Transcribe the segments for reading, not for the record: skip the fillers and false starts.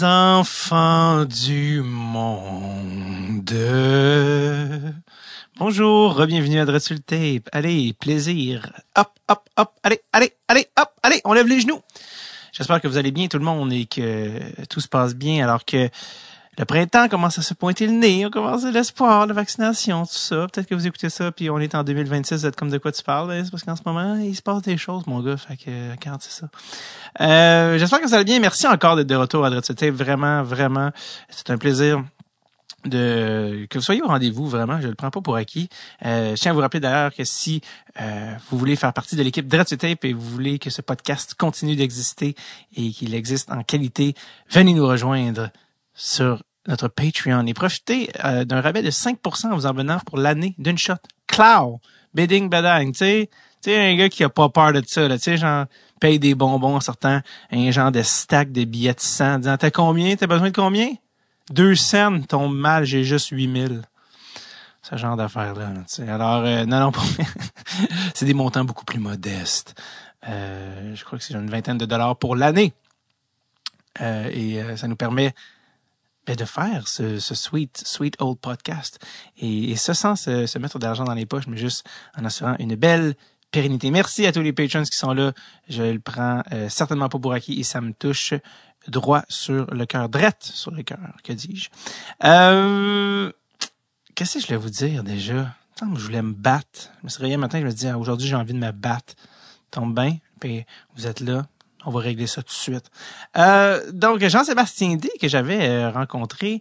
les enfants du monde. Bonjour, bienvenue à Dressul Tape. Allez, plaisir. Hop, hop, hop, allez, allez, allez, hop, allez, on lève les genoux. J'espère que vous allez bien tout le monde et que tout se passe bien alors que le printemps commence à se pointer le nez, on commence l'espoir, la vaccination, tout ça. Peut-être que vous écoutez ça, puis on est en 2026, vous êtes comme de quoi tu parles, ben, c'est parce qu'en ce moment, il se passe des choses, mon gars, fait que quand c'est ça. J'espère que ça va bien, merci encore d'être de retour à Dressul Tape, vraiment, vraiment, c'est un plaisir que vous soyez au rendez-vous, vraiment, je le prends pas pour acquis. Je tiens à vous rappeler d'ailleurs que si vous voulez faire partie de l'équipe Dressul Tape et vous voulez que ce podcast continue d'exister et qu'il existe en qualité, venez nous rejoindre sur notre Patreon et profitez d'un rabais de 5% en vous abonnant pour l'année d'une shot. Clow! Bidding, badang, tu sais. Tu sais, un gars qui a pas peur de ça, là, tu sais, genre, paye des bonbons en sortant un genre de stack de billets de 100, disant, t'as combien? T'as besoin de combien? 2 cents, tombe mal, j'ai juste 8000. Ce genre d'affaire-là, tu sais. Alors, non, pour moi, c'est des montants beaucoup plus modestes. Je crois que c'est une vingtaine de dollars pour l'année. Ça nous permet de faire ce sweet old podcast. Et ça sans se mettre de l'argent dans les poches, mais juste en assurant une belle pérennité. Merci à tous les patrons qui sont là. Je le prends certainement pas pour acquis et ça me touche droit sur le cœur. Drette sur le cœur, que dis-je. Qu'est-ce que je voulais vous dire déjà? Tant que je voulais me battre. Je me suis réveillé un matin, je me disais, aujourd'hui j'ai envie de me battre. Tombe bien, puis vous êtes là. On va régler ça tout de suite. Donc, Jean-Sébastien Dea, que j'avais rencontré,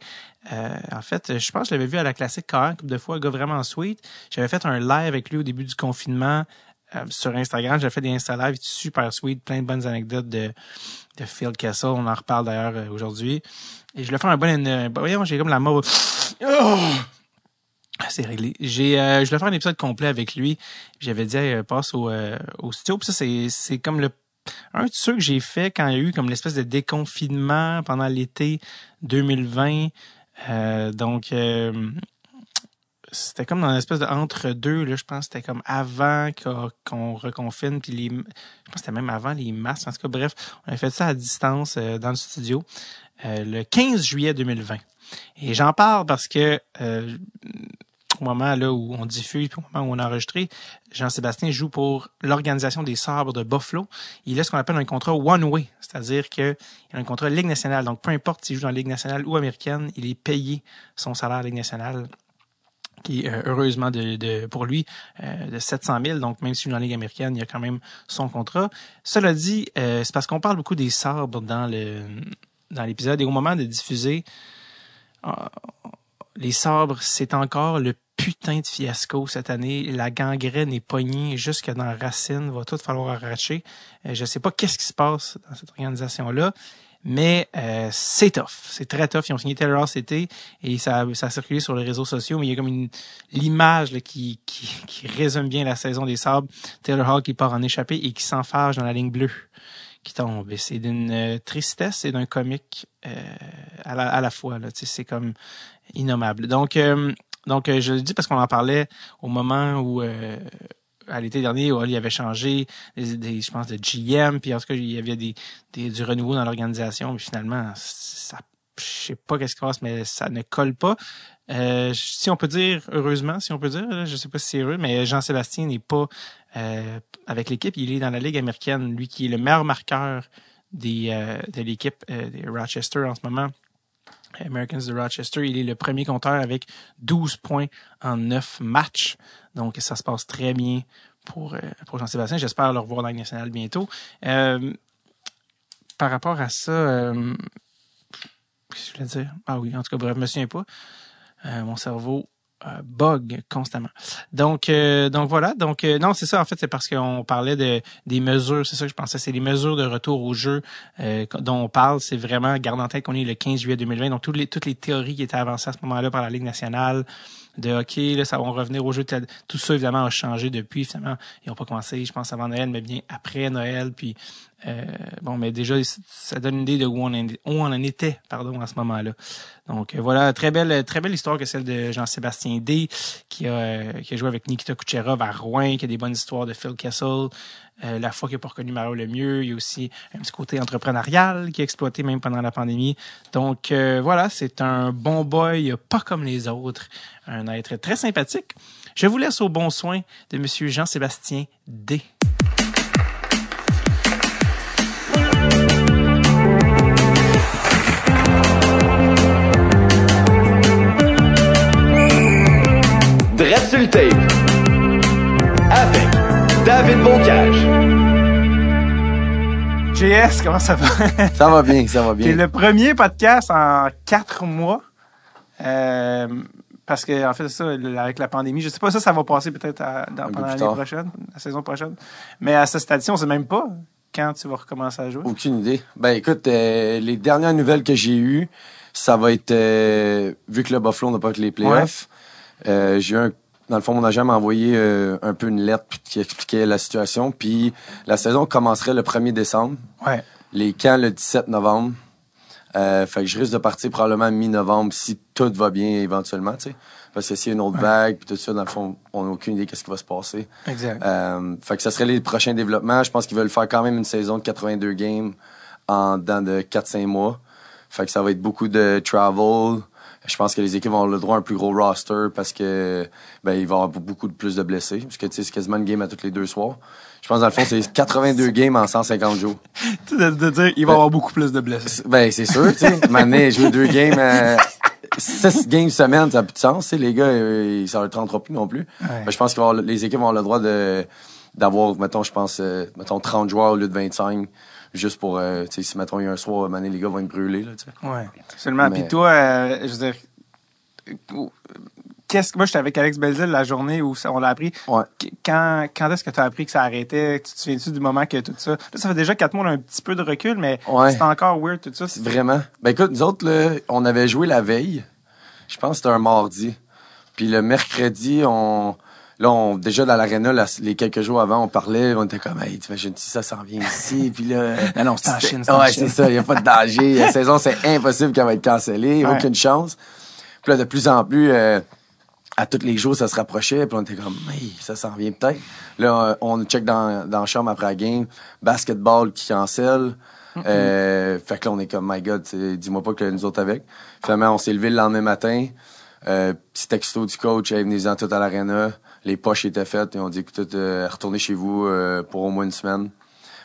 en fait, je pense que je l'avais vu à la Classique KR une couple de fois, un gars vraiment sweet. J'avais fait un live avec lui au début du confinement sur Instagram. J'avais fait des Insta Live, super sweet, plein de bonnes anecdotes de Phil Kessel. On en reparle d'ailleurs aujourd'hui. Et je lui ai fait un bon... voyons, j'ai comme la mort... Oh! C'est réglé. Je lui ai fait un épisode complet avec lui. J'avais dit, passe au studio. Puis ça, c'est comme un de ceux que j'ai fait quand il y a eu comme l'espèce de déconfinement pendant l'été 2020. C'était comme dans une espèce de entre-deux. Là, je pense que c'était comme avant qu'on reconfine. Puis je pense que c'était même avant les masques. En tout cas, bref, on a fait ça à distance dans le studio le 15 juillet 2020. Et j'en parle parce que... au moment là où on diffuse, puis au moment où on a enregistré, Jean-Sébastien joue pour l'organisation des Sabres de Buffalo. Il a ce qu'on appelle un contrat one-way, c'est-à-dire qu'il a un contrat Ligue nationale. Donc, peu importe s'il joue dans la Ligue nationale ou américaine, il est payé son salaire Ligue nationale, qui est heureusement pour lui de 700 000. Donc, même s'il est dans la Ligue américaine, il a quand même son contrat. Cela dit, c'est parce qu'on parle beaucoup des Sabres dans l'épisode. Et au moment de diffuser, les Sabres, c'est encore le putain de fiasco cette année. La gangrène est pognée jusque dans la racine. Va tout falloir arracher. Je sais pas qu'est-ce qui se passe dans cette organisation-là, mais c'est tough. C'est très tough. Ils ont signé Taylor Hall cet été et ça a circulé sur les réseaux sociaux, mais il y a comme l'image là, qui résume bien la saison des Sabres. Taylor Hall qui part en échappée et qui s'enfarge dans la ligne bleue, qui tombe. Et c'est d'une tristesse et d'un comique à la fois. Là. C'est comme innommable. Donc, je le dis parce qu'on en parlait au moment où, à l'été dernier, où il avait changé, je pense, de GM, puis en tout cas, il y avait du renouveau dans l'organisation, mais finalement, je sais pas qu'est-ce qui se passe, mais ça ne colle pas. Si on peut dire, heureusement, je sais pas si c'est heureux, mais Jean-Sébastien n'est pas avec l'équipe, il est dans la Ligue américaine, lui qui est le meilleur marqueur de l'équipe des Rochester en ce moment. Americans de Rochester, il est le premier compteur avec 12 points en 9 matchs. Donc, ça se passe très bien pour Jean-Sébastien. J'espère le revoir dans la Ligue nationale bientôt. Par rapport à ça, qu'est-ce que je voulais dire? Ah oui, en tout cas, bref, je me souviens pas. Mon cerveau bug constamment. Donc voilà. Non, c'est ça. En fait, c'est parce qu'on parlait des mesures. C'est ça que je pensais. C'est les mesures de retour au jeu dont on parle. C'est vraiment, garde en tête qu'on est le 15 juillet 2020. Donc, toutes les théories qui étaient avancées à ce moment-là par la Ligue nationale de hockey, là, ça va revenir au jeu. Tout ça, évidemment, a changé depuis. Finalement, ils n'ont pas commencé, je pense, avant Noël, mais bien après Noël. Puis, mais déjà, ça donne une idée de où on en était, pardon, à ce moment-là. Donc, voilà, très belle histoire que celle de Jean-Sébastien Dea, qui a joué avec Nikita Kucherov à Rouyn, qui a des bonnes histoires de Phil Kessel, la fois qu'il n'a pas reconnu Mario Lemieux. Il y a aussi un petit côté entrepreneurial qui est exploité même pendant la pandémie. Donc voilà, c'est un bon boy, pas comme les autres, un être très sympathique. Je vous laisse au bon soin de M. Jean-Sébastien Dea. Dressul Tape avec David Boncage. JS, comment ça va? Ça va bien, ça va bien. C'est le premier podcast en 4 mois. Parce que en fait, ça, avec la pandémie, je sais pas, ça va passer peut-être pendant l'année prochaine, la saison prochaine. Mais à ce stade-ci, on sait même pas quand tu vas recommencer à jouer. Aucune idée. Ben écoute, les dernières nouvelles que j'ai eues, ça va être vu que le Buffalo n'a pas que les playoffs. Ouais. J'ai eu dans le fond, mon agent m'a envoyé un peu une lettre qui expliquait la situation. Puis la saison commencerait le 1er décembre. Ouais. Les camps le 17 novembre. Fait que je risque de partir probablement mi-novembre si tout va bien éventuellement, tu sais. Parce que s'il y a une autre vague, puis tout ça, dans le fond, on n'a aucune idée de ce qui va se passer. Exact. Fait que ça serait les prochains développements. Je pense qu'ils veulent faire quand même une saison de 82 games dans de 4-5 mois. Fait que ça va être beaucoup de travel. Je pense que les équipes ont le droit à un plus gros roster parce que il va y avoir beaucoup plus de blessés. Parce que tu sais, c'est quasiment une game à tous les 2 soirs. Je pense, dans le fond, c'est 82 games en 150 jours. Tu veux dire, il va y avoir beaucoup plus de blessés. C'est sûr, tu sais. Maintenant, jouer 2 games, 6 games semaine, ça n'a plus de sens. Les gars, ça ne leur tentera plus non plus. Ouais. Je pense que les équipes vont avoir le droit d'avoir, mettons, 30 joueurs au lieu de 25. Juste pour, tu sais, si mettons, il y a un soir, mané, les gars vont me brûler, là, tu sais. Oui, absolument. Mais... Puis toi, je veux dire, moi, j'étais avec Alex Belzil la journée où on l'a appris. Ouais. Quand est-ce que tu as appris que ça arrêtait? Tu te souviens-tu du moment que tout ça... Là, ça fait déjà 4 mois, on a un petit peu de recul, mais c'est encore weird, tout ça. Vraiment. Écoute, nous autres, là, on avait joué la veille. Je pense que c'était un mardi. Puis le mercredi, déjà, dans l'aréna, les quelques jours avant, on parlait, on était comme, hey, t'imagines si ça s'en vient ici, puis là. Non, c'est en Chine, c'est en Chine. Ouais, c'est ça, il n'y a pas de danger. La saison, c'est impossible qu'elle va être cancellée, aucune chance. Puis là, de plus en plus, à tous les jours, ça se rapprochait, puis on était comme, hey, ça s'en vient peut-être. Là, on check dans la chambre après la game, basketball qui cancelle. Fait que là, on est comme, my God, dis-moi pas que nous autres avec. Finalement, on s'est levé le lendemain matin, petit texto du coach, venez-en tout à l'aréna. Les poches étaient faites et on dit, écoutez, retournez chez vous pour au moins 1 semaine.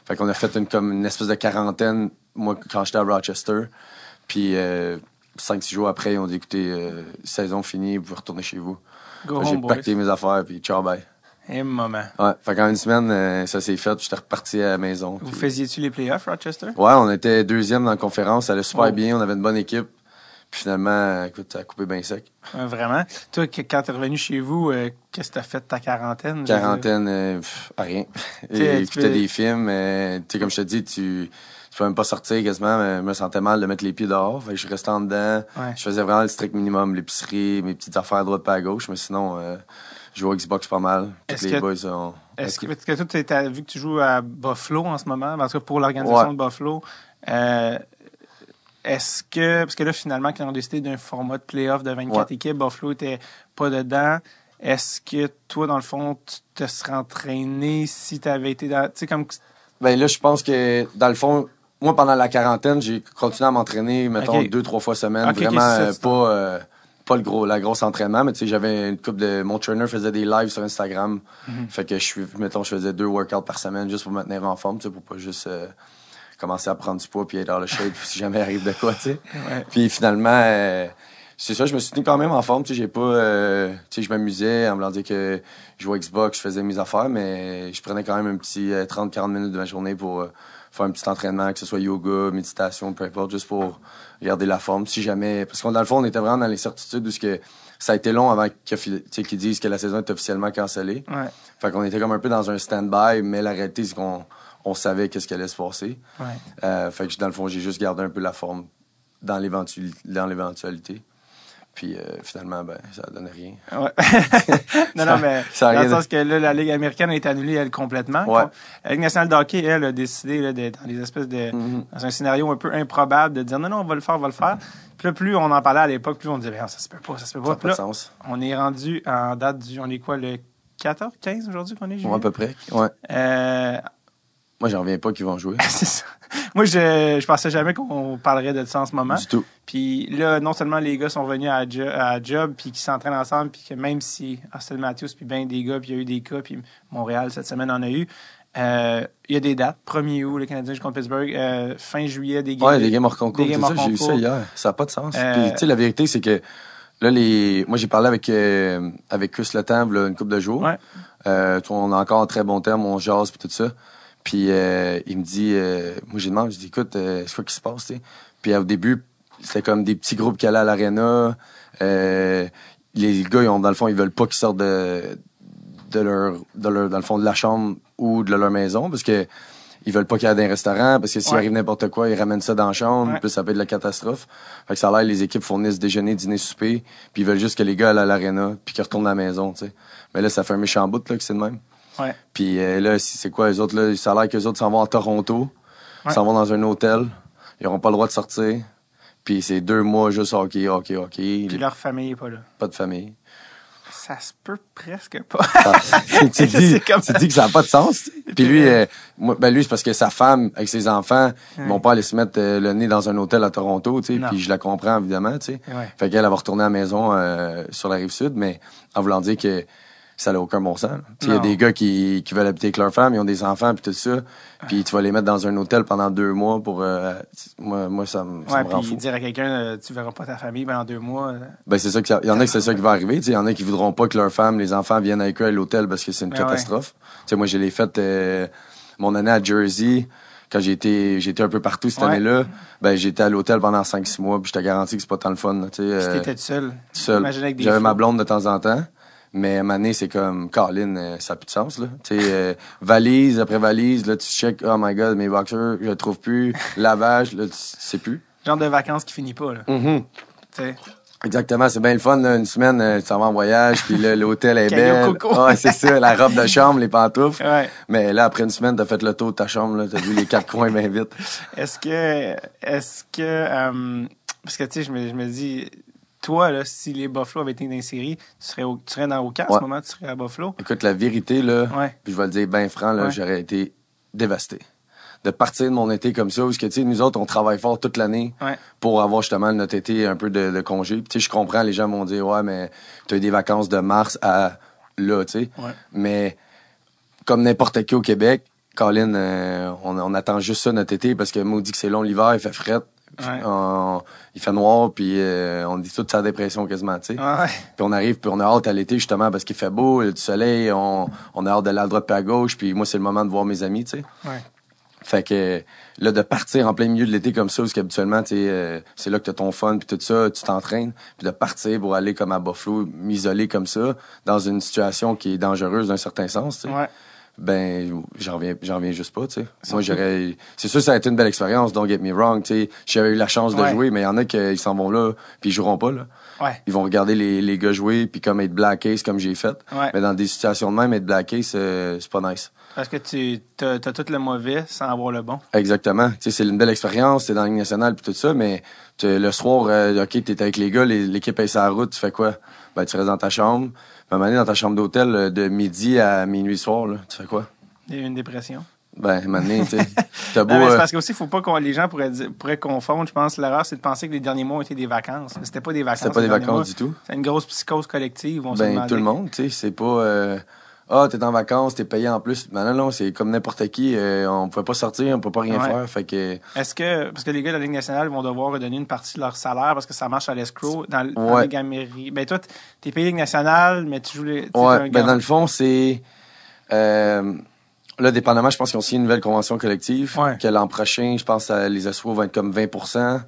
Fait qu'on a fait une espèce de quarantaine, moi, quand j'étais à Rochester. Puis 5-6 jours après, on dit, écoutez, saison finie, vous retournez chez vous. J'ai pacté mes affaires, puis ciao, bye. Et moment. Ouais, fait qu'en 1 semaine, ça s'est fait, j'étais reparti à la maison. Vous faisiez-tu les playoffs, Rochester? Ouais, on était 2e dans la conférence, ça allait super bien, on avait une bonne équipe. Puis finalement, écoute, ça a coupé bien sec. Ah, vraiment? Toi, quand t'es revenu chez vous, qu'est-ce que t'as fait de ta quarantaine? Quarantaine, rien. Écoutais des films. Comme je te dis, tu peux même pas sortir quasiment. Je me sentais mal de mettre les pieds dehors. Fait que je restais en dedans. Ouais. Je faisais vraiment le strict minimum, l'épicerie, mes petites affaires à droite pas à gauche. Mais sinon, je jouais à Xbox pas mal. Est-ce que toi, vu que tu joues à Buffalo en ce moment, en tout cas pour l'organisation de Buffalo... parce que là, finalement, quand ils ont décidé d'un format de play-off de 24 équipes, Buffalo était pas dedans. Est-ce que toi, dans le fond, tu te serais entraîné si tu avais été dans... là, je pense que, dans le fond, moi, pendant la quarantaine, j'ai continué à m'entraîner, mettons, 2-3 fois semaine. Pas la grosse entraînement, mais tu sais, j'avais une couple de... Mon trainer faisait des lives sur Instagram. Fait que, je faisais 2 workouts par semaine juste pour me tenir en forme, tu sais, pour pas juste... commencer à prendre du poids puis être dans le shape si jamais arrive de quoi, tu sais. Ouais. Puis finalement, c'est ça, je me suis tenu quand même en forme, tu sais, j'ai pas... tu sais, je m'amusais en me disant que je jouais à Xbox, je faisais mes affaires, mais je prenais quand même un petit 30-40 minutes de ma journée pour faire un petit entraînement, que ce soit yoga, méditation, peu importe, juste pour garder la forme, si jamais... Parce que dans le fond, on était vraiment dans l'incertitude où ça a été long avant qu'ils disent que la saison est officiellement cancellée. Ouais. Fait qu'on était comme un peu dans un stand-by, mais la réalité, c'est qu'on savait qu'est-ce qui allait se passer. Ouais. Fait que, dans le fond, j'ai juste gardé un peu la forme dans l'éventualité. Puis, finalement, ça ne donnait rien. Ouais. non, mais dans le sens que là, la Ligue américaine a été annulée, elle, complètement. Ouais. La Ligue nationale de hockey, elle, a décidé, là, dans des espèces de... dans un scénario un peu improbable, de dire non, on va le faire, Puis là, plus on en parlait à l'époque, plus on disait ça se peut pas, ça se peut pas. Ça n'a pas de sens. On est rendu en date du... On est quoi, le 14, 15 aujourd'hui qu'on est, à peu près, ouais. Moi, j'en reviens pas qu'ils vont jouer. C'est ça. Moi, je pensais jamais qu'on parlerait de ça en ce moment. Du tout. Puis là, non seulement les gars sont venus à job, puis qu'ils s'entraînent ensemble, puis que même si Austin Matthews, puis bien des gars, puis il y a eu des cas, puis Montréal, cette semaine, en a eu. Il y a des dates. 1er août, le Canadien joue contre Pittsburgh. Fin juillet, des games. Ouais, des games hors concours. C'est ça, j'ai eu ça hier. Ça n'a pas de sens. Puis, tu sais, la vérité, c'est que là, moi, j'ai parlé avec Chris Letang une couple de jours. Ouais. On est encore en très bon terme, on jase, puis tout ça. Puis il me dit, moi j'ai demandé, je dis écoute, c'est quoi qui se passe, tu sais? Puis au début, c'était comme des petits groupes qui allaient à l'aréna. Les gars, dans le fond, ils veulent pas qu'ils sortent de leur dans le fond de la chambre ou de leur maison, parce que ils veulent pas qu'il y ait d'un restaurant, parce que s'il arrive n'importe quoi, ils ramènent ça dans la chambre, puis ça peut être la catastrophe. Fait que ça a l'air, les équipes fournissent déjeuner, dîner, souper, puis ils veulent juste que les gars aillent à l'aréna, puis qu'ils retournent à la maison, tu sais. Mais là, ça fait un méchant bout là que c'est de même. Ouais. Puis là, c'est quoi, eux autres, là, ça a l'air qu'eux autres s'en vont à Toronto, s'en vont dans un hôtel, ils n'auront pas le droit de sortir, puis c'est 2 mois juste hockey. Puis leur famille n'est pas là. Pas de famille. Ça se peut presque pas. tu dis que ça n'a pas de sens. Puis lui, lui c'est parce que sa femme, avec ses enfants, ils vont pas aller se mettre le nez dans un hôtel à Toronto, tu sais, puis je la comprends, évidemment, tu sais. Ouais. Fait qu'elle va retourner à la maison sur la Rive-Sud, mais en voulant dire que ça n'a aucun bon sens. Il y a des gars qui veulent habiter avec leur femme, ils ont des enfants, puis tout ça. Puis tu vas les mettre dans un hôtel pendant 2 mois pour... moi, ça me rend fou. Puis dire à quelqu'un, tu verras pas ta famille pendant 2 mois... Ben, c'est ça il y en a que c'est ça qui va arriver. Il y en a qui voudront pas que leur femme, les enfants viennent avec eux à l'hôtel parce que c'est une catastrophe. Ouais. Moi, je l'ai fait mon année à Jersey. Quand j'étais un peu partout cette année-là, ben j'étais à l'hôtel pendant 5-6 mois, puis je te garantis que c'est pas tant le fun. Puis t'étais seul. J'avais ma blonde de temps en temps. Mais à un moment donné, c'est comme, Colin, ça n'a plus de sens, là. Tu sais, valise après valise, là, tu check, oh my God, mes boxers, je le trouve plus. Lavage, là, tu sais plus. Genre de vacances qui finit pas, là. Mm-hmm. Tu sais. Exactement, c'est bien le fun, là. Une semaine, tu t'en vas en voyage, puis là, l'hôtel est belle. Ouais, c'est ça, la robe de chambre, les pantoufles. Ouais. Mais là, après une semaine, t'as fait le tour de ta chambre, là, t'as vu les 4 coins bien vite. Parce que, tu sais, je me dis... Toi, là, si les Buffalo avaient été dans les séries, tu serais dans aucun en ce moment, tu serais à Buffalo. Écoute, la vérité, là, puis je vais le dire bien franc, là, j'aurais été dévasté. De partir de mon été comme ça, parce que, tu sais, nous autres, on travaille fort toute l'année pour avoir justement notre été un peu de congé. Puis, tu sais, je comprends, les gens vont dire, ouais, mais t'as eu des vacances de mars à là, tu sais. Ouais. Mais comme n'importe qui au Québec, Colin, on attend juste ça notre été parce que maudit que c'est long l'hiver, il fait frette. Ouais. Il fait noir, puis on dit toute sa dépression quasiment, tu sais. Puis on arrive, puis on a hâte à l'été justement parce qu'il fait beau, il y a du soleil, on a hâte d'aller à droite puis à gauche, puis moi c'est le moment de voir mes amis, tu sais. Ouais. Fait que là, de partir en plein milieu de l'été comme ça, parce qu'habituellement, tu sais, c'est là que t'as ton fun, puis tout ça, tu t'entraînes, puis de partir pour aller comme à Buffalo, m'isoler comme ça, dans une situation qui est dangereuse d'un certain sens, tu sais. Ouais. Ben, j'en reviens juste pas, tu sais. Moi, c'est sûr, ça a été une belle expérience, don't get me wrong, tu sais. J'avais eu la chance de jouer, mais il y en a qui s'en vont là, puis ils joueront pas, là. Ouais. Ils vont regarder les gars jouer, puis comme être black ace, comme j'ai fait. Ouais. Mais dans des situations de même, être black ace, c'est pas nice. Parce que tu t'as tout le mauvais sans avoir le bon. Exactement. Tu sais, c'est une belle expérience, t'es dans la Ligue nationale, puis tout ça, mais le soir, OK, t'es avec les gars, l'équipe est sur la route, tu fais quoi? Ben, tu restes dans ta chambre. À un moment donné, dans ta chambre d'hôtel, de midi à minuit soir, là, tu fais quoi? Une dépression. Ben, à un moment donné, tu sais, t'as beau... Non, mais c'est parce qu'aussi, faut pas que les gens pourraient confondre, je pense. L'erreur, c'est de penser que les derniers mois ont été des vacances. C'était pas des vacances. C'était pas des vacances du tout. C'est une grosse psychose collective, on se demandait. Tout le monde, tu sais, c'est pas... t'es en vacances, t'es payé en plus. Ben non, c'est comme n'importe qui. On pouvait pas sortir, on pouvait pas rien faire. Fait que... parce que les gars de la Ligue nationale vont devoir redonner une partie de leur salaire parce que ça marche à l'escroc dans les gameries. Ben toi, t'es payé Ligue nationale, mais tu joues les... dans le fond, c'est... là, dépendamment, je pense qu'ils ont signé une nouvelle convention collective. Ouais. Que l'an prochain, je pense que les assos vont être comme 20 %.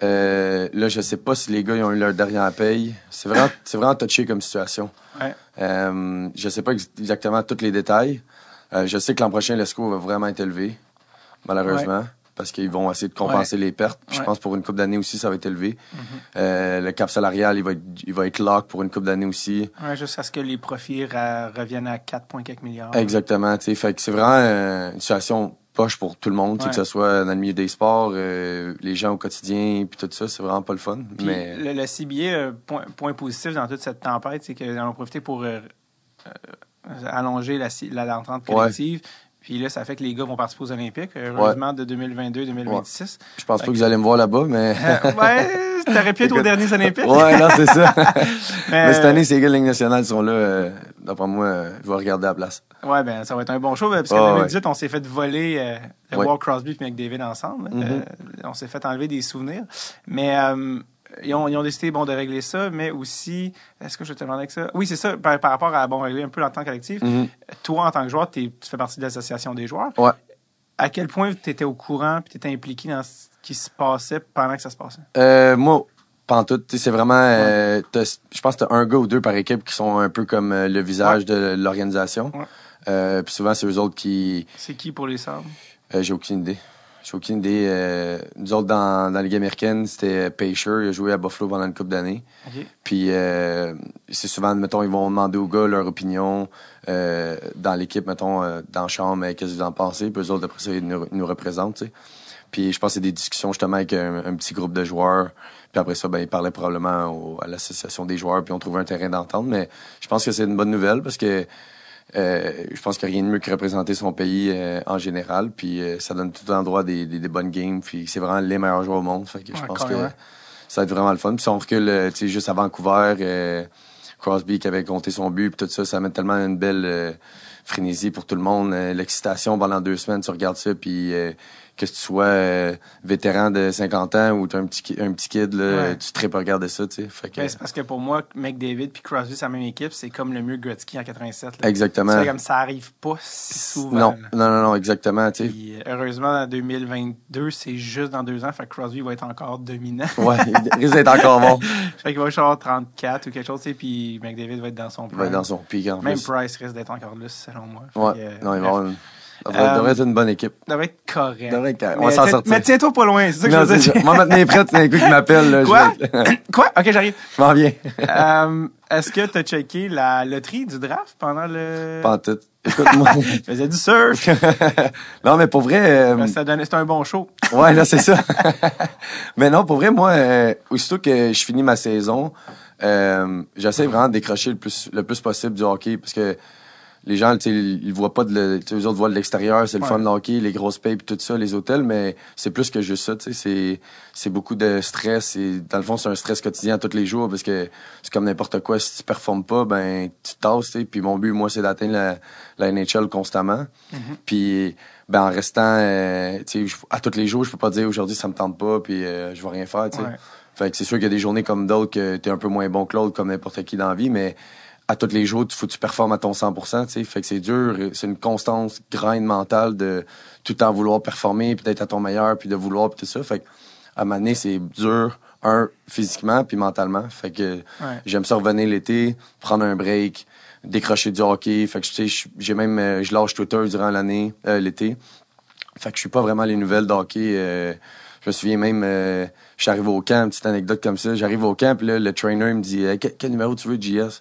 Là, je sais pas si les gars ils ont eu leur dernière paye. C'est vraiment touché comme situation. Ouais. Je sais pas exactement tous les détails. Je sais que l'an prochain, le score va vraiment être élevé, malheureusement, parce qu'ils vont essayer de compenser les pertes. Puis je pense pour une couple d'années aussi, ça va être élevé. Le cap salarial, il va être lock pour une couple d'années aussi. Ouais, juste à ce que les profits reviennent à 4,4 milliards. Exactement. Tu sais, fait que c'est vraiment une situation poche pour tout le monde, que ce soit dans le milieu des sports, les gens au quotidien, puis tout ça, c'est vraiment pas le fun. Pis mais le CBA, point positif dans toute cette tempête, c'est qu'ils en ont profité pour allonger l'entente collective. Puis là, ça fait que les gars vont participer aux Olympiques, heureusement, de 2022-2026. Ouais. Je pense pas que vous allez me voir là-bas, mais... t'aurais pu être aux derniers Olympiques. Ouais, non, c'est ça. Mais cette année, ces gars de Ligue nationale sont là. D'après moi, je vais regarder à la place. Ouais, ben ça va être un bon show. Parce qu'en 2018, on s'est fait voler voir Crosby et McDavid ensemble. On s'est fait enlever des souvenirs. Mais... Ils ont décidé de régler ça, mais aussi... Est-ce que je te demandais avec ça? Oui, c'est ça, par rapport à régler un peu dans le temps collectif. Toi, en tant que joueur, tu fais partie de l'association des joueurs. Ouais. À quel point tu étais au courant et tu étais impliqué dans ce qui se passait pendant que ça se passait? Moi, pantoute, c'est vraiment... je pense que tu as un gars ou deux par équipe qui sont un peu comme le visage de l'organisation. Ouais. Puis souvent, c'est eux autres qui... C'est qui pour les Sabres? J'ai aucune idée. J'ai aucune idée. Nous autres, dans la Ligue américaine, c'était Pacher. Il a joué à Buffalo pendant une couple d'années. Okay. Puis c'est souvent, mettons, ils vont demander aux gars leur opinion dans l'équipe, mettons, dans la chambre, qu'est-ce que vous en pensez. Puis eux autres, après ça, ils nous représentent, tu sais. Puis je pense que c'est des discussions justement avec un petit groupe de joueurs. Puis après ça, ben ils parlaient probablement à l'association des joueurs, puis on trouvait un terrain d'entente. Mais je pense que c'est une bonne nouvelle parce que je pense qu'il n'y a rien de mieux que représenter son pays en général. Puis ça donne tout endroit des bonnes games. Puis c'est vraiment les meilleurs joueurs au monde. Fait que je pense que ça va être vraiment le fun. Puis si on recule juste à Vancouver, Crosby qui avait compté son but, puis tout ça, ça met tellement une belle frénésie pour tout le monde. L'excitation pendant 2 semaines, tu regardes ça, puis que tu sois vétéran de 50 ans ou tu as un petit kid, là, tu te tripes à regarder ça. Tu sais. Fait que, c'est parce que pour moi, McDavid puis Crosby, c'est la même équipe, c'est comme le mieux Gretzky en 87. Là. Exactement. C'est comme ça arrive pas si souvent. Non, exactement. Tu sais. Puis, heureusement, en 2022, c'est juste dans 2 ans, fait que Crosby va être encore dominant. Ouais, il risque d'être encore bon. Fait qu'il va avoir 34 ou quelque chose, tu sais, puis McDavid va être dans son prime. Va être dans son pic en plus. Price risque d'être encore là, selon moi. Ouais, il va avoir... Ça devrait être une bonne équipe. Ça devrait être correct. On va s'en sortir. Mais tiens-toi pas loin, c'est ça que je veux dire. Moi, maintenant, il est prêt, c'est un coup qui m'appelle. Là, Quoi? OK, j'arrive. Je m'en viens. Est-ce que tu as checké la loterie du draft pendant le... Pas en tout. Écoute-moi. Je faisais du surf. Non, mais pour vrai... C'était un bon show. Ouais, là, c'est ça. Mais non, pour vrai, moi, aussitôt que je finis ma saison, j'essaie vraiment de décrocher le plus possible du hockey parce que les gens, tu sais, ils voient pas eux autres voient de l'extérieur, c'est le fun de hockey, les grosses payes puis tout ça, les hôtels, mais c'est plus que juste ça, tu sais, c'est beaucoup de stress et dans le fond, c'est un stress quotidien tous les jours parce que c'est comme n'importe quoi, si tu performes pas, ben tu te tasses, tu sais, puis mon but moi c'est d'atteindre la NHL constamment. Puis ben en restant tu sais à tous les jours, je peux pas dire aujourd'hui ça me tente pas puis je vais rien faire, tu sais. Fait que c'est sûr qu'il y a des journées comme d'autres que tu es un peu moins bon que l'autre comme n'importe qui dans la vie, mais à tous les jours, faut que tu performes à ton 100%, tu sais. Fait que c'est dur, c'est une constante graine mentale de tout le temps vouloir performer, puis d'être à ton meilleur, puis de vouloir, puis tout ça. Fait que à un moment donné, c'est dur, physiquement, puis mentalement. Fait que j'aime ça revenir l'été, prendre un break, décrocher du hockey. Fait que tu sais, j'ai même, je lâche Twitter durant l'année, l'été. Fait que je suis pas vraiment les nouvelles d'hockey. Je me souviens même, je suis arrivé au camp, une petite anecdote comme ça. J'arrive au camp, puis là, le trainer me dit « Quel numéro tu veux, JS? »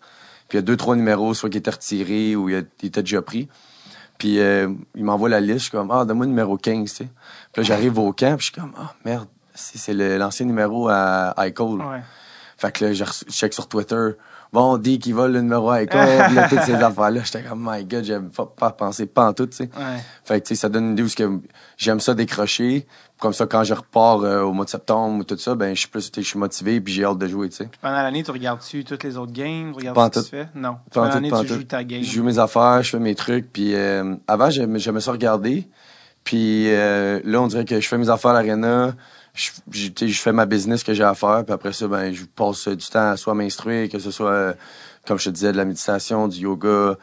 Puis il y a 2-3 numéros, soit qui étaient retirés ou il était déjà pris. Puis il m'envoie la liste, je suis comme « Ah, donne-moi le numéro 15, tu sais. » Puis là, j'arrive au camp, puis je suis comme « Ah, merde, c'est l'ancien numéro à Eichel. Ouais. » Fait que là, je check sur Twitter. Bon, on dit qu'il vole le numéro à Eichel, là, toutes ces affaires-là. J'étais comme « My God, j'avais pas pensé pantoute, tu sais. » Fait que, tu sais, ça donne une idée où j'aime ça décrocher. Comme ça, quand je repars au mois de septembre ou tout ça, ben, je suis motivé puis j'ai hâte de jouer, tu sais. Pendant l'année, tu regardes-tu toutes les autres games? Tu regardes ce que tu fais? Non. Pendant l'année, tu joues ta game. Je joue mes affaires, je fais mes trucs. Puis avant, j'aimais ça regarder. Puis là, on dirait que je fais mes affaires à l'aréna. Je fais ma business que j'ai à faire. Puis après ça, ben, je passe du temps à soit m'instruire, que ce soit, comme je te disais, de la méditation, du yoga.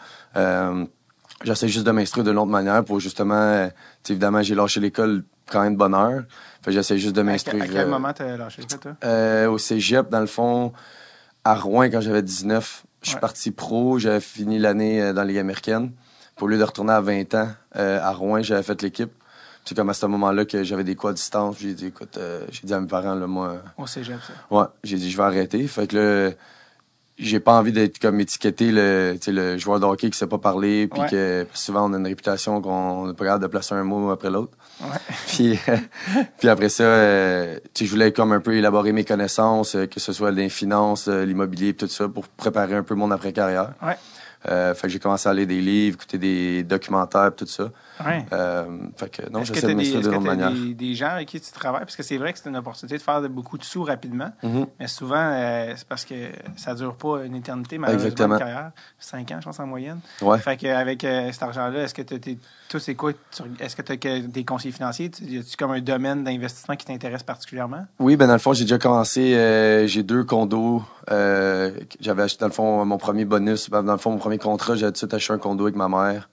J'essaie juste de m'instruire de l'autre manière pour justement... évidemment, j'ai lâché l'école quand même de bonne heure. Fait que j'essaie juste de m'instruire. À quel moment t'as lâché l'école, toi? Au cégep, dans le fond, à Rouyn, quand j'avais 19. Je suis parti pro. J'avais fini l'année dans la Ligue américaine. Puis, au lieu de retourner à 20 ans, à Rouyn, j'avais fait l'équipe. C'est comme à ce moment-là que j'avais des quoi à distance. J'ai dit, écoute, j'ai dit à mes parents, là, moi... Au cégep, ça? Ouais. J'ai dit, je vais arrêter. Fait que là... J'ai pas envie d'être comme étiqueté le joueur de hockey qui sait pas parler, puis que souvent on a une réputation qu'on n'est pas capable de placer un mot après l'autre. Puis, puis après ça, je voulais comme un peu élaborer mes connaissances, que ce soit les finances, l'immobilier, tout ça, pour préparer un peu mon après-carrière. Fait que j'ai commencé à lire des livres, écouter des documentaires, tout ça. Ouais. Fait que non, j'essaie de m'instruire d'une autre manière. Des gens avec qui tu travailles, parce que c'est vrai que c'est une opportunité de faire beaucoup de sous rapidement, mais souvent, c'est parce que ça ne dure pas une éternité, malheureusement, exactement, de carrière. 5 ans, je pense, en moyenne. Ouais. Fait qu'avec cet argent-là, est-ce que tu as des conseillers financiers? As-tu comme un domaine d'investissement qui t'intéresse particulièrement? Oui, ben dans le fond, j'ai déjà commencé, j'ai 2 condos. J'avais acheté, dans le fond, mon premier bonus. Dans le fond, mon premier contrat, j'ai tout de suite acheté un condo avec ma mère.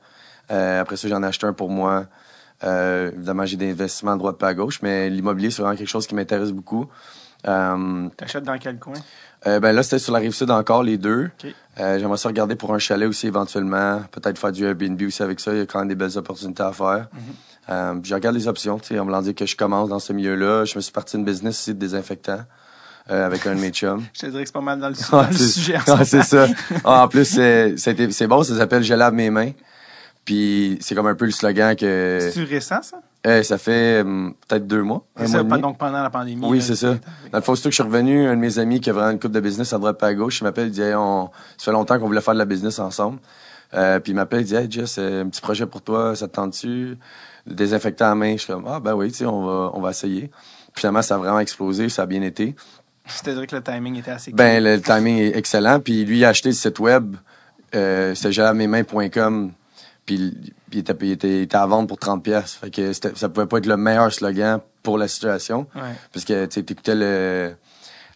Après ça, j'en ai acheté un pour moi. Évidemment, j'ai des investissements de droite pas à gauche, mais l'immobilier, c'est vraiment quelque chose qui m'intéresse beaucoup. T'achètes dans quel coin? Ben là, c'était sur la Rive-Sud encore, les 2. Okay. J'aimerais ça regarder pour un chalet aussi éventuellement. Peut-être faire du Airbnb aussi avec ça. Il y a quand même des belles opportunités à faire. Je regarde les options. On me l'a dit que je commence dans ce milieu-là. Je me suis parti d'une business ici de désinfectants. Avec un de mes chums. Je te dirais que c'est pas mal dans le sujet. Ah, c'est ça. Ah, en plus, c'est bon, ça s'appelle « Je lave mes mains ». Puis c'est comme un peu le slogan que... C'est-tu récent, ça? Ça fait peut-être 2 mois. C'est ça, donc pendant la pandémie. Oui, c'est ça. Dans le fond, surtout que je suis revenu, un de mes amis qui a vraiment une couple de business à droite pas à gauche, il m'appelle, il dit hey, « Ça fait longtemps qu'on voulait faire de la business ensemble. » Puis il m'appelle, il dit « Hey, Jess, un petit projet pour toi, ça te tente-tu? » Désinfectant à main. Je suis comme « Ah, ben oui, tu sais, on va essayer. » Finalement, ça a vraiment explosé, ça a bien été. C'est-à-dire que le timing était assez cool. Ben, le timing est excellent. Puis lui, il a acheté le site web, c'était jalavemesmains.com. Puis il était à vendre pour 30$. Fait que ça pouvait pas être le meilleur slogan pour la situation. Ouais. Parce que tu écoutais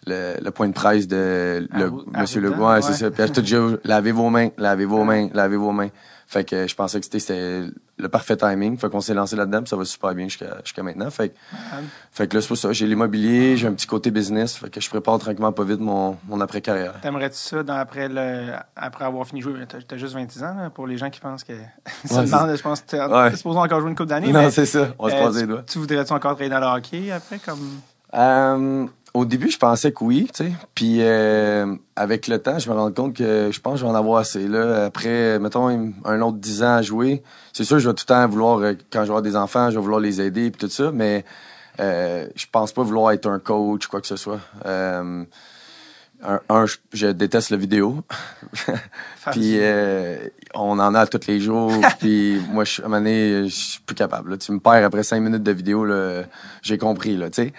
le point de presse de M. Legault. Ouais, c'est ça. Puis tout déjà, lavez vos mains, lavez vos mains, lavez vos mains. Fait que je pensais que c'était le parfait timing. Fait qu'on s'est lancé là-dedans, puis ça va super bien jusqu'à maintenant. Fait que là, c'est pour ça. J'ai l'immobilier, j'ai un petit côté business. Fait que je prépare tranquillement pas vite mon après-carrière. T'aimerais-tu ça après avoir fini de jouer? T'as juste 26 ans, là, pour les gens qui pensent que... ça demande, je pense que t'es supposé encore jouer une couple d'années. Non, c'est ça. On se croise les doigts. Tu voudrais-tu encore travailler dans le hockey après? Au début, je pensais que oui, tu sais. Puis avec le temps, je me rends compte que je pense que je vais en avoir assez. Là, après, mettons, un autre 10 ans à jouer, c'est sûr que je vais tout le temps vouloir, quand je vais avoir des enfants, je vais vouloir les aider et tout ça, mais je pense pas vouloir être un coach ou quoi que ce soit. Je déteste la vidéo. Puis on en a tous les jours. Puis moi, à un moment donné, je suis plus capable. Là. Tu me perds après 5 minutes de vidéo, là, j'ai compris, là, tu sais.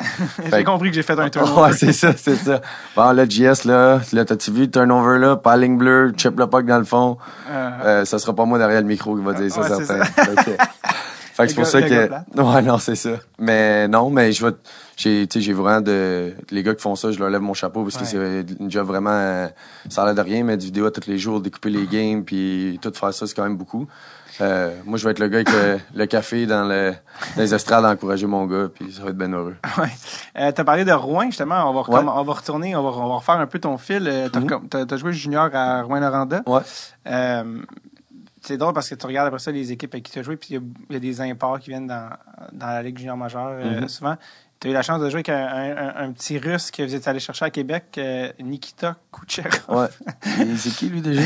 J'ai compris que j'ai fait un turnover. Ouais, c'est ça. Bon, là, JS, là t'as-tu vu le turnover, là, pas la ligne bleue, chip le puck dans le fond. Ça sera pas moi derrière le micro qui va dire ça, certain. Fait que c'est pour ça que... Ouais, non, c'est ça. Mais non, mais je vais... J'ai vraiment les gars qui font ça, je leur lève mon chapeau parce que c'est une job vraiment... ça a l'air de rien, mais du vidéo tous les jours, découper les games, puis tout faire ça, c'est quand même beaucoup. Moi, je vais être le gars avec le café dans les estrades à encourager mon gars, puis ça va être bien heureux. Ouais. T'as parlé de Rouyn, justement. On va retourner, on va refaire un peu ton fil. T'as joué junior à Rouyn-Noranda. Ouais. C'est drôle parce que tu regardes après ça les équipes avec qui tu as joué, puis il y a des imports qui viennent dans la Ligue junior majeure souvent. Tu as eu la chance de jouer avec un petit Russe que vous êtes allé chercher à Québec, Nikita Kucherov. Ouais. C'est qui, lui, déjà?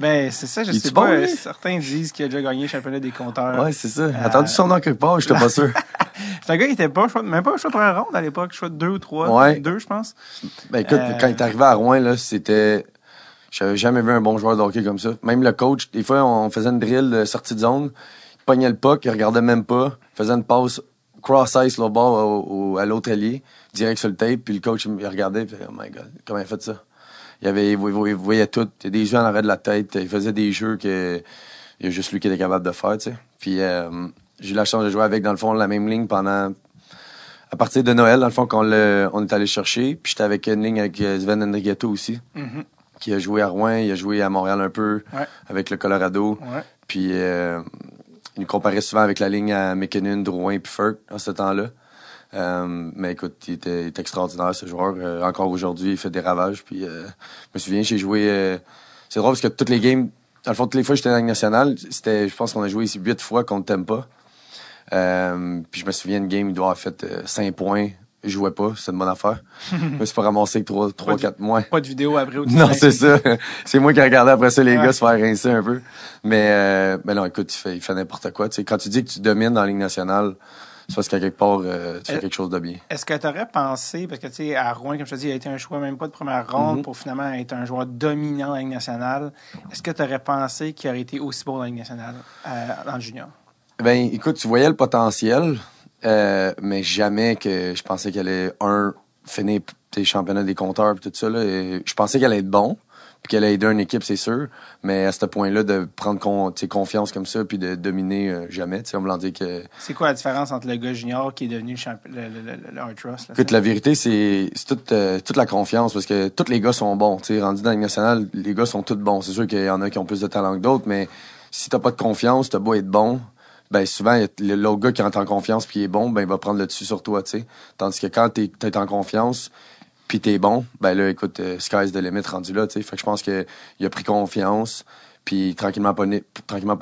Ben, c'est ça, je sais pas. Bon, certains disent qu'il a déjà gagné le championnat des compteurs. Ouais, c'est ça. Attendu son nom quelque part, j'étais pas sûr. C'est un gars qui était pas, même pas choix de première ronde à l'époque, choix de 2 ou 3. Ouais. 2, je pense. Ben, écoute, quand il est arrivé à Rouyn, là, c'était... J'avais jamais vu un bon joueur de hockey comme ça. Même le coach, des fois, on faisait une drill de sortie de zone, il pognait le puck, il regardait même pas, il faisait une passe... cross-ice là bas à l'autre allié, direct sur le tape, puis le coach il regardait, puis oh my God, comment il a fait ça? Il voyait tout, il y a des jeux en arrêt de la tête, il faisait des jeux que il y a juste lui qui était capable de faire, tu sais. Puis j'ai eu la chance de jouer avec, dans le fond, la même ligne à partir de Noël, dans le fond, quand on est allé chercher, puis j'étais avec une ligne avec Sven Henrighetto aussi, qui a joué à Rouyn, il a joué à Montréal un peu, avec le Colorado, puis... il nous comparait souvent avec la ligne à McKinnon, Drouin et Furk en ce temps-là. Mais écoute, il était extraordinaire, ce joueur. Encore aujourd'hui, il fait des ravages. Puis, je me souviens, j'ai joué... c'est drôle parce que toutes les games... Dans le fond, toutes les fois que j'étais dans la Ligue nationale, je pense qu'on a joué ici 8 fois contre Tampa. Puis je me souviens, une game, il doit avoir fait 5 points. Je jouais pas, c'est une bonne affaire. Je me suis pas ramassé avec 3-4 mois. Pas de vidéo après ou tout ça. Non, c'est ça. C'est moi qui regardais après ça les gars se faire rincer un peu. Mais non, écoute, il fait n'importe quoi. Tu sais, quand tu dis que tu domines dans la Ligue nationale, c'est parce qu'à quelque part, tu fais quelque chose de bien. Est-ce que tu aurais pensé, parce que tu sais, à Rouyn, comme je te dis, il a été un choix même pas de première ronde pour finalement être un joueur dominant dans la Ligue nationale. Est-ce que tu aurais pensé qu'il aurait été aussi bon dans la Ligue nationale, dans le junior? Bien, écoute, tu voyais le potentiel, mais jamais que je pensais qu'elle allait, finir les championnats des compteurs et tout ça. Là, et je pensais qu'elle allait être bon. Puis qu'elle a aidé une équipe, c'est sûr. Mais à ce point-là, de prendre confiance comme ça puis de dominer jamais, on me l'a dit que... C'est quoi la différence entre le gars junior qui est devenu le Hard Trust? Là, écoute, la vérité, c'est toute la confiance parce que tous les gars sont bons. Rendu dans la Ligue nationale, les gars sont tous bons. C'est sûr qu'il y en a qui ont plus de talent que d'autres, mais si t'as pas de confiance, t'as beau être bon, ben souvent, l'autre gars qui entre en confiance puis il est bon, ben il va prendre le dessus sur toi. T'sais. Tandis que quand t'es en confiance... Puis t'es bon, ben là, écoute, sky's the limit rendu là, tu sais. Fait que je pense qu'il a pris confiance, puis tranquillement pas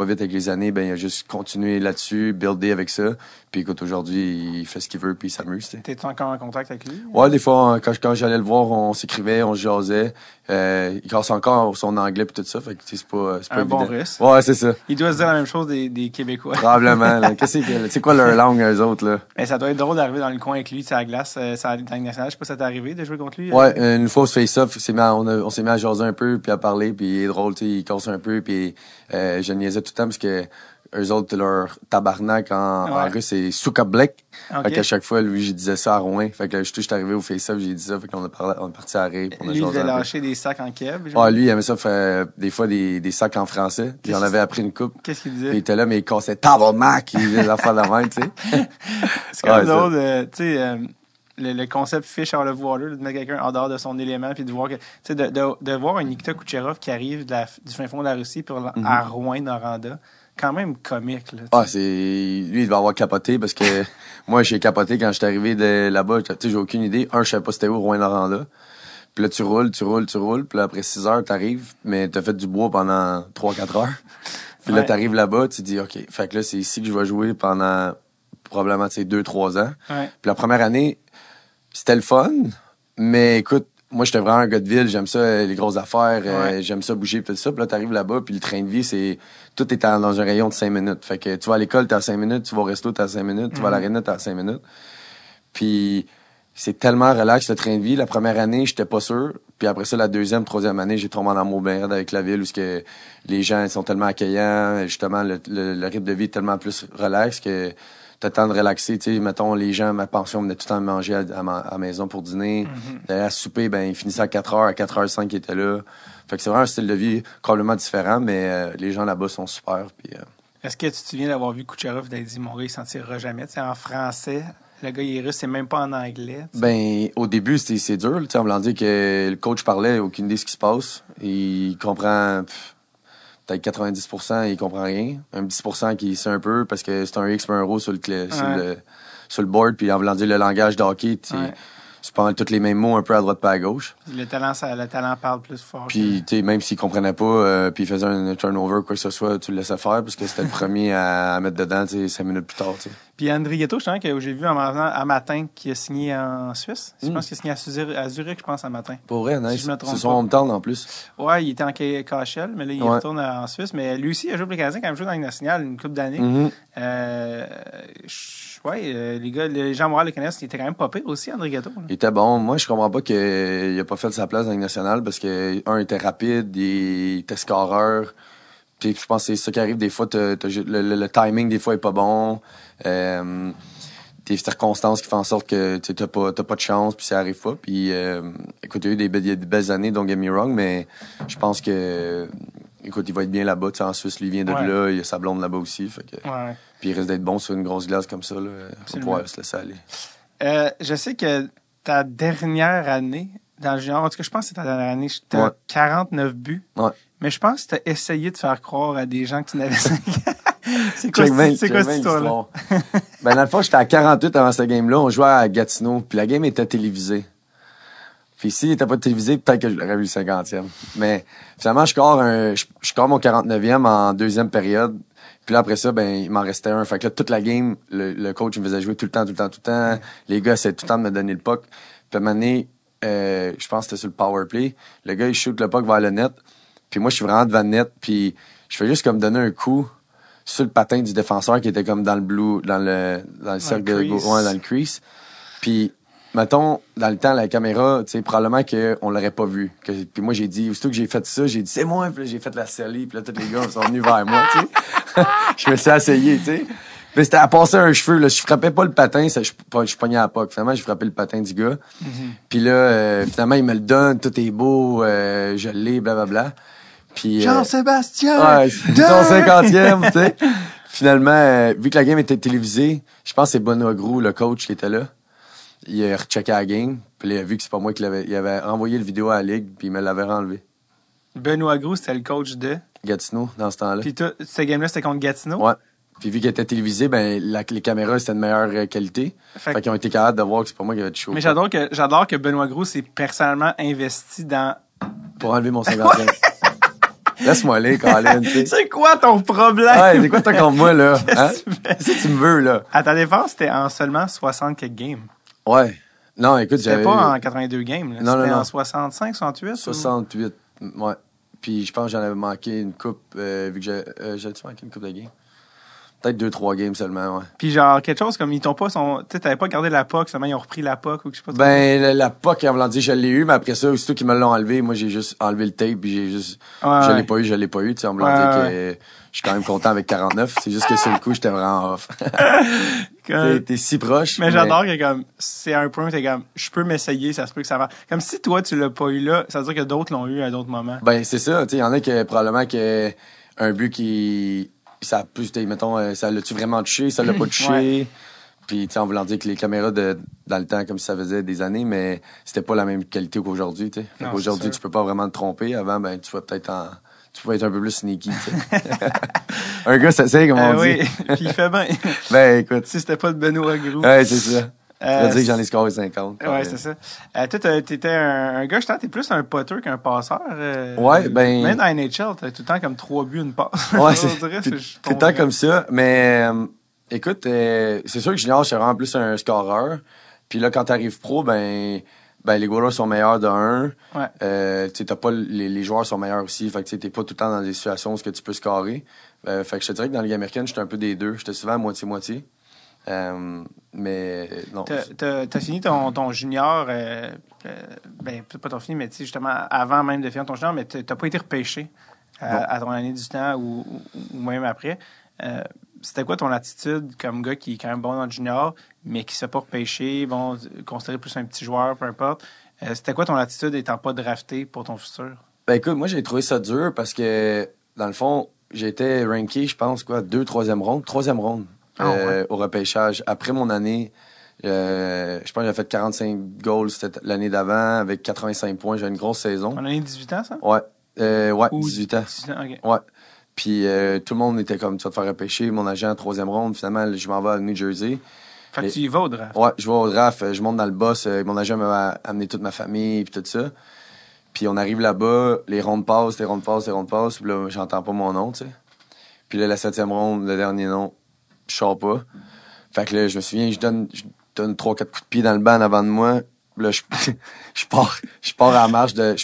vite avec les années, ben il a juste continué là-dessus, buildé avec ça. Puis écoute, aujourd'hui, il fait ce qu'il veut, puis il s'amuse, tu sais. T'es encore en contact avec lui? Ouais, des fois, quand j'allais le voir, on s'écrivait, on se jasait. Il casse encore son anglais, puis tout ça, fait que c'est pas évident. Un bon risque. Ouais, c'est ça. Il doit se dire la même chose des Québécois. Probablement, là. C'est quoi leur langue, eux autres, là? Mais ça doit être drôle d'arriver dans le coin avec lui, tu sais, à la glace, dans la Ligue nationale. Je sais pas si ça t'est arrivé de jouer contre lui. Ouais, une fois au face-off, on s'est mis à jaser un peu, puis à parler, puis il est drôle, tu sais, il casse un peu, puis je niaisais tout le temps, parce que eux autres, leur tabarnak en russe, c'est soukablek. Okay. Fait qu'à chaque fois, lui, je disais ça à Rouyn. Fait que je suis arrivé au face-off, j'ai dit ça. Fait qu'on on est parti à Rive. Lui, il a lâché des sacs en keb. Ah, lui, il aimait ça, des fois, des sacs en français. Puis on avait appris une coupe. Qu'est-ce qu'il disait? Puis il était là, mais il cassait tabarnak. Il faisait l'affaire de la main, tu sais. C'est comme d'autres, tu sais, le concept fish out of water, de mettre quelqu'un en dehors de son élément, puis de voir que, tu sais, de voir un Nikita Kucherov qui arrive du fin fond de la Russie, puis à Rouyn-Noranda. Quand même comique, là. Ah, lui, il va avoir capoté parce que moi, j'ai capoté quand j'étais arrivé de là-bas. Tu sais, j'ai aucune idée. Je savais pas c'était où, Rouyn-Noranda. Puis là, tu roules. Puis là, après 6 heures, t'arrives, mais t'as fait du bois pendant 3-4 heures. Puis là, t'arrives là-bas, tu dis, OK, fait que là, c'est ici que je vais jouer pendant probablement, tu sais, 2-3 ans. Ouais. Puis la première année, c'était le fun, mais écoute, moi, j'étais vraiment un gars de ville. J'aime ça, les grosses affaires. Ouais. J'aime ça bouger, tout ça. Puis là, t'arrives là-bas, puis le train de vie, c'est... Tout est dans un rayon de 5 minutes. Fait que tu vas à l'école, t'es à 5 minutes. Tu vas au resto, t'es à 5 minutes. Tu vas à l'aréna, t'es à 5 minutes. Puis c'est tellement relax, le train de vie. La première année, j'étais pas sûr. Puis après ça, la 2e, 3e année, j'ai tombé en amour bien raide avec la ville où que les gens sont tellement accueillants. Justement, le rythme de vie est tellement plus relax que... T'as le temps de relaxer, tu sais, mettons, les gens, ma pension, venaient tout le temps manger à la maison pour dîner. D'ailleurs, à souper, ben, ils finissaient à 4h, à 4h05, ils étaient là. Fait que c'est vraiment un style de vie complètement différent, mais les gens là-bas sont super. Puis, Est-ce que tu te souviens d'avoir vu Kucherov d'aller dire, mon gars, il s'en tirera jamais, tu sais, en français? Le gars, il est russe, c'est même pas en anglais. T'sais. Ben, au début, c'est dur, tu sais, on me l'a dit que le coach parlait, aucune idée de ce qui se passe. Il comprend... Peut-être 90%, il comprend rien. Un 10% qui sait un peu parce que c'est un X, un O sur le board. Puis en voulant dire le langage d'hockey, tu parles tous les mêmes mots un peu à droite pas à gauche. Le talent parle plus fort. Puis tu sais, même s'il comprenait pas, puis il faisait un turnover, quoi que ce soit, tu le laissais faire parce que c'était le premier à mettre dedans, tu sais, 5 minutes plus tard, tu sais. Puis André Gaudet, je pense que j'ai vu un matin qu'il a signé en Suisse. Je pense qu'il a signé à Zurich, je pense, un matin. Pour vrai, nice. Si je me trompe. C'est son hometown en plus. Ouais, il était en KHL, mais là, il retourne en Suisse. Mais lui aussi, il a joué pour les Canadiens quand il joue dans la Ligue nationale une couple d'années. Les gens morales des Canadiens, il était quand même pas pire aussi, André Gaudet. Il était bon. Moi, je comprends pas qu'il a pas fait de sa place dans la Ligue nationale parce que, il était rapide, il était scoreur. Puis je pense que c'est ça qui arrive des fois, le timing des fois est pas bon, des circonstances qui font en sorte que tu t'as pas de chance, puis ça arrive pas. Puis écoute, il y a eu des belles années, don't get me wrong, mais je pense que écoute, il va être bien là-bas, tu sais, en Suisse, lui, il vient de là, il a sa blonde là-bas aussi, fait que puis il risque d'être bon sur une grosse glace comme ça là, pour pouvoir se laisser aller. Je sais que ta dernière année dans le junior, en tout cas, je pense que c'est ta dernière année, t'as 49 buts. Ouais. Mais je pense que t'as essayé de faire croire à des gens que tu n'avais 5 ans. C'est quoi cette histoire-là? Ben, dans le fond, j'étais à 48 avant cette game-là. On jouait à Gatineau. Puis la game était télévisée. Puis s'il n'était pas télévisé, peut-être que je l'aurais vu le 50e. Mais finalement, je score mon 49e en 2e période. Puis là, après ça, ben, il m'en restait un. Fait que là, toute la game, le coach me faisait jouer tout le temps. Les gars essayaient tout le temps de me donner le puck. Puis à un moment donné, je pense que c'était sur le power play. Le gars, il shoot le puck vers le net. Puis moi, je suis vraiment devant le net, puis je fais juste comme donner un coup sur le patin du défenseur qui était comme dans le blue, dans le cercle de gauche, dans le crease. Puis mettons, dans le temps, la caméra, tu sais, probablement qu'on l'aurait pas vu. Puis moi, j'ai dit, aussitôt que j'ai fait ça, j'ai dit, c'est moi. Puis là, j'ai fait la série. Puis là, tous les gars sont venus vers moi, tu sais. Je me suis essayé, tu sais. Mais c'était à passer un cheveu, là. Je frappais pas le patin, ça, je pognais à la puck. Finalement, j'ai frappé le patin du gars. Mm-hmm. Puis là, finalement, il me le donne, tout est beau, je l'ai, blablabla. Puis Jean-Sébastien! Ouais, c'est son 50e, tu sais. Finalement, vu que la game était télévisée, je pense que c'est Benoît Groulx, le coach, qui était là. Il a rechecké la game, puis il a vu que c'est pas moi qui l'avais... Il avait envoyé le vidéo à la Ligue, puis il me l'avait renlevé. Benoît Groulx, c'était le coach de... Gatineau, dans ce temps-là. Puis cette game-là, c'était contre Gatineau? Ouais. Puis vu qu'elle était télévisée, ben, les caméras, c'était de meilleure qualité. Fait qu'ils ont été capables de voir que c'est pas moi qui avait du show. Mais j'adore que Benoît Groulx s'est personnellement investi dans... Pour enlever mon 50e. Laisse-moi aller, Colin. C'est quoi ton problème? Ouais, c'est quoi t'as contre moi, là? Hein? Si tu me veux, là. À ta défense, c'était en seulement 60 quelques games. Ouais. Non, écoute, j'avais... C'était pas en 82 games, là. Non, en 65, 68? 68, ou... ouais. Puis je pense que j'en avais manqué une coupe, vu que j'avais-tu manqué une coupe de games? Peut-être 2-3 games seulement, ouais. Puis genre, quelque chose comme, ils t'ont pas son... Tu sais, t'avais pas gardé la puck, seulement ils ont repris la puck ou je sais pas. Ben, la puck, ils l'ont dit, je l'ai eu, mais après ça, aussitôt qu'ils me l'ont enlevé, moi, j'ai juste enlevé le tape, puis j'ai juste... Ouais, je l'ai pas eu, tu sais, on me l'a dit que je suis quand même content avec 49. C'est juste que sur le coup, j'étais vraiment off. T'es si proche. Mais j'adore que comme, c'est un point où t'es comme, je peux m'essayer, ça se peut que ça va. Comme si toi, tu l'as pas eu là, ça veut dire que d'autres l'ont eu à d'autres moments. Ben, c'est ça, tu sais, il y en a que probablement que un but qui... ça a plus, mettons, ça l'a-tu vraiment touché, ça l'a pas touché. Ouais. Puis, tu sais, en voulant dire que les caméras dans le temps, comme si ça faisait des années, mais c'était pas la même qualité qu'aujourd'hui, tu sais. Aujourd'hui, tu peux pas vraiment te tromper. Avant, ben, tu pouvais être un peu plus sneaky, tu sais. Un gars, ça sait, comme on dit. Oui, puis il fait bien. Ben, écoute. Si c'était pas de Benoît Groulx. Ouais, c'est ça. Tu vas dire que j'en ai scoré 50. Ouais, c'est ça. Toi, t'étais un gars, je t'es plus un poteur qu'un passeur. Ouais, ben. Même dans la NHL, t'as tout le temps comme 3 buts, une passe. Ouais, c'est tout le temps comme ça. Mais, écoute, c'est sûr que junior, je suis vraiment plus un scoreur. Puis là, quand t'arrives pro, ben, les goalers sont meilleurs de 1. Ouais. Tu sais, t'as pas, les joueurs sont meilleurs aussi. Fait que, tu sais, t'es pas tout le temps dans des situations où tu peux scorer. Fait que je te dirais que dans la Ligue américaine, j'étais un peu des deux. J'étais souvent à moitié-moitié. Mais non. T'as fini ton junior, ben pas ton fini, mais tu sais justement avant même de finir ton junior, mais t'as pas été repêché à ton année du temps ou même après. C'était quoi ton attitude comme gars qui est quand même bon dans le junior, mais qui s'est pas repêché, bon considéré plus un petit joueur, peu importe. C'était quoi ton attitude étant pas drafté pour ton futur? Ben écoute, moi j'ai trouvé ça dur parce que dans le fond j'étais ranké, je pense quoi, 3e ronde. Au repêchage. Après mon année, je pense que j'ai fait 45 goals l'année d'avant avec 85 points. J'ai une grosse saison. On a eu 18 ans, ça? Ouais. Ouais, 18 ans. 18 ans, OK. Ouais. Puis tout le monde était comme, tu vas te faire repêcher. Mon agent, 3e ronde. Finalement, je m'en vais à New Jersey. Fait que tu y vas au draft? Ouais, je vais au draft. Je monte dans le boss. Mon agent m'a amené toute ma famille et tout ça. Puis on arrive là-bas, les rondes passent. Puis là, j'entends pas mon nom, tu sais. Puis là, la 7e ronde, le dernier nom. Je sors pas. Fait que là, je me souviens, je donne 3-4 coups de pied dans le banc en avant de moi. Là, je pars à la marche. Je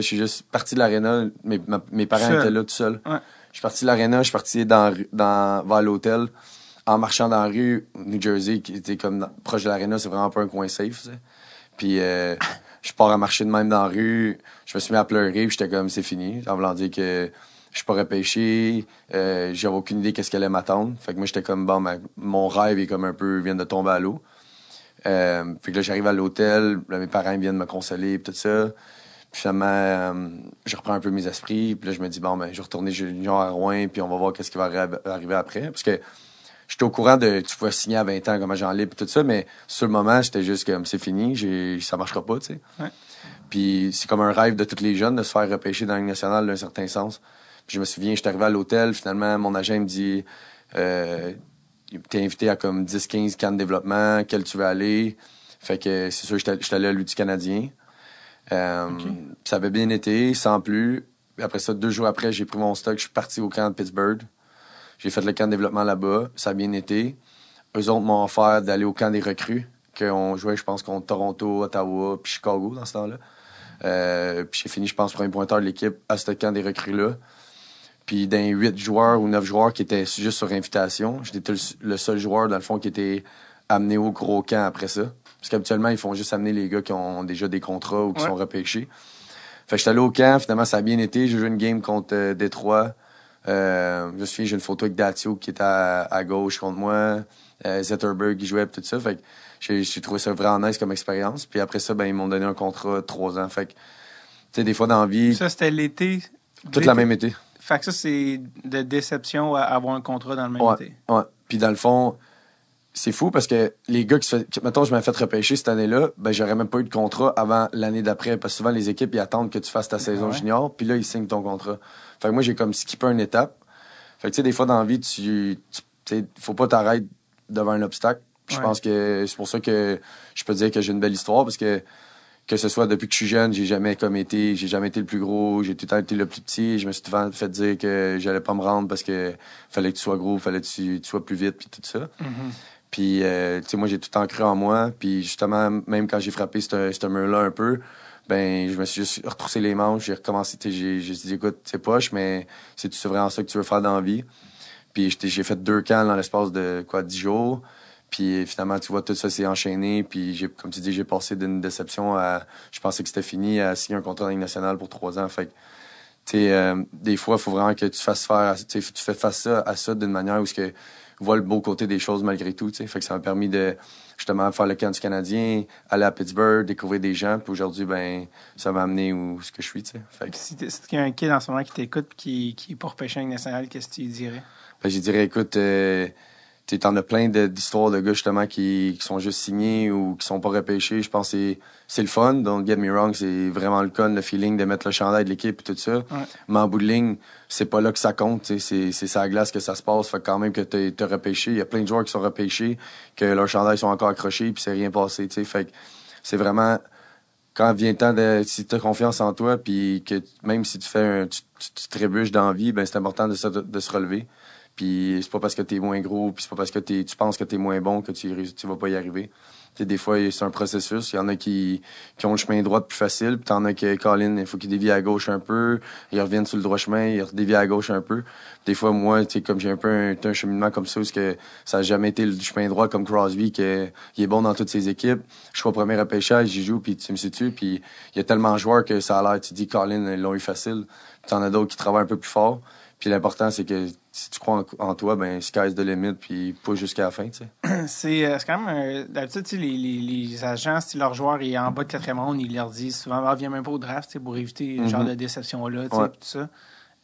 suis juste parti de l'aréna. Mes parents étaient là tout seuls. Ouais. Je suis parti de l'aréna, je suis parti vers l'hôtel en marchant dans la rue New Jersey, qui était comme proche de l'aréna, c'est vraiment pas un coin safe. Ça. Puis je pars à marcher de même dans la rue. Je me suis mis à pleurer, puis j'étais comme c'est fini. En voulant dire que je suis pas repêché, j'avais aucune idée qu'est-ce qu'elle allait m'attendre. Fait que moi, j'étais comme, bon, mon rêve est comme un peu, vient de tomber à l'eau. Fait que là, j'arrive à l'hôtel, là, mes parents viennent me consoler, pis tout ça. Puis finalement, je reprends un peu mes esprits, puis là, je me dis, bon, ben, je vais retourner junior à Rouyn, puis on va voir qu'est-ce qui va arriver après. Parce que j'étais au courant de, tu pouvais signer à 20 ans comme agent libre, pis tout ça, mais sur le moment, j'étais juste comme, c'est fini, ça marchera pas, tu sais. Ouais. Puis c'est comme un rêve de tous les jeunes de se faire repêcher dans la Ligue nationale d'un certain sens. Je me souviens, j'étais arrivé à l'hôtel. Finalement, mon agent me dit t'es invité à comme 10-15 camps de développement, quel tu veux aller. Fait que c'est sûr, j'étais allé à l'U du Canadien. Okay. Ça avait bien été, sans plus. Après ça, 2 jours après, j'ai pris mon stock. Je suis parti au camp de Pittsburgh. J'ai fait le camp de développement là-bas. Ça a bien été. Eux autres m'ont offert d'aller au camp des recrues, qu'on jouait, je pense, contre Toronto, Ottawa, puis Chicago dans ce temps-là. Puis j'ai fini, je pense, premier pointeur de l'équipe à ce camp des recrues-là. Puis dans les 8 joueurs ou 9 joueurs qui étaient juste sur invitation, j'étais le seul joueur, dans le fond, qui était amené au gros camp après ça. Parce qu'habituellement, ils font juste amener les gars qui ont déjà des contrats ou qui sont repêchés. Fait que j'étais allé au camp, finalement, ça a bien été. J'ai joué une game contre Détroit. Je me souviens, j'ai une photo avec Datio qui était à gauche contre moi. Zetterberg qui jouait, tout ça. Fait que j'ai trouvé ça vraiment nice comme expérience. Puis après ça, ben ils m'ont donné un contrat de 3 ans. Fait que, tu sais, des fois dans la vie... Ça, c'était l'été? Toute la même été. Fait que ça, c'est de déception à avoir un contrat dans le même été. Ouais. Puis dans le fond... C'est fou parce que les gars qui se fait... Mettons, je m'avais fait repêcher cette année-là, ben j'aurais même pas eu de contrat avant l'année d'après. Parce que souvent, les équipes, ils attendent que tu fasses ta saison junior, puis là, ils signent ton contrat. Fait que moi, j'ai comme skippé une étape. Fait que, tu sais, des fois, dans la vie, tu sais, faut pas t'arrêter devant un obstacle. Puis je pense que c'est pour ça que je peux dire que j'ai une belle histoire parce que ce soit depuis que je suis jeune, j'ai jamais été le plus gros, j'ai tout le temps été le plus petit. Je me suis souvent fait dire que j'allais pas me rendre parce que fallait que tu sois gros, fallait que tu sois plus vite, puis tout ça. Puis, tu sais, moi, j'ai tout le temps cru en moi. Puis, justement, même quand j'ai frappé ce mur-là un peu, ben je me suis juste retroussé les manches. J'ai recommencé, tu sais, j'ai dit, écoute, c'est poche, mais c'est-tu vraiment ça que tu veux faire dans la vie? Puis, j'ai fait 2 camps dans l'espace de, 10 jours. Puis, finalement, tu vois, tout ça s'est enchaîné. Puis, comme tu dis, j'ai passé d'une déception à... Je pensais que c'était fini, à signer un contrat en Ligue nationale pour 3 ans. Fait que, tu sais, des fois, il faut vraiment que tu fasses faire... Tu sais, tu fais face à ça d'une manière où ce que... Vois le beau côté des choses malgré tout, tu sais. Fait que ça m'a permis de, justement, faire le camp du Canadien, aller à Pittsburgh, découvrir des gens. Puis aujourd'hui, ben ça m'a amené où ce que je suis, tu sais. Fait que... Si il y a un kid en ce moment qui t'écoute et qui est pour repêcher en Ligue nationale, qu'est-ce que tu lui dirais? Ben, je dirais, écoute, tu sais, t'en as plein d'histoires de gars, justement, qui sont juste signés ou qui sont pas repêchés. Je pense que c'est le fun. Don't get me wrong, c'est vraiment le fun, le feeling de mettre le chandail de l'équipe et tout ça. Ouais. Mais en bout de ligne, c'est pas là que ça compte, c'est sur la glace que ça se passe. Fait quand même que t'as repêché, il y a plein de joueurs qui sont repêchés, que leurs chandails sont encore accrochés, puis c'est rien passé, tu sais. Fait que c'est vraiment quand vient le temps de, si t'as confiance en toi, puis que même si tu trébuches dans la vie, ben c'est important de se relever. Puis c'est pas parce que t'es moins gros, puis c'est pas parce que tu penses que t'es moins bon que tu vas pas y arriver. T'sais, des fois, c'est un processus. Il y en a qui ont le chemin droit plus facile. Puis t'en as que, Colin, il faut qu'il dévie à gauche un peu. Ils reviennent sur le droit chemin, ils redévient à gauche un peu. Des fois, moi, t'sais, comme j'ai un peu un cheminement comme ça, parce que ça n'a jamais été le chemin droit comme Crosby, qu'il est bon dans toutes ses équipes. Je suis au premier repêchage, j'y joue, puis tu me situes. Puis il y a tellement de joueurs que ça a l'air, tu dis, Colin, ils l'ont eu facile. Puis t'en as d'autres qui travaillent un peu plus fort. Puis l'important, c'est que si tu crois en toi, ben sky's the limit, puis pousse jusqu'à la fin, tu sais. C'est quand même... D'habitude, tu sais, les agents, si leur joueur est en bas de 4e ronde, ils leur disent souvent, viens même pas au draft, tu sais, pour éviter le genre de déception-là, tu sais, tout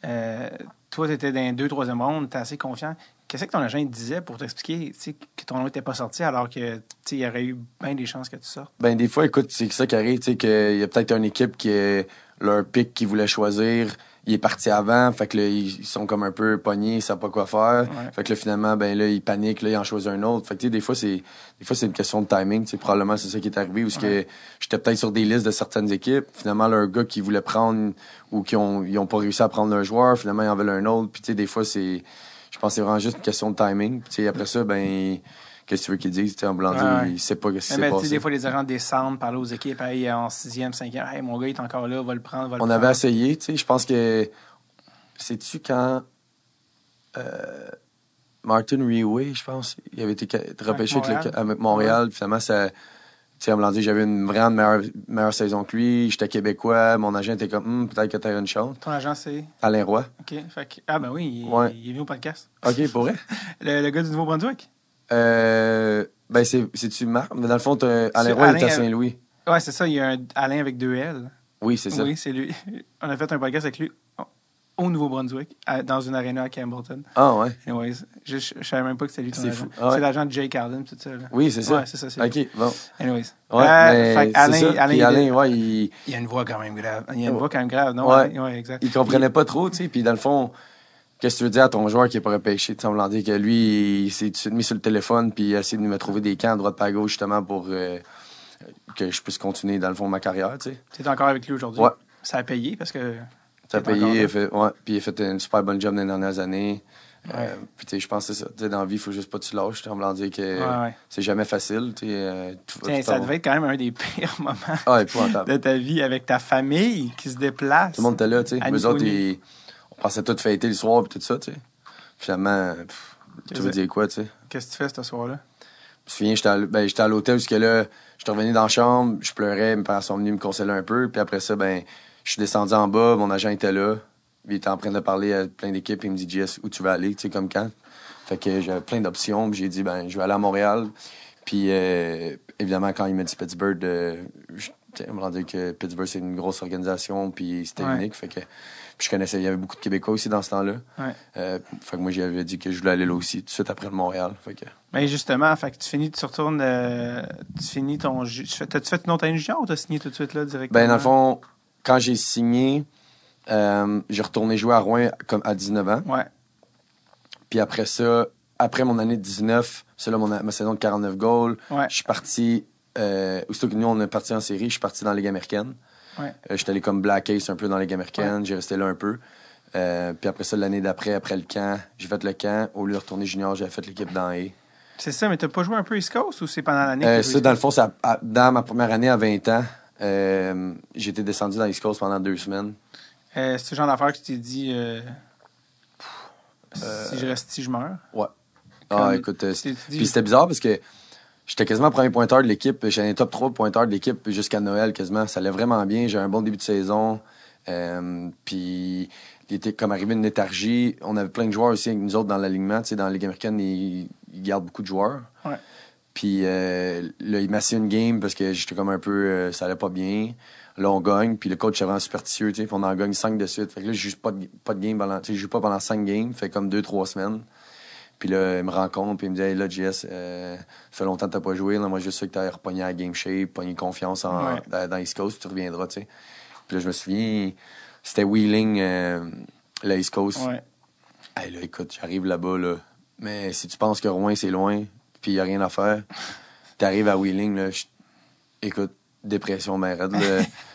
ça. Toi, t'étais dans 2e, 3e ronde, t'es assez confiant. Qu'est-ce que ton agent disait pour t'expliquer, tu sais, que ton nom n'était pas sorti alors que, tu sais, il y aurait eu bien des chances que tu sortes? Ben des fois, écoute, c'est ça qui arrive, tu sais, qu'il y a peut-être une équipe qui est leur pick qu'ils voulaient choisir... Il est parti avant, fait que là, ils sont comme un peu pognés, ils savent pas quoi faire. Ouais. Fait que là, finalement, ben là, ils paniquent, là, ils en choisissent un autre. Fait que, tu sais, des fois, c'est une question de timing, tu sais, probablement, c'est ça qui est arrivé, où que j'étais peut-être sur des listes de certaines équipes. Finalement, leur gars qui voulait prendre ou ils ont pas réussi à prendre leur joueur, finalement, ils en veulent un autre. Puis, tu sais, des fois, je pense que c'est vraiment juste une question de timing. Puis, tu sais, après ça, ben, qu'est-ce que tu veux qu'ils disent? En blanc, il sait pas ce qui s'est passé. Mais des fois, les agents descendent, parlent aux équipes, hey, en 6e, 5e, hey, mon gars, il est encore là, va le prendre. On avait essayé, tu sais. Je pense que. Sais-tu quand Martin Reeway, je pense, il avait été repêché avec Montréal, finalement, ça. Tu sais, j'avais une vraiment meilleure saison que lui. J'étais québécois. Mon agent était comme, peut-être que t'as une chance. Ton agent, c'est? Alain Roy. OK. Fait que... Ah, ben oui, il est venu au podcast. OK, pour vrai? le gars du Nouveau-Brunswick? Ben, c'est-tu Marc? Dans le fond, Alain Roy est à Saint-Louis. Ouais, c'est ça. Il y a un Alain avec 2 L. Oui, c'est ça. Oui, c'est lui. On a fait un podcast avec lui au Nouveau-Brunswick, dans une aréna à Campbellton. Ah, ouais. Anyways, je savais même pas que c'était lui ton agent. Fou. Ah, ouais. C'est l'agent de Jake Allen, tout ça. Là. Oui, c'est ça. Ouais, c'est ça. C'est OK, bon. Anyways. Ouais, mais Alain, ouais, il a une voix quand même grave. Il a une voix quand même grave, non? Ouais, exact. Il comprenait pas trop, tu sais. Puis, dans le fond... Qu'est-ce que tu veux dire à ton joueur qui est pas repêché? Tu sais, on me l'a dit que lui, il s'est mis sur le téléphone puis il a essayé de me trouver des camps à droite par gauche justement pour que je puisse continuer dans le fond de ma carrière, tu sais. Tu es encore avec lui aujourd'hui? Ouais. Ça a payé parce que... Ça a payé, puis il a fait une super bonne job dans les dernières années. Ouais. Puis tu sais, je pense que c'est ça. Tu sais, dans la vie, il faut juste pas que tu lâches. On me l'a dit que c'est jamais facile. Tu sais, ça devait être quand même un des pires moments de ta vie avec ta famille qui se déplace. Tout le monde était là, tu sais. Eux autres, on pensait tout fêter le soir et tout ça, tu sais. Finalement, tu veux dire quoi, tu sais? Qu'est-ce que tu fais ce soir-là? Je me souviens, j'étais à l'hôtel parce que là, j'étais revenu dans la chambre, je pleurais, mes parents sont venus me consoler un peu, puis après ça, ben, je suis descendu en bas, mon agent était là, il était en train de parler à plein d'équipes, il me dit, Jess, où tu veux aller, tu sais, comme quand? Fait que j'avais plein d'options, puis j'ai dit, ben, je vais aller à Montréal. Puis, évidemment, quand il m'a dit Pittsburgh, on me rendait que Pittsburgh, c'est une grosse organisation, puis c'était unique. Fait que je connaissais, il y avait beaucoup de Québécois aussi dans ce temps-là. Ouais. Fait que moi, j'avais dit que je voulais aller là aussi, tout de suite après le Montréal. Fait que... Ben justement, fait que tu finis, tu retournes, tu finis ton... T'as-tu fait une autre année junior ou t'as signé tout de suite là directement? Ben dans le fond, quand j'ai signé, j'ai retourné jouer à Rouyn comme à 19 ans. Ouais. Puis après ça, après mon année de 19, c'est là ma saison de 49 goals, je suis parti... aussitôt que nous, on est parti en série, je suis parti dans la Ligue américaine. Ouais. J'étais allé comme Black Ace un peu dans la Ligue américaine. Ouais. J'ai resté là un peu. Puis après ça, l'année d'après, après le camp, j'ai fait le camp. Au lieu de retourner junior, j'avais fait l'équipe dans A. C'est ça, mais t'as pas joué un peu East Coast ou c'est pendant l'année? Ça, dans le fond, dans ma première année à 20 ans, j'étais descendu dans East Coast pendant 2 semaines. C'est ce genre d'affaire que tu t'es dit si je reste ici, je meurs? Ouais. Ah, écoute, puis c'était bizarre parce que j'étais quasiment premier pointeur de l'équipe. J'étais un top 3 pointeur de l'équipe jusqu'à Noël quasiment. Ça allait vraiment bien. J'ai un bon début de saison. Puis, il était comme arrivé une léthargie. On avait plein de joueurs aussi avec nous autres dans l'alignement. Tu sais, dans la Ligue américaine, ils gardent beaucoup de joueurs. Ouais. Puis, là, ils m'assignent une game parce que j'étais comme un peu... ça allait pas bien. Là, on gagne. Puis, le coach est vraiment superstitieux. Tu sais, on en gagne 5 de suite. Fait que là, je joue pas de game pendant... Tu sais, je joue pas pendant 5 games. Fait comme 2-3 semaines. Puis là, il me rencontre, puis il me dit « Hey, là, JS, ça fait longtemps que t'as pas joué. Là, moi, je sais que t'as repogné à Game Shape, pogné confiance dans East Coast, puis tu reviendras, tu sais. » Puis là, je me souviens, c'était Wheeling, la East Coast. Ouais. Hey, là, écoute, j'arrive là-bas, là. Mais si tu penses que Rouyn, c'est loin, puis il n'y a rien à faire, t'arrives à Wheeling, là, écoute, dépression, merde.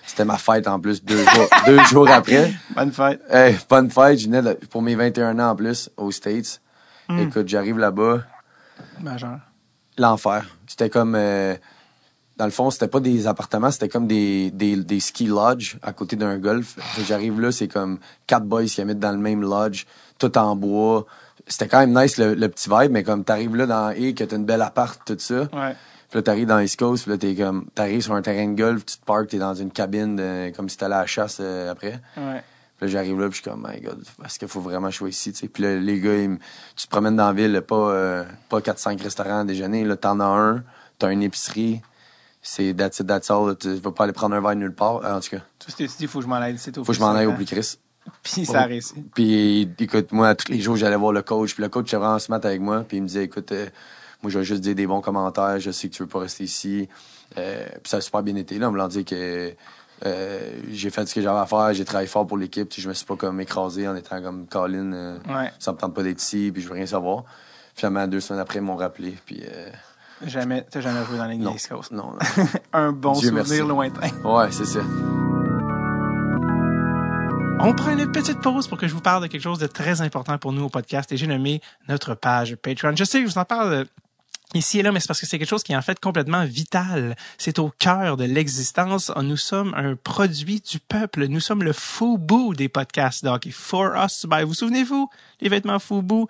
C'était ma fête en plus, 2 jours, 2 jours après. Bonne fête. Hey, bonne fête, je venais pour mes 21 ans en plus, aux States. Écoute, j'arrive là-bas. Majeur. L'enfer. C'était comme... dans le fond, c'était pas des appartements, c'était comme des ski lodges à côté d'un golf. J'arrive là, c'est comme 4 boys qui habitent dans le même lodge, tout en bois. C'était quand même nice, le petit vibe, mais comme t'arrives là dans A, que t'as une belle appart, tout ça. Ouais. Puis là, t'arrives dans East Coast, puis là, t'arrives sur un terrain de golf, tu te parques, t'es dans une cabine comme si t'allais à la chasse après. Ouais. Là, j'arrive là, puis je suis comme, my God, parce qu'il faut vraiment jouer ici, tu sais. Puis là, les gars, tu te promènes dans la ville, pas 4-5 restaurants à déjeuner. Là, t'en as un, t'as une épicerie, c'est that's all. Tu vas pas aller prendre un verre nulle part, en tout cas. Tu t'es dit, faut que je m'en aille, c'est tout. Faut que je m'en aille au plus Chris. Puis ça a réussi. Puis écoute, moi, tous les jours, j'allais voir le coach. Puis le coach, était vraiment se mettre avec moi, puis il me disait, écoute, moi, je vais juste dire des bons commentaires, je sais que tu veux pas rester ici. Puis ça a super bien été, là, on me l'a dit que... j'ai fait ce que j'avais à faire, j'ai travaillé fort pour l'équipe, je me suis pas comme écrasé en étant comme Colin, ça me tente pas d'être ici, puis je veux rien savoir. Finalement, 2 semaines après, ils m'ont rappelé, puis... T'as jamais joué dans la Ligue East Coast. Non, non. Un bon Dieu souvenir merci. Lointain. Ouais, c'est ça. On prend une petite pause pour que je vous parle de quelque chose de très important pour nous au podcast, et j'ai nommé notre page Patreon. Je sais que je vous en parle... Ici et là, mais c'est parce que c'est quelque chose qui est en fait complètement vital. C'est au cœur de l'existence. Nous sommes un produit du peuple. Nous sommes le FUBU des podcasts. Donc, for us, by. Vous souvenez-vous? Les vêtements FUBU,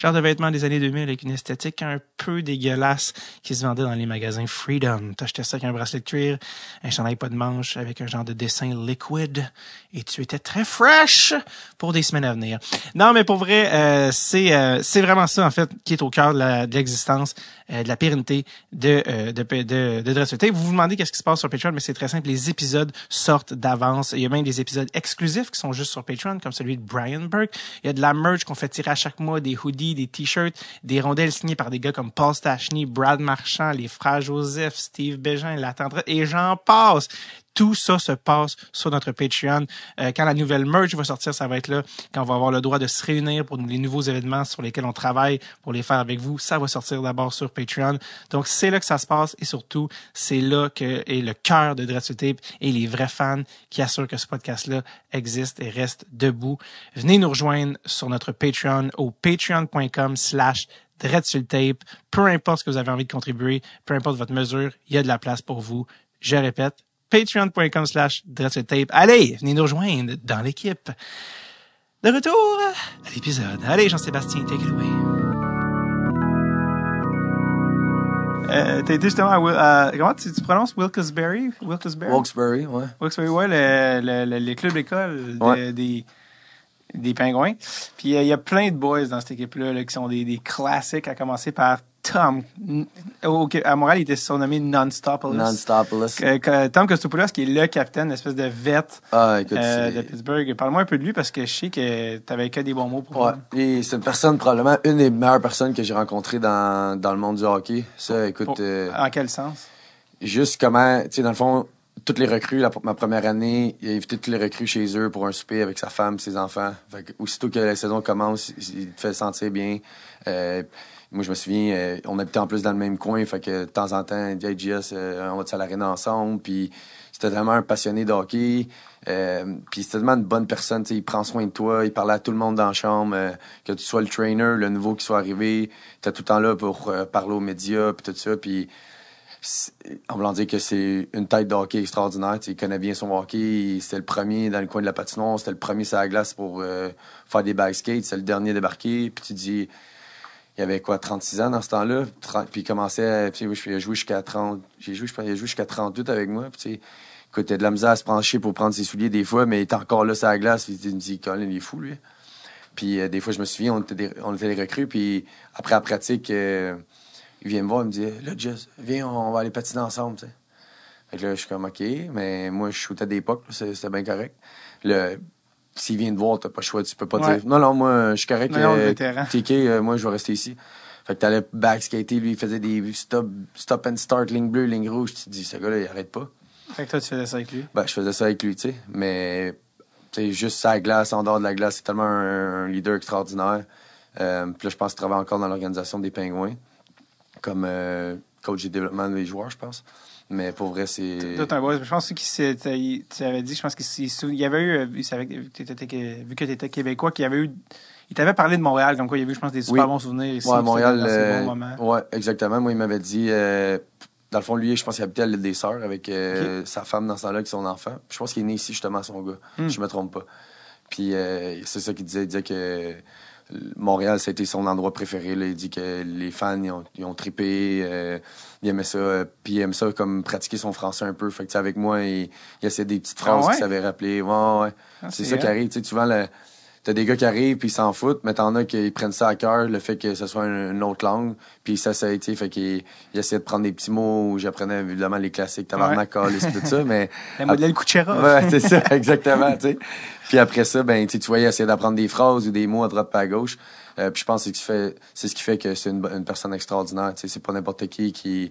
genre de vêtements des années 2000 avec une esthétique un peu dégueulasse qui se vendait dans les magasins Freedom. T'achetais ça avec un bracelet de cuir, un chandail pas de manche avec un genre de dessin liquide et tu étais très fresh pour des semaines à venir. Non, mais pour vrai, c'est vraiment ça en fait qui est au cœur de l'existence, de la pérennité de Dressul Tape. Vous vous demandez qu'est-ce qui se passe sur Patreon, mais c'est très simple. Les épisodes sortent d'avance. Il y a même des épisodes exclusifs qui sont juste sur Patreon, comme celui de Brian Burke. Il y a de la merch qu'on fait tirer à chaque mois, des hoodies, des t-shirts, des rondelles signées par des gars comme Paul Stachny, Brad Marchand, les frères Joseph, Steve Bégin, La Tendresse, et j'en passe. Tout ça se passe sur notre Patreon. Quand la nouvelle merch va sortir, ça va être là. Quand on va avoir le droit de se réunir pour les nouveaux événements sur lesquels on travaille pour les faire avec vous, ça va sortir d'abord sur Patreon. Donc, c'est là que ça se passe et surtout, c'est là que est le cœur de Dressul Tape et les vrais fans qui assurent que ce podcast-là existe et reste debout. Venez nous rejoindre sur notre Patreon au patreon.com/Dressul Tape. Peu importe ce que vous avez envie de contribuer, peu importe votre mesure, il y a de la place pour vous. Je répète, patreon.com/Dressul Tape. Allez, venez nous rejoindre dans l'équipe. de retour à l'épisode. Allez, Jean-Sébastien, take it away. T'as été justement à... comment tu prononces Wilkes-Barre? Wilkes-Barre, ouais. Wilkes-Barre, ouais, les clubs écoles ouais. des Pingouins. Puis il y a plein de boys dans cette équipe-là là, qui sont des classiques, à commencer par Tom. À Montréal, il était surnommé Non-Stopoulos. Tom Kostopoulos, qui est le capitaine, une espèce de vette de Pittsburgh. Parle-moi un peu de lui, parce que je sais que t'avais que des bons mots pour lui. Et c'est une personne, probablement, une des meilleures personnes que j'ai rencontrées dans le monde du hockey. Ça, écoute... en quel sens? Juste comment, tu sais, dans le fond... Toutes les recrues, ma première année, il a invité toutes les recrues chez eux pour un souper avec sa femme, ses enfants. Fait que, aussitôt que la saison commence, il te fait sentir bien. Moi, je me souviens, on habitait en plus dans le même coin, fait que de temps en temps, il dit « Hey, JS, on va te salarier ensemble. » Puis c'était vraiment un passionné de hockey. Puis c'était tellement une bonne personne. Il prend soin de toi, il parlait à tout le monde dans la chambre, que tu sois le trainer, le nouveau qui soit arrivé. T'es tout le temps là pour parler aux médias, puis tout ça. Puis... en voulant dire que c'est une tête de hockey extraordinaire. Il connaît bien son hockey. C'était le premier dans le coin de la patinoire. C'était le premier sur la glace pour faire des back skates. C'était le dernier débarqué. Puis tu dis... Il avait quoi, 36 ans dans ce temps-là? Puis il commençait... Il a joué jusqu'à 30... Il a joué jusqu'à 38 avec moi. Puis tu sais... Écoute, il a de la misère à se pencher pour prendre ses souliers des fois, mais il est encore là sur la glace. Il me dit, Colin, il est fou, lui. Puis des fois, je me souviens, on était des recrues. Puis après la pratique... il vient me voir, il me dit « Là, Jess, viens, on va aller patiner ensemble. » Fait que là, je suis comme « OK », mais moi, je shootais des pucks, c'était bien correct. S'il vient te voir, t'as pas le choix, tu peux pas dire « Non, non, moi, je suis correct, TK, moi, je vais rester ici. » Fait que t'allais backskater, lui, il faisait des stop and start, ligne bleue, ligne rouge. Tu te dis « Ce gars-là, il arrête pas. » Fait que toi, tu faisais ça avec lui? Ben, je faisais ça avec lui, tu sais, mais t'sais, juste sa glace, en dehors de la glace, c'est tellement un leader extraordinaire. Puis là, je pense qu'il travaille encore dans l'organisation des Pingouins. Comme coach du développement des joueurs, je pense. Mais pour vrai, c'est... Tout un boss. Je pense que tu avais dit, je pense qu'il y avait eu, vu que tu étais Québécois, qu'il y avait eu... Il t'avait parlé de Montréal, comme quoi il y avait eu, je pense, des super bons souvenirs ici. Oui, Montréal, oui, exactement. Moi, il m'avait dit... dans le fond, lui, je pense qu'il habitait à l'île des Sœurs avec sa femme dans ce temps-là, avec son enfant. Je pense qu'il est né ici, justement, son gars. Je me trompe pas. Puis c'est ça qu'il disait. Il disait que... Montréal, ça a été son endroit préféré. Là. Il dit que les fans, ils ont trippé. Ils aimaient ça. Puis ils aiment ça comme pratiquer son français un peu. Fait que avec moi, il essayait des petites phrases qu'il savait rappeler. Ouais. Ah, c'est ça qui arrive. Tu vois, t'as des gars qui arrivent puis ils s'en foutent, mais t'en as qui prennent ça à cœur, le fait que ce soit une autre langue. Puis ça a été. Fait qu'ils essayaient de prendre des petits mots. J'apprenais évidemment les classiques, tabarnak, calice, tout ça. Mais la modèle Kucherov. Ouais, c'est ça, exactement. T'sais. Puis après ça, ben tu voyais essayer d'apprendre des phrases ou des mots à droite et à gauche. Puis je pense que c'est ce qui fait que c'est une personne extraordinaire. T'sais. C'est pas n'importe qui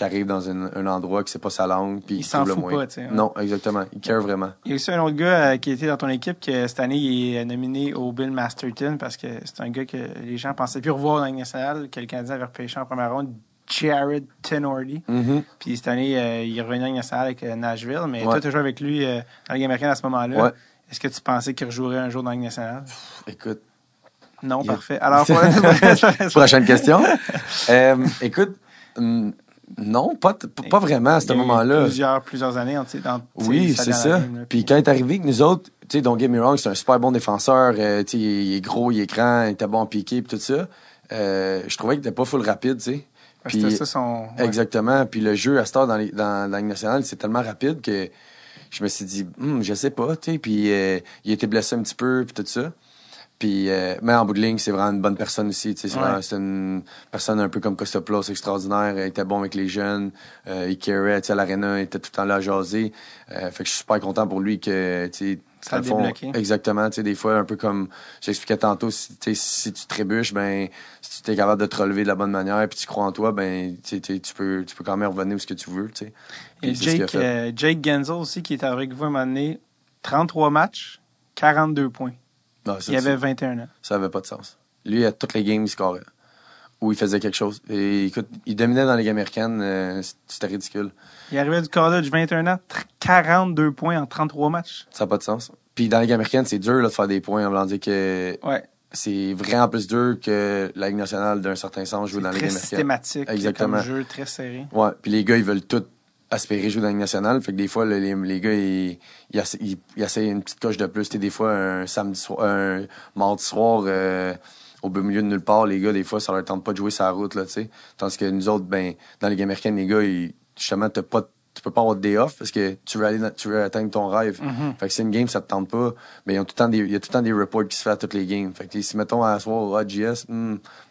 arrive dans un endroit qui c'est pas sa langue. Puis il s'en fout pas. Ouais. Non, exactement. Il care vraiment. Il y a aussi un autre gars qui était dans ton équipe que cette année, il est nominé au Bill Masterton parce que c'est un gars que les gens pensaient plus revoir dans la Ligue nationale, que le Canadien avait repêché en première ronde. Jared Tenordi. Mm-hmm. Puis cette année, il revenait en nationale avec Nashville, mais toi, tu jouais avec lui dans la Ligue américaine à ce moment-là. Ouais. Est-ce que tu pensais qu'il rejouerait un jour dans la Ligue nationale? Écoute. Non, parfait. Alors, prochaine question. Écoute, non, pas vraiment à ce moment-là. Plusieurs années. Oui, c'est ça. Puis quand il est arrivé que nous autres, tu sais, don't get me wrong, c'est un super bon défenseur. Tu sais, il est gros, il est grand, il était bon piqué, puis tout ça. Je trouvais qu'il était pas full rapide, tu sais. Puis, ça, son... Exactement. Puis le jeu à cette heure dans la Ligue nationale, c'est tellement rapide que je me suis dit, je sais pas, tu sais. Puis il a été blessé un petit peu, puis tout ça. Puis, mais en bout de ligne, c'est vraiment une bonne personne aussi, tu sais. C'est une personne un peu comme Kostopoulos, extraordinaire. Il était bon avec les jeunes. Il carait, tu sais, à l'aréna. Il était tout le temps là à jaser. Fait que je suis super content pour lui que, tu sais, ça a débloqué. Exactement, tu sais, des fois, un peu comme j'expliquais tantôt, si tu trébuches, ben, si tu es capable de te relever de la bonne manière et tu crois en toi, ben, tu peux quand même revenir où ce que tu veux, tu sais. Et Jake Guentzel aussi, qui était avec vous à un moment donné, 33 matchs, 42 points. Ah, il avait 21 ans. Ça n'avait pas de sens. Lui, à toutes les games, il scorait. Ou il faisait quelque chose. Et écoute, il dominait dans la Ligue américaine, c'était ridicule. Il arrivait du college, 21 ans, 42 points en 33 matchs. Ça n'a pas de sens. Puis dans la Ligue américaine, c'est dur là, de faire des points. On va dire que c'est vraiment plus dur que la Ligue nationale, d'un certain sens, joue dans la Ligue américaine. Très systématique. Exactement. Comme jeu, très serré. Ouais. Puis les gars, ils veulent tout aspirer jouer dans la Ligue nationale. Fait que des fois, les gars, ils essayent une petite coche de plus. T'sais, des fois, un mardi soir, au beau milieu de nulle part, les gars, des fois, ça leur tente pas de jouer sur la route, là, tu sais. Tandis que nous autres, ben, dans la Ligue américaine, les gars, justement, tu peux pas avoir de day off parce que tu veux atteindre ton rêve. Mm-hmm. Fait que si une game, ça te tente pas, mais il y a tout le temps des reports qui se font à toutes les games. Fait que si, mettons, à soir au AGS,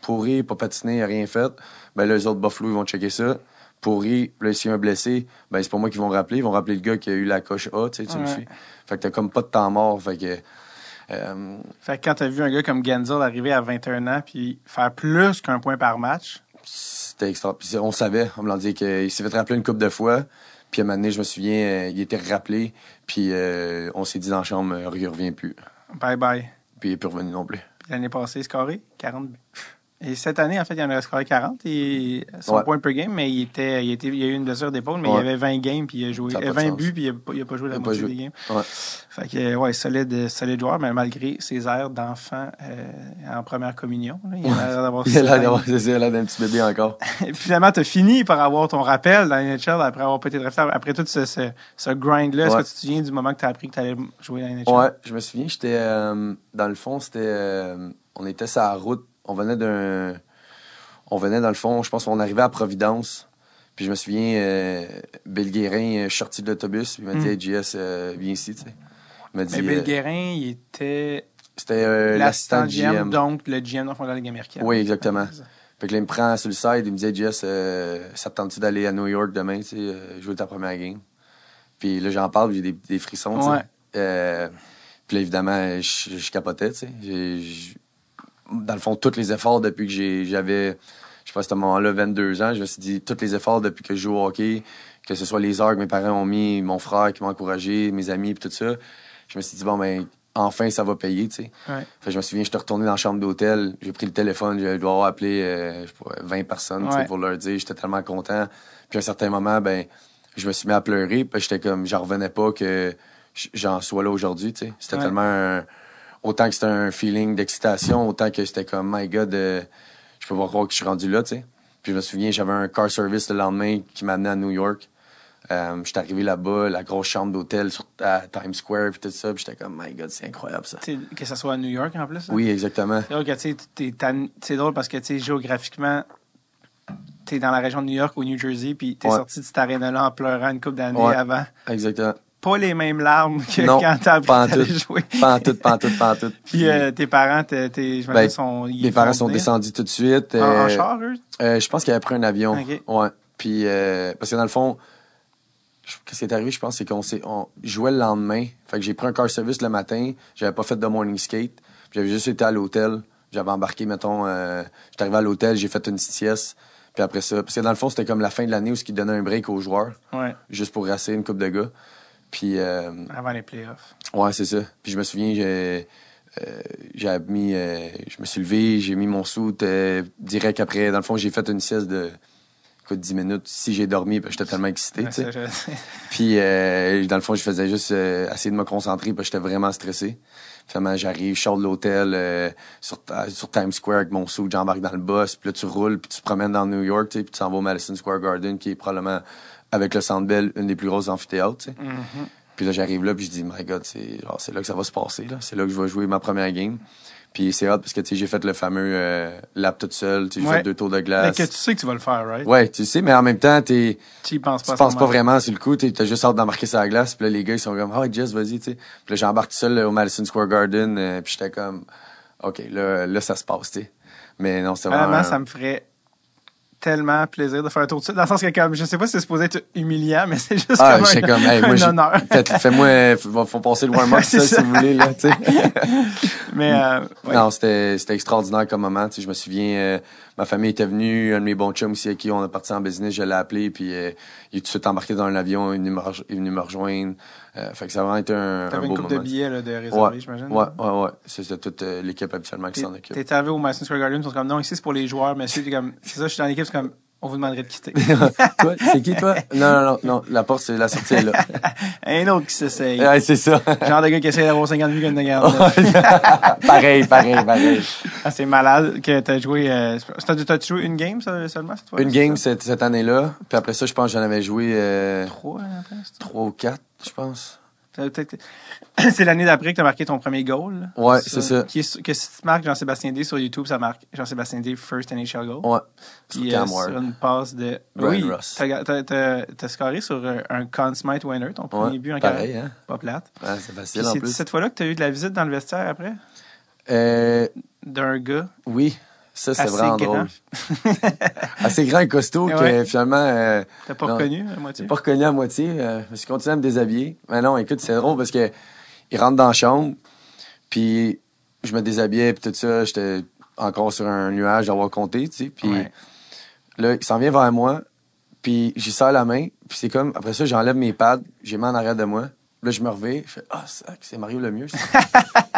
pourri, pas patiné, rien fait, ben là, les autres Buffalo, ils vont checker ça. Pourri, là, s'il y a un blessé, ben c'est pas moi qui vont rappeler. Ils vont rappeler le gars qui a eu la coche A, tu sais, tu me suis. Fait que t'as comme pas de temps mort, fait que... Fait que quand t'as vu un gars comme Guentzel arriver à 21 ans puis faire plus qu'un point par match... C'était extra. Puis on savait, on me l'a dit, qu'il s'est fait rappeler une couple de fois. Puis à un moment donné, je me souviens, il était rappelé. Puis on s'est dit dans la chambre, il revient plus. Bye-bye. Puis il n'est plus revenu non plus. Puis l'année passée, il a scoré 40 buts. Et cette année, en fait, il en a scoré 40. Et son point per game, mais il a eu une blessure d'épaule, mais il avait 20 games, puis il a joué 20 buts, puis il n'a pas joué la moitié des games. Ouais. Fait que, ouais, solide joueur, mais malgré ses airs d'enfant en première communion, là, il a l'air d'avoir... il a l'air d'un petit bébé encore. Et finalement, tu as fini par avoir ton rappel dans la NHL après avoir été drafté. Après tout ce grind-là, est-ce que tu te souviens du moment que tu as appris que tu allais jouer dans la NHL? Ouais, je me souviens, j'étais... dans le fond, c'était... on était sur la route. On venait dans le fond, je pense qu'on arrivait à Providence. Puis je me souviens, Bill Guerin, je suis sorti de l'autobus, puis il m'a dit hey, JS, viens ici, tu sais. Mais Bill Guerin, il était. C'était l'assistant GM, donc le GM dans la Ligue américaine. Oui, exactement. Fait que là, il me prend sur le side, il me dit hey, JS, ça te tente-tu d'aller à New York demain, tu sais, jouer ta première game? Puis là, j'en parle, j'ai des frissons, tu sais. Puis là, évidemment, je capotais, tu sais. Dans le fond, tous les efforts depuis que j'avais, je sais pas, à ce moment-là, 22 ans, je me suis dit, tous les efforts depuis que je joue au hockey, que ce soit les heures que mes parents ont mis, mon frère qui m'a encouragé, mes amis, puis tout ça, je me suis dit, bon, ben, enfin, ça va payer, tu sais. Ouais. Fait, je me souviens, j'étais retourné dans la chambre d'hôtel, j'ai pris le téléphone, je dois avoir appelé 20 personnes, tu sais, pour leur dire, j'étais tellement content. Puis à un certain moment, ben, je me suis mis à pleurer, puis j'étais comme, j'en revenais pas que j'en sois là aujourd'hui, tu sais. C'était tellement autant que c'était un feeling d'excitation, autant que c'était comme, my God, je peux pas croire que je suis rendu là, tu sais. Puis je me souviens, j'avais un car service le lendemain qui m'amenait à New York. J'étais arrivé là-bas, la grosse chambre d'hôtel à Times Square, puis tout ça. Puis j'étais comme, my God, c'est incroyable, ça. T'sais, que ça soit à New York, en plus. Là. Oui, exactement. C'est drôle parce que, tu sais, géographiquement, t'es dans la région de New York, au New Jersey, puis t'es sorti de cette arène-là en pleurant une couple d'années avant. Exactement. Pas les mêmes larmes que quand t'as appris à jouer. Pantoute. Puis tes parents, mes parents sont descendus tout de suite. En char, eux? Je pense qu'ils avaient pris un avion. Okay. Ouais. Puis, parce que dans le fond, qu'est-ce qui est arrivé, je pense, c'est qu'on jouait le lendemain. Fait que j'ai pris un car service le matin. J'avais pas fait de morning skate. J'avais juste été à l'hôtel. J'avais embarqué, mettons, j'étais arrivé à l'hôtel, j'ai fait une petite sieste. Puis après ça, parce que dans le fond, c'était comme la fin de l'année où ils donnaient un break aux joueurs. Ouais. Juste pour rasser une couple de gars. Puis, avant les playoffs. Ouais, c'est ça. Puis je me souviens, je me suis levé, j'ai mis mon suit direct après. Dans le fond, j'ai fait une sieste de 10 minutes. Si j'ai dormi, parce que j'étais tellement excité. Puis dans le fond, je faisais juste essayer de me concentrer parce que j'étais vraiment stressé. Finalement, j'arrive, je sors de l'hôtel sur Times Square avec mon suit, j'embarque dans le bus. Puis là, tu roules, puis tu te promènes dans New York, puis tu t'en vas au Madison Square Garden, qui est probablement... avec le Centre Bell, une des plus grosses amphithéâtres, tu sais. Mm-hmm. Puis là, j'arrive là, puis je dis, my God, c'est là que ça va se passer, là. C'est là que je vais jouer ma première game. Puis c'est hot parce que, tu sais, j'ai fait le fameux lap toute seule, tu sais, j'ai fait 2 tours de glace. Mais que tu sais que tu vas le faire, right? Ouais, tu sais, mais en même temps, tu penses pas vraiment sur le coup, tu as juste hâte d'embarquer sur la glace. Puis là, les gars, ils sont comme, oh, Jess, vas-y, tu sais. Puis là, j'embarque tout seul là, au Madison Square Garden, puis j'étais comme, OK, là, ça se passe, tu sais. Mais non, c'était vraiment... ça me ferait... tellement plaisir de faire un tour de ça. Dans le sens que, comme, je sais pas si c'est supposé être humiliant, mais c'est juste comme un honneur. Faites-moi, faut passer le warm-up, si vous voulez, là, tu sais. Mais, non, c'était extraordinaire comme moment, tu sais. Je me souviens, ma famille était venue, un de mes bons chums aussi, à qui on est parti en business, je l'ai appelé, puis il est tout de suite embarqué dans un avion, il est venu me rejoindre. Fait que ça a vraiment été un beau moment. T'avais une couple de billets, là, de réserver, j'imagine? Ouais. C'était toute l'équipe habituellement qui s'en occupe. T'es arrivé au Madison Square Garden, ils sont comme, non, ici, c'est pour les joueurs, mais c'est comme, c'est ça, je suis dans l'équipe, c'est comme, On vous demanderait de quitter. Toi, c'est qui, toi? Non, la porte, c'est la sortie, là. Un autre qui s'essaye. Ouais, c'est ça. Genre de gars qui essaye d'avoir 50 000 de garde. Pareil. Ah, c'est malade que t'as joué... T'as-tu joué une game seulement, cette fois? Une game cette année-là. Puis après ça, je pense que j'en avais joué... 3 après? 3 ou 4, je pense. C'est l'année d'après que t'as marqué ton premier goal. Ouais, c'est ça. Que si tu marques Jean-Sébastien Dea sur YouTube, ça marque Jean-Sébastien Dea First NHL Goal. Ouais. Puis sur une passe de Brian Ross. T'as scoré sur un Conn Smythe winner, ton premier but en carrière. Pareil, hein? Pas plate. Ouais, c'est facile en plus. C'est cette fois-là que t'as eu de la visite dans le vestiaire après? D'un gars. Oui. Ça, c'est vraiment drôle. Assez grand et costaud que finalement... T'as pas reconnu à moitié? T'as pas reconnu à moitié. Je continue à me déshabiller. Mais non, écoute, c'est drôle parce que il rentre dans la chambre, puis je me déshabillais, puis tout ça. J'étais encore sur un nuage d'avoir compté, tu sais. Puis là, il s'en vient vers moi, puis j'y serre la main. Puis c'est comme... Après ça, j'enlève mes pads, j'ai mis en arrière de moi. Là, je me reviens, je fais « Ah, c'est Mario Lemieux, ça! »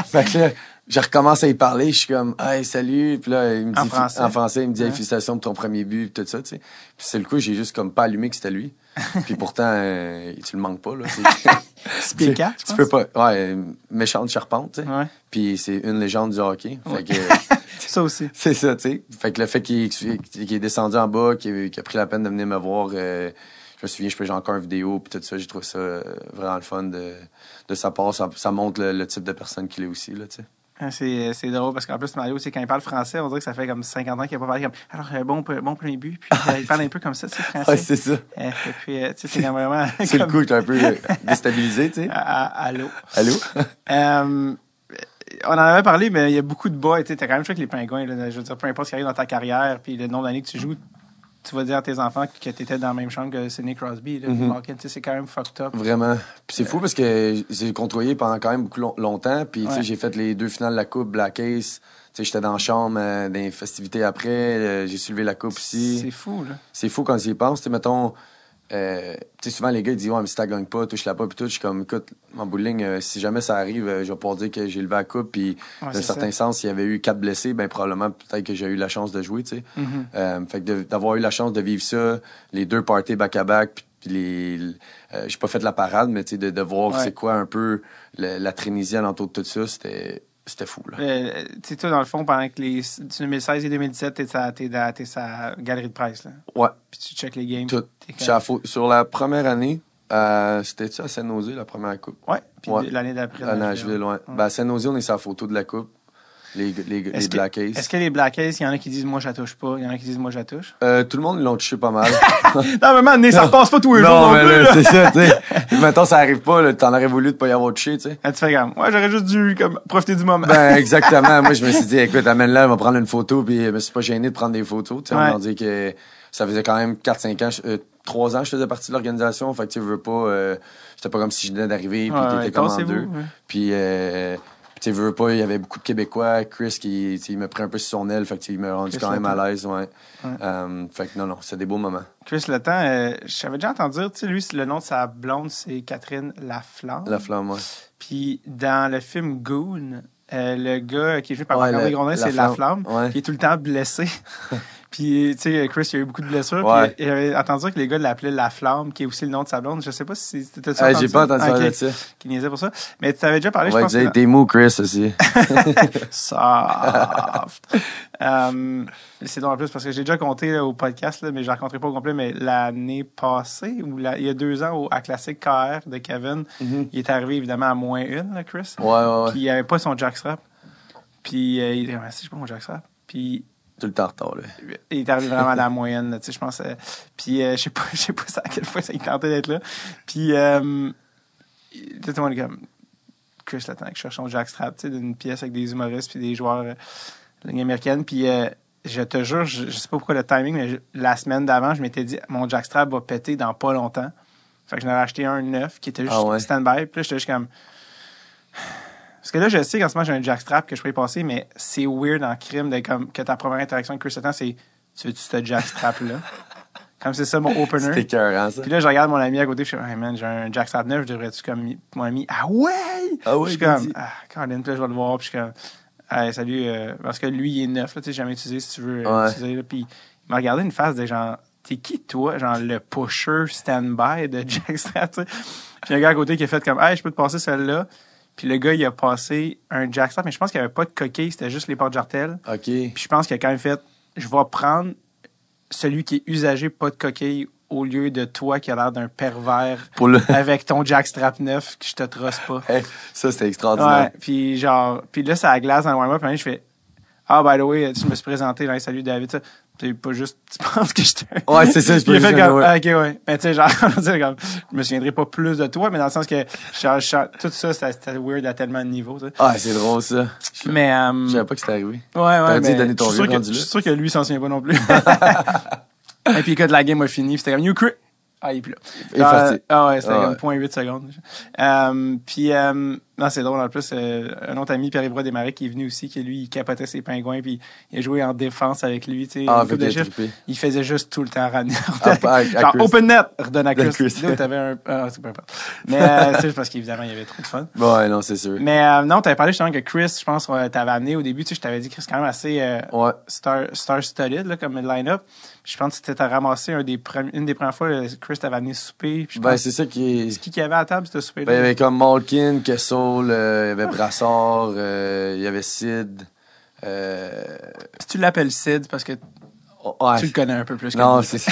Fait que là, je recommence à y parler, je suis comme « Hey, salut! » Puis là, il me dit, en français, il me dit « Félicitations pour ton premier but, tout ça, tu sais. » Puis c'est le coup, j'ai juste comme pas allumé que c'était lui. Puis pourtant, tu le manques pas, là. C'est piquant, tu peux pas. Ouais, méchante charpente, tu sais. Ouais. Puis c'est une légende du hockey. Fait que, ça aussi. C'est ça, tu sais. Fait que le fait qu'il est descendu en bas, qu'il a pris la peine de venir me voir... je me souviens, je faisais encore une vidéo, puis tout ça, j'ai trouvé ça vraiment le fun de sa part. Ça montre le type de personne qu'il est aussi, là, tu sais. C'est drôle, parce qu'en plus, Mario, quand il parle français, on dirait que ça fait comme 50 ans qu'il n'a pas parlé comme « Alors, bon premier but », puis il parle un peu comme ça, tu sais, français. Ouais, c'est ça. Et puis, tu sais, c'est quand même vraiment... C'est comme... le coup, j'étais un peu déstabilisé, tu sais. Allô? On en avait parlé, mais il y a beaucoup de bas, tu sais, t'as quand même joué avec les Pingouins, là, je veux dire, peu importe ce qui arrive dans ta carrière, puis le nombre d'années que tu joues, tu vas dire à tes enfants que t'étais dans la même chambre que Sidney Crosby. Malkin, c'est quand même fucked up. Vraiment. Puis c'est fou parce que j'ai côtoyé pendant quand même beaucoup longtemps. Puis j'ai fait les 2 finales de la Coupe, Black Ace. J'étais dans la chambre, dans les festivités après. J'ai soulevé la Coupe aussi. C'est fou, là. C'est fou quand tu y penses. T'sais, mettons, souvent les gars ils disent « Ouais, mais si t'as gagné pas, touche-la pas. » Puis tout, je suis comme « Écoute, en bout de ligne, si jamais ça arrive, je vais pouvoir dire que j'ai levé la Coupe. » Puis d'un certain sens, s'il y avait eu 4 blessés, ben probablement peut-être que j'ai eu la chance de jouer, tu sais. Fait que d'avoir eu la chance de vivre ça, les 2 parties back-à-back, puis j'ai pas fait la parade, mais tu sais, de voir c'est quoi un peu la Trénisie alentour de tout ça, c'était fou, là. Tu sais, toi, dans le fond, pendant que 2016 et 2017, t'es sa galerie de presse, là. Ouais. Puis tu checkes les games. Tout. Sur la première année, c'était-tu à Saint-Nosé, la première coupe? Ouais. Puis l'année d'après. À Nashville, ouais. Ben, à Saint-Nosé, on est sur la photo de la coupe. Les Black Aces. Est-ce que les Black Aces, il y en a qui disent « Moi, je la touche pas », il y en a qui disent « Moi, je la touche ». Tout le monde l'ont touché pas mal. Non, mais ça repasse pas tous les jours non mais plus. C'est ça, tu sais. Maintenant, ça arrive pas, là, t'en aurais voulu de pas y avoir touché, tu sais. Ah, tu fais comme « Ouais, j'aurais juste dû comme, profiter du moment. » Ben, exactement. Moi, je me suis dit « Écoute, amène-la, on va prendre une photo », puis je me suis pas gêné de prendre des photos, tu sais. On m'a dit que ça faisait quand même 4-5 ans... 3 ans, je faisais partie de l'organisation. Fait que tu veux pas... c'était pas comme si je venais d'arriver, puis t'étais comme en deux. Puis... tu veux pas, il y avait beaucoup de Québécois. Chris, il me pris un peu sur son aile. Fait qu'il m'a rendu quand même à l'aise. Fait que non, c'est des beaux moments. Chris Letang, j'avais déjà entendu dire, tu sais, lui, le nom de sa blonde, c'est Catherine Laflamme. Laflamme, oui. Puis dans le film Goon, le gars qui est joué par André Gaudet, c'est Laflamme. Puis il est tout le temps blessé. Puis, tu sais, Chris, il y a eu beaucoup de blessures. Puis, j'avais entendu dire que les gars l'appelaient La Flamme, qui est aussi le nom de sa blonde. Je sais pas si c'était ça. J'ai pas entendu parler de ça. Qui niaisait pour ça. Mais tu avais déjà parlé, je pense. Ouais, des mots, Chris, aussi. Soft. C'est donc en plus parce que j'ai déjà compté là, au podcast, là, mais je ne raconterai pas au complet, mais l'année passée, il y a 2 ans, à Classique KR de Kevin, il est arrivé évidemment à -1, là, Chris. Ouais. Puis, il avait pas son jackstrap. Puis, il dit, si je prends mon jackstrap. Puis, tout le temps retard, là. Il est arrivé vraiment à la moyenne, tu sais, je pense. Puis, je sais pas à quelle fois ça tentait d'être là. Puis, tout le monde est comme Chris Letang qui cherche son jackstrap, tu sais, d'une pièce avec des humoristes puis des joueurs de ligne américaine. Puis, je te jure, je sais pas pourquoi le timing, mais la semaine d'avant, je m'étais dit, mon jackstrap va péter dans pas longtemps. Fait que j'en avais acheté un neuf qui était juste stand-by. Puis là, j'étais juste comme... Parce que là, je sais qu'en ce moment, j'ai un jackstrap que je peux y passer, mais c'est weird en crime de, comme, que ta première interaction avec Chris Letang, c'est « Tu veux-tu ce jackstrap-là? » Comme c'est ça, mon opener. C'était écœurant, ça. Puis là, je regarde mon ami à côté, je suis hey, man, j'ai un jackstrap neuf, je devrais-tu comme... » Mon ami, « Ah ouais! » Je suis comme « Ah, Caroline, puis là, je vais le voir. » Puis je suis comme « Hey, salut. » Parce que lui, il est neuf, là, tu sais, jamais utilisé, si tu veux l'utiliser. Puis il m'a regardé une face de genre... t'es qui, toi? Genre, le pusher stand-by de Jack Strap, tu sais. Puis un gars à côté qui a fait comme, hey, je peux te passer celle-là. Puis le gars, il a passé un Jack Strap, mais je pense qu'il n'y avait pas de coquille, c'était juste les portes jartelles. OK. Puis je pense qu'il a quand même fait, je vais prendre celui qui est usagé, pas de coquille, au lieu de toi qui a l'air d'un pervers avec ton jackstrap neuf que je te trosse pas. Hey, ça, c'était extraordinaire. Puis genre, puis là, ça glace dans le warm-up. Puis je fais, ah, by the way, je me suis présenté, là, salut David, ça. C'est pas juste, tu penses que je te... Ouais, c'est ça, je peux juste comme, ah, OK, ouais. Mais tu sais, genre, comme, je me souviendrai pas plus de toi, mais dans le sens que tout ça, c'était weird à tellement de niveaux, tu sais. Ah, c'est drôle, ça. Mais... je savais pas que c'était arrivé. Ouais, ouais, t'as dit de donner ton vieux rendu là. Je suis sûr que lui, s'en souvient pas non plus. Et puis, écoute, la game a fini. C'était comme, ah, il est plus là. Il est parti. Ah ouais, c'était comme 0.8 secondes. Puis, non, c'est drôle. En plus, un autre ami, Pierre-Yves Desmarais, qui est venu aussi, qui lui, il capotait ses pingouins, puis il a joué en défense avec lui, tu sais. Ah, il faisait juste tout le temps ramener. Genre, open net, redonne à Chris. T'avais un... Ah, c'est pas important. Mais c'est juste parce qu'évidemment, il y avait trop de fun. Ouais, non, c'est sûr. Mais non, t'avais parlé justement que Chris, je pense, t'avais amené au début, tu sais, je t'avais dit Chris, quand même assez star-studded, là, comme line-up. Je pense que tu t'es ramassé une des premières fois, Chris t'avait amené souper. Ben, c'est ça qui est... C'est qui avait à la table, ce souper-là? Ben, il y avait comme Malkin, Kessel, il y avait Brassard, il y avait Sid. Si tu l'appelles Sid, parce que tu le connais un peu plus que moi. Non, c'est ça.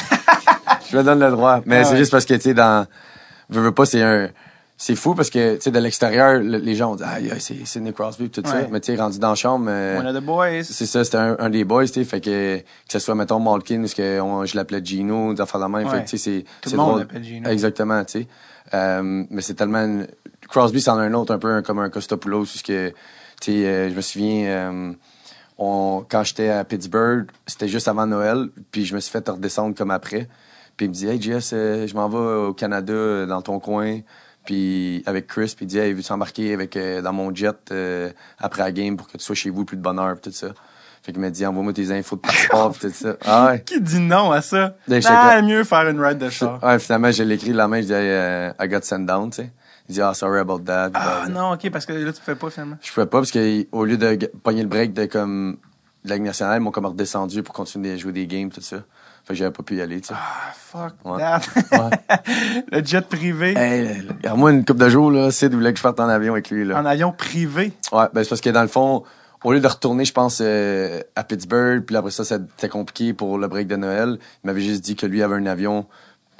Je me donne le droit. Mais c'est juste parce que, tu sais, dans... Je veux pas, c'est un... C'est fou parce que, tu sais, de l'extérieur, les gens ont dit, ah, c'est Sidney Crosby et tout ça. Mais tu sais, rendu dans la chambre. One of the boys. C'est ça, c'était un des boys, tu sais. Fait que ce soit, mettons, Malkin, parce que je l'appelais Gino, des affaires de même. Fait que, tu sais, c'est. Tout le monde l'appelle Gino. Exactement, tu sais. Mais c'est tellement. Crosby, c'en a un autre, un peu comme un Kostopoulos, parce que, tu sais, je me souviens, quand j'étais à Pittsburgh, c'était juste avant Noël, puis je me suis fait redescendre comme après. Puis il me dit, hey, JS, je m'en vais au Canada, dans ton coin. Puis avec Chris, puis il dit, hey, veux-tu embarquer dans mon jet après la game pour que tu sois chez vous plus de bonne heure, pis tout ça. Fait qu'il m'a dit, envoie-moi tes infos de passeport, pis tout ça. Ah, ouais. Qui dit non à ça? Ah, mieux faire une ride de char. Ouais, finalement, je l'ai écrit de la main, je dis, hey, I got sent down, tu sais. Il dit, ah, sorry about that. Ah, non, OK, parce que là, tu pouvais pas, finalement. Je pouvais pas, parce qu'au lieu de pogner le break de la Ligue nationale, ils m'ont comme redescendu pour continuer à jouer des games, tout ça. Fait que j'avais pas pu y aller, tu sais. Ah, fuck that. Ouais. Le jet privé. Hey, moi, une couple de jours, là, Sid voulait que je parte en avion avec lui, là. En avion privé? Ouais, ben, c'est parce que dans le fond, au lieu de retourner, je pense, à Pittsburgh, puis après ça, c'était compliqué pour le break de Noël. Il m'avait juste dit que lui avait un avion,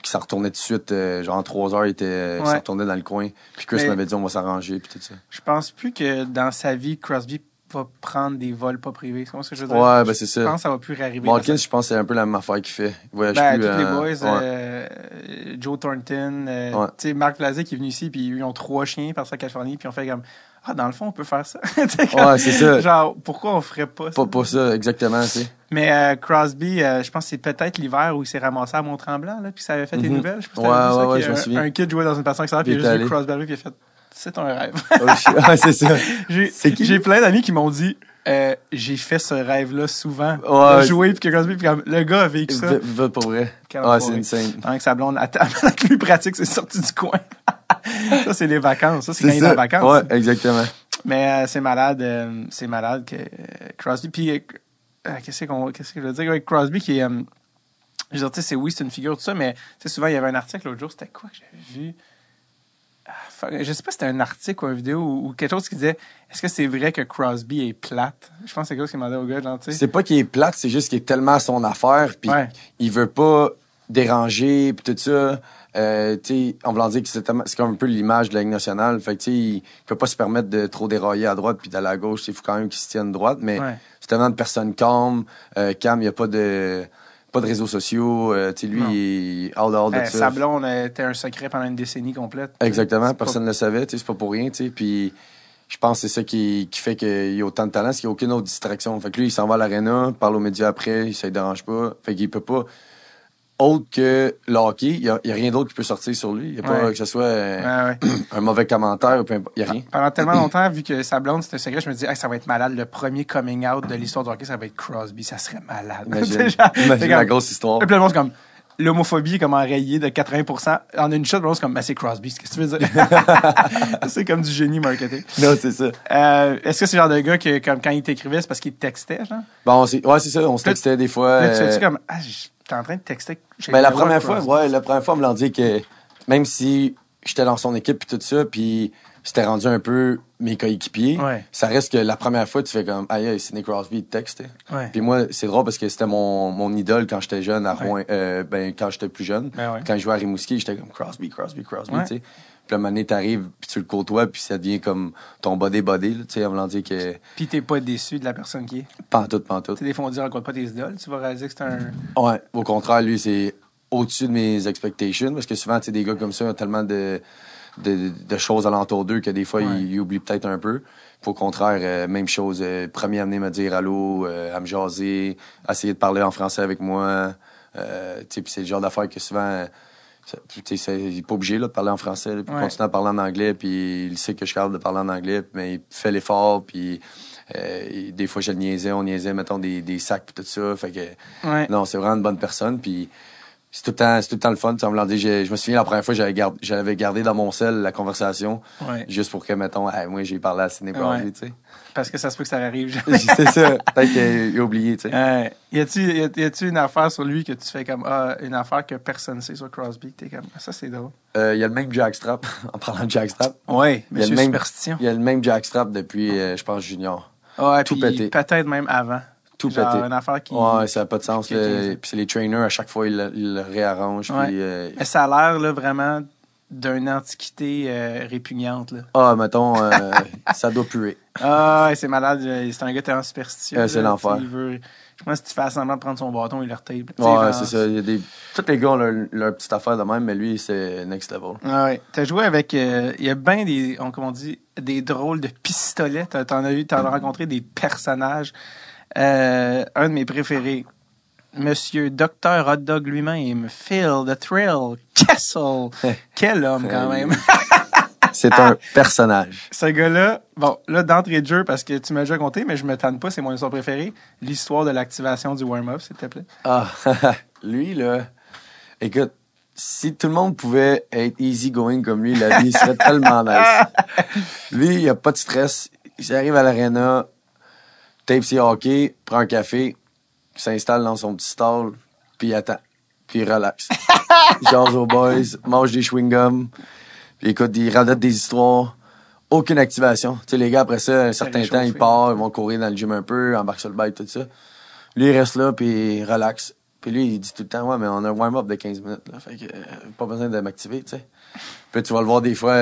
qui s'en retournait tout de suite, genre en 3 heures, il s'en retournait dans le coin. Puis Chris m'avait dit, on va s'arranger, puis tout ça. Je pense plus que dans sa vie, Crosby va prendre des vols pas privés. C'est ce que je veux dire? Ouais, ben c'est ça. Je pense que ça va plus réarriver. Malkin, je pense que c'est un peu la même affaire qu'il fait. Il voyage plus. Tous les boys, Joe Thornton, tu sais, Marc Blazé qui est venu ici, puis ils ont 3 chiens par sa Californie, puis on fait comme, ah, dans le fond, on peut faire ça. Ouais, c'est ça. Genre, pourquoi on ferait pas ça? Pas ça, exactement, tu sais. Mais Crosby, je pense que c'est peut-être l'hiver où il s'est ramassé à Mont-Tremblant, là, puis ça avait fait des nouvelles. Je sais pas si t'avais vu ça, je me souviens. Un kid jouait dans une personne extérieure, puis il a juste vu Crosby, puis il a fait... C'est ton rêve. Ouais, c'est ça. J'ai plein d'amis qui m'ont dit, j'ai fait ce rêve-là souvent. Ouais, jouer, puis que Crosby, puis le gars a vécu ça. Pour vrai. Ouais, c'est insane. Pendant que sa blonde, pendant que lui pratique, c'est sorti du coin. Ça, c'est les vacances. Ça, c'est quand il est en vacances. Ouais, exactement. Mais c'est malade que Crosby, puis qu'est-ce que je veux dire? Ouais, Crosby qui est, je veux dire, tu sais, c'est une figure, tout ça, mais tu sais, souvent, il y avait un article l'autre jour, c'était quoi que j'avais vu? Je sais pas si c'était un article ou une vidéo ou quelque chose qui disait est-ce que c'est vrai que Crosby est plate? Je pense que c'est quelque chose qu'il m'a dit au gars, genre, tu sais. C'est pas qu'il est plate, c'est juste qu'il est tellement à son affaire, puis il veut pas déranger, puis tout ça. Tu sais, on veut en dire que c'est comme un peu l'image de la Ligue nationale. Fait que, tu sais, il peut pas se permettre de trop dérailler à droite puis d'aller à gauche. Il faut quand même qu'il se tienne droite, mais c'est tellement de personnes calmes, il y a pas de. Pas de réseaux sociaux, tu sais, lui, il est hors de ça. Sablon était un secret pendant une décennie complète. Exactement, personne ne le savait, tu sais, c'est pas pour rien, tu sais. Puis je pense que c'est ça qui fait qu'il a autant de talent, c'est qu'il n'y a aucune autre distraction. Fait que lui, il s'en va à l'aréna, parle aux médias après, ça ne le dérange pas. Fait qu'il peut pas. Autre que le hockey, il n'y a rien d'autre qui peut sortir sur lui. Il n'y a pas que ce soit un mauvais commentaire, il n'y a rien. Pendant tellement longtemps, vu que sa blonde, c'était un secret, je me disais, hey, ça va être malade, le premier coming out de l'histoire du hockey, ça va être Crosby, ça serait malade. Imagine la grosse histoire. Et puis le monde, c'est comme, l'homophobie, comme enrayée de 80%. En une shot, le monde, c'est comme, bah, c'est Crosby, qu'est-ce que tu veux dire? C'est comme du génie marketing. Non, c'est ça. Est-ce que c'est le genre de gars que, comme quand il t'écrivait, c'est parce qu'il te textait, genre? Bon, c'est ça, on se textait des fois. Là, tu fais-tu comme, ah, t'es en train de texter. Ben, la première fois, on me l'a dit que même si j'étais dans son équipe et tout ça, puis c'était rendu un peu mes coéquipiers, ouais, ça reste que la première fois, tu fais comme, aïe, Sidney Crosby, il te texte. Ouais. Puis moi, c'est drôle parce que c'était mon idole quand j'étais jeune, à Rouyn, ouais, quand j'étais plus jeune. Ben ouais. Quand je jouais à Rimouski, j'étais comme Crosby, ouais, tu sais. Puis la manée, t'arrives, puis tu le côtoies, puis ça devient comme ton body, là, tu sais, en voulant dire que... Puis t'es pas déçu de la personne qui est? Pas en tout. T'es défendu, rencontre pas tes idoles, tu vas réaliser que c'est un... Ouais, au contraire, lui, c'est au-dessus de mes expectations, parce que souvent, tu sais, des gars comme ça ont tellement de choses alentour d'eux que des fois, ouais, ils oublient peut-être un peu. Puis au contraire, même chose, premier à venir me dire allô, à me jaser, à essayer de parler en français avec moi, tu sais, puis c'est le genre d'affaires que souvent... il n'est pas obligé là, de parler en français, puis ouais, continue à parler en anglais, puis il sait que je suis capable de parler en anglais, mais il fait l'effort, puis des fois, on niaisait, mettons, des sacs, puis tout ça, fait que... Ouais. Non, c'est vraiment une bonne personne, puis c'est tout le temps le fun, tu sais, je me souviens, la première fois, j'avais gardé dans mon cell la conversation, ouais, juste pour que, mettons, hey, moi, j'ai parlé à Sidney Crosby, ouais, tu sais. Parce que ça se peut que ça arrive jamais. C'est ça. Peut-être qu'il a oublié, tu sais. Y a-tu une affaire sur lui que tu fais comme... une affaire que personne ne sait sur Crosby? T'es comme... Ça, c'est drôle. Y a le même jackstrap, en parlant de jackstrap. Oui, monsieur Superstition. Il y a le même jackstrap depuis, je pense, junior. Ouais, tout pété. Peut-être même avant. Tout genre pété. Une affaire qui... Ouais, ça n'a pas de sens. Puis c'est les trainers, à chaque fois, ils le réarrangent. Ouais. Puis, mais ça a l'air, là, vraiment... d'une antiquité répugnante, là. Ah, mettons, ça doit puer. Ah, c'est malade. C'est un gars tellement superstitieux. C'est là, l'enfer. Je pense que si tu fais semblant de prendre son bâton, il le retape. Ouais, c'est ça. Tous les gars ont leur petite affaire de même, mais lui, c'est next level. Ah ouais. T'as joué avec... Il y a bien des... Comment on dit? Des drôles de pistolets. T'en as rencontré des personnages. Un de mes préférés... Monsieur Docteur Hot Dog lui-même, Phil The Thrill Kessel. Quel homme, quand même. C'est un personnage. Ce gars-là, bon, là, d'entrée de jeu, parce que tu m'as déjà compté, mais je me tanne pas, c'est mon histoire préférée. L'histoire de l'activation du warm-up, s'il te plaît. Ah, lui, là, écoute, si tout le monde pouvait être easy-going comme lui, la vie serait tellement nice. Lui, il a pas de stress. Il arrive à l'aréna, tape ses hockey, prend un café, s'installe dans son petit stall, puis attend, puis relaxe. Jase aux boys, mange des chewing-gums, puis écoute, il radote des histoires. Aucune activation. Tu sais, les gars, après ça, un certain temps, ils partent, ils vont courir dans le gym un peu, embarquent sur le bike, tout ça. Lui, il reste là, puis il relaxe. Puis lui, il dit tout le temps, « Ouais, mais on a un warm-up de 15 minutes, là, fait que pas besoin de m'activer, tu sais. » Puis tu vas le voir des fois,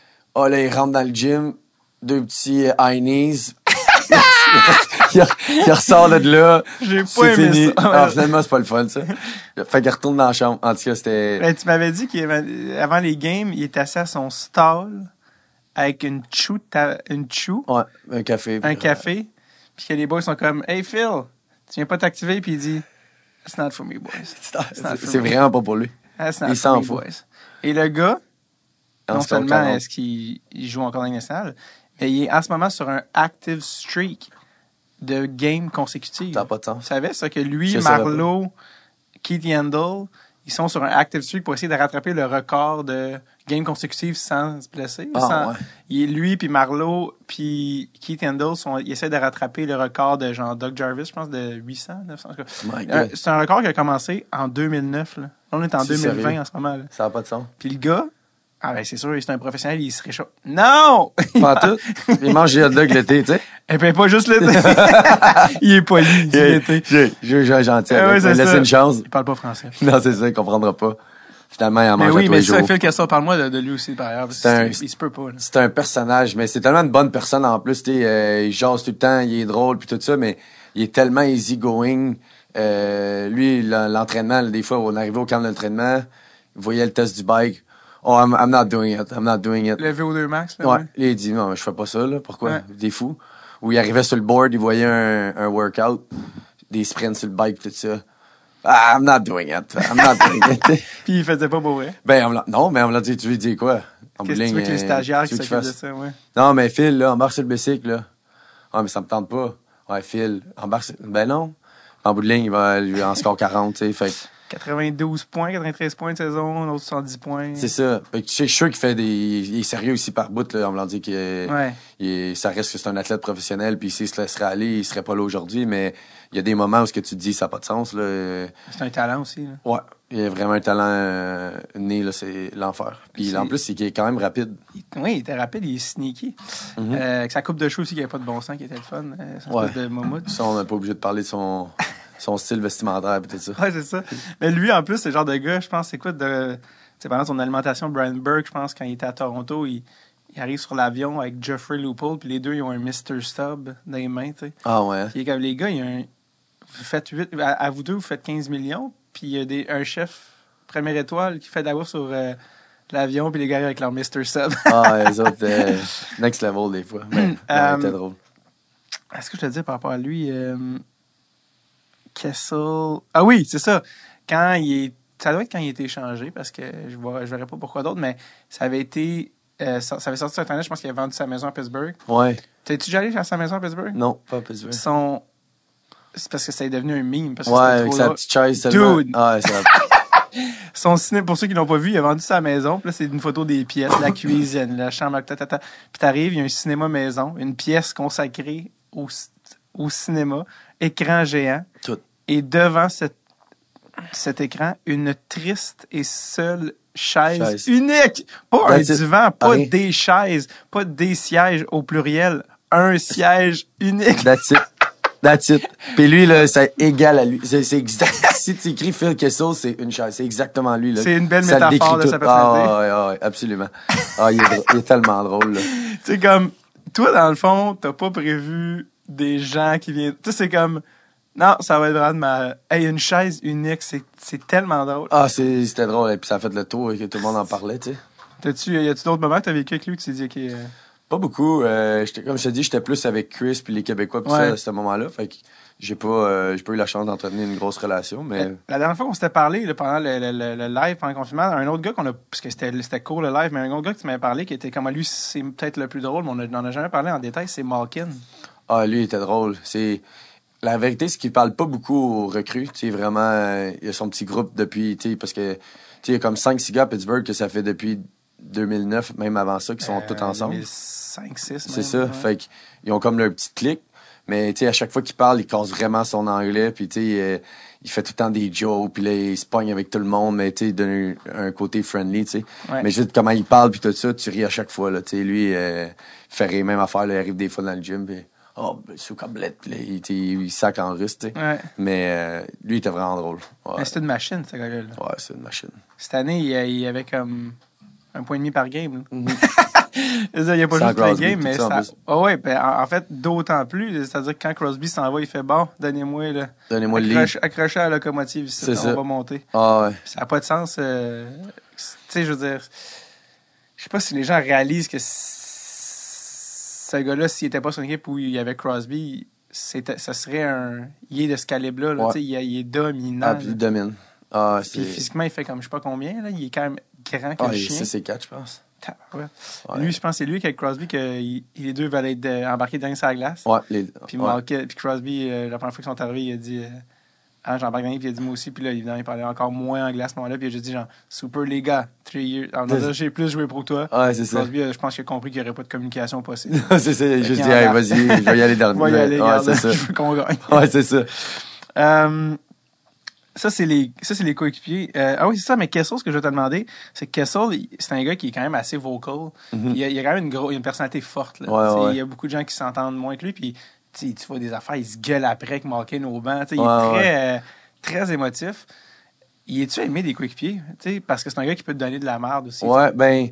« Oh, là, il rentre dans le gym, deux petits high knees. » Il ressort de là. J'ai pas aimé fini. Ça. Alors, finalement, c'est pas le fun, ça. Fait qu'il retourne dans la chambre. En tout cas, c'était... Ben, tu m'avais dit qu'avant les games, il était assis à son stall avec une chew. Ouais, un café. Puis que les boys sont comme, « Hey, Phil, tu viens pas t'activer? » Puis il dit, « It's not for me, boys. » C'est vraiment pas pour lui. Il s'en fout. Et le gars, non seulement est-ce qu'il joue encore dans les nationales, mais il est en ce moment sur un active streak de games consécutives. T'as pas de sens. Tu savais ça, que lui, Marleau, Keith Yandel, ils sont sur un active streak pour essayer de rattraper le record de games consécutives sans se blesser. Ouais. Lui, puis Marleau, puis Keith Yandel, ils essaient de rattraper le record de genre Doug Jarvis, je pense, de 800, 900. C'est un record qui a commencé en 2009. Là, on est en 2020 sérieux? En ce moment. Là. Ça n'a pas de sens. Puis le gars... Ah ben c'est sûr, c'est un professionnel, il se réchauffe. Non! Pas tout. Il mange des hot dogs l'été, tu sais. Et puis pas juste l'été. Il est poli, il est l'été. Je suis gentil. Ah ouais, c'est laisse une chance. Il parle pas français. Non, c'est ça, il comprendra pas. Finalement, il en mange tous les jours. Mais oui, mais ça, Phil Kessel, parle-moi de lui aussi, par ailleurs. Il se peut pas. Là. C'est un personnage, mais c'est tellement une bonne personne en plus. Il jase tout le temps, il est drôle, puis tout ça, mais il est tellement easygoing. Lui, l'entraînement, des fois, on arrivait au camp d'entraînement, il voyait le test du bike. Oh, I'm not doing it. Le VO2 max, là? Ouais. Il dit, non, je fais pas ça, là. Pourquoi? Ouais. T'es fou. Ou il arrivait sur le board, il voyait un workout, des sprints sur le bike, tout ça. Ah, I'm not doing it. Puis il faisait pas beau, hein? Non, mais on me l'a dit, tu veux dire quoi? En qu'est-ce que tu veux que les stagiaires qui s'occupent de ça, ouais? Non, mais Phil, là, embarque sur le bicycle, là. Ah, mais ça me tente pas. Ouais, Phil, embarque sur... Ben non. En bout de ligne, il va lui en score 40, tu sais, fait 92 points, 93 points de saison, l'autre 110 points. C'est ça. Fait que je suis sûr qu'il fait des... Il est sérieux aussi par bout, là, on me l'a dit qu'il est... Ouais. Ça reste que c'est un athlète professionnel, puis s'il se laisserait aller, il serait pas là aujourd'hui, mais il y a des moments où ce que tu te dis, ça n'a pas de sens, là. C'est un talent aussi, là. Ouais. Il a vraiment un talent né, là, c'est l'enfer. Puis en plus, c'est qu'il est quand même rapide. Oui, il était rapide, il est sneaky. Mm-hmm. Avec sa coupe de cheveux aussi, qui n'avait pas de bon sens, qui était le fun. Ouais. De Momoute. Ça, on n'est pas obligé de parler de son... son style vestimentaire et tout ça. Ouais, c'est ça. Mais lui, en plus, c'est le genre de gars, je pense, écoute, pendant son alimentation, Brian Burke, je pense, quand il était à Toronto, il arrive sur l'avion avec Geoffrey Loopold, puis les deux, ils ont un Mr. Sub dans les mains, tu sais. Ah ouais. Puis comme les gars, il y a un... Vous faites 8... À vous deux, vous faites 15 millions, puis il y a un chef première étoile qui fait de la bouffe sur... l'avion, puis les gars avec leur Mr. Sub. Ah, les autres, next level, des fois. C'était drôle. Est-ce que je te dis par rapport à lui... Kessel. Ah oui, c'est ça. Ça doit être quand il a été échangé, parce que je verrais pas pourquoi d'autre, mais ça avait été. Ça avait sorti sur Internet, je pense qu'il a vendu sa maison à Pittsburgh. Ouais. T'es-tu déjà allé à sa maison à Pittsburgh? Non, pas à Pittsburgh. C'est parce que ça est devenu un meme. Parce que ouais, avec sa petite chaise seulement. Dude! Ah, ça... Son ciné, pour ceux qui l'ont pas vu, il a vendu sa maison. Puis là, c'est une photo des pièces, la cuisine, la chambre, tatata. Puis t'arrives, il y a un cinéma maison, une pièce consacrée au cinéma, écran géant. Tout. Et devant cet écran, une triste et seule chaise. Unique. Pas un divan, pas des chaises, pas des sièges au pluriel. Un siège unique. That's it. That's it. Puis lui, là, ça égale à lui. C'est exact. Si tu écris Phil Kessel, c'est une chaise. C'est exactement lui, là. C'est une belle métaphore de sa personnalité. Ah, oui, absolument. Ah, il est tellement drôle, là. C'est comme, toi, dans le fond, t'as pas prévu des gens qui viennent. Tu sais, c'est comme, non, ça va être vraiment hey, une chaise unique, c'est tellement drôle. Ah, c'était drôle. Et puis ça a fait le tour et que tout le monde en parlait, tu sais. Y a-tu d'autres moments que t'as vécu avec lui que tu t'es dit, OK... Pas beaucoup. Comme je te dis, j'étais plus avec Chris puis les Québécois puis ça à ce moment-là. Fait que j'ai pas eu la chance d'entretenir une grosse relation. Mais... La dernière fois qu'on s'était parlé là, pendant le live, pendant le confinement, un autre gars qu'on a... Parce que c'était court le live, mais un autre gars que tu m'avais parlé qui était comme lui, c'est peut-être le plus drôle, mais on n'en a jamais parlé en détail, c'est Malkin. Ah, lui, il était drôle. La vérité, c'est qu'il parle pas beaucoup aux recrues. Tu sais, vraiment, il a son petit groupe depuis... Tu sais, parce que il y a comme 5-6 gars à Pittsburgh que ça fait depuis... 2009, même avant ça, qui sont tous ensemble. 5-6. C'est ça. Ouais. Fait qu'ils ont comme leur petit clic. Mais, tu sais, à chaque fois qu'il parle, il casse vraiment son anglais. Puis, tu sais, il fait tout le temps des jokes. Puis là, il se pogne avec tout le monde. Mais, tu sais, il donne un côté friendly, tu sais. Ouais. Mais juste comment il parle, puis tout ça, tu ris à chaque fois, là. Tu sais, lui, il fait rire, même affaire. Là, il arrive des fois dans le gym, puis « Oh, ben, sous câblette. » Puis là, il sac en russe, tu sais. Ouais. Mais lui, il était vraiment drôle. Ouais. Mais c'est une machine, ce gars-là. Ouais, c'est une machine. Cette année, il avait comme... 1,5 par game. Il n'y a pas juste un game, mais ça. Ah ouais, ben, en fait, d'autant plus. C'est-à-dire que quand Crosby s'en va, il fait bon, donnez-moi le. Donnez-moi le lead. Accrochez à la locomotive ici, on va monter. Ah ouais. Ça n'a pas de sens. Tu sais, je veux dire. Je sais pas si les gens réalisent que ce gars-là, s'il n'était pas sur une équipe où il y avait Crosby, ça serait un. Il est de ce calibre-là. Là, ouais. Il est dominant. Ah, puis il domine. Ah, puis physiquement, il fait comme je sais pas combien. Là, il est quand même. Grand que le chien. C'est 4, je pense. Ouais. Lui, je pense que c'est lui qui a Crosby, les deux veulent être embarqués dans la glace. Ouais, puis Crosby, la première fois qu'ils sont arrivés, il a dit ah, j'embarque dans les, puis il a dit moi aussi. Puis là, évidemment, il parlait encore moins en glace, moi là. Puis il a juste dit genre, super les gars, 3 years. Alors, j'ai plus joué pour toi. Ouais, c'est Crosby, ça. Je pense qu'il a compris qu'il n'y aurait pas de communication possible. C'est ça, il a juste dit hey, vas-y, je vais y aller dans le milieu. Je veux qu'on gagne. Ouais, c'est ça. Ça, c'est les coéquipiers. Ah oui, c'est ça, mais Kessel, ce que je vais te demander, c'est que Kessel, c'est un gars qui est quand même assez vocal. Mm-hmm. Il a quand même une personnalité forte. Là. Ouais, il y a beaucoup de gens qui s'entendent moins que lui. Puis, tu vois des affaires, il se gueule après que Malkin au banc. Il est très émotif. Il est-tu aimé des coéquipiers? Parce que c'est un gars qui peut te donner de la merde aussi. Ouais, t'sais. Ben...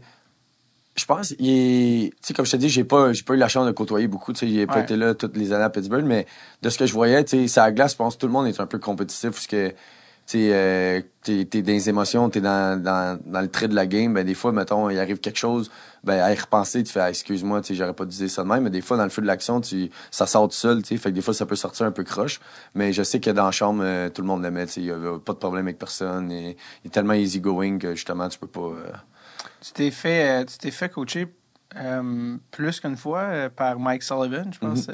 Je pense, tu sais, comme je te dis, j'ai pas eu la chance de côtoyer beaucoup, tu sais, j'ai pas été là toutes les années à Pittsburgh, mais de ce que je voyais, tu sais, c'est à la glace, je pense que tout le monde est un peu compétitif, parce que, tu sais, t'es dans les émotions, t'es dans le trait de la game, ben, des fois, mettons, il arrive quelque chose, ben, à y repenser, tu fais, ah, excuse-moi, tu sais, j'aurais pas dû dire ça de même, mais des fois, dans le feu de l'action, ça sort tout seul, tu sais, fait que des fois, ça peut sortir un peu croche, mais je sais que dans la chambre, tout le monde l'aimait, tu sais, il y avait pas de problème avec personne, et il est tellement easy going que, justement, tu peux pas... Tu t'es fait coacher plus qu'une fois par Mike Sullivan, je pense,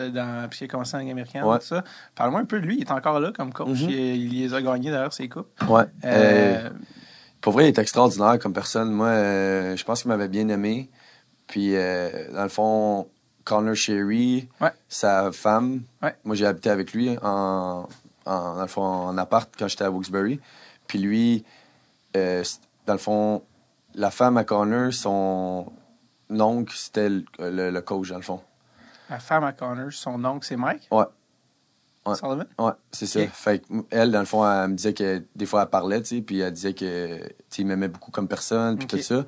puisqu'il a commencé en Ligue américaine, tout ça. Parle-moi un peu de lui, il est encore là comme coach, il les a gagnés d'ailleurs ses coupes. Ouais. Pour vrai, il est extraordinaire comme personne. Moi, je pense qu'il m'avait bien aimé. Puis, dans le fond, Connor Sherry, sa femme, moi j'ai habité avec lui dans le fond, en appart quand j'étais à Wilkes-Barre. Puis lui, dans le fond, la femme à Connor, son oncle, c'était le coach, dans le fond. La femme à Connor, son oncle, c'est Mike? Ouais. Sullivan? Ouais, c'est ça. Fait qu'elle, dans le fond, elle me disait que des fois, elle parlait, tu sais, puis elle disait que, tu sais, il m'aimait beaucoup comme personne, puis tout ça.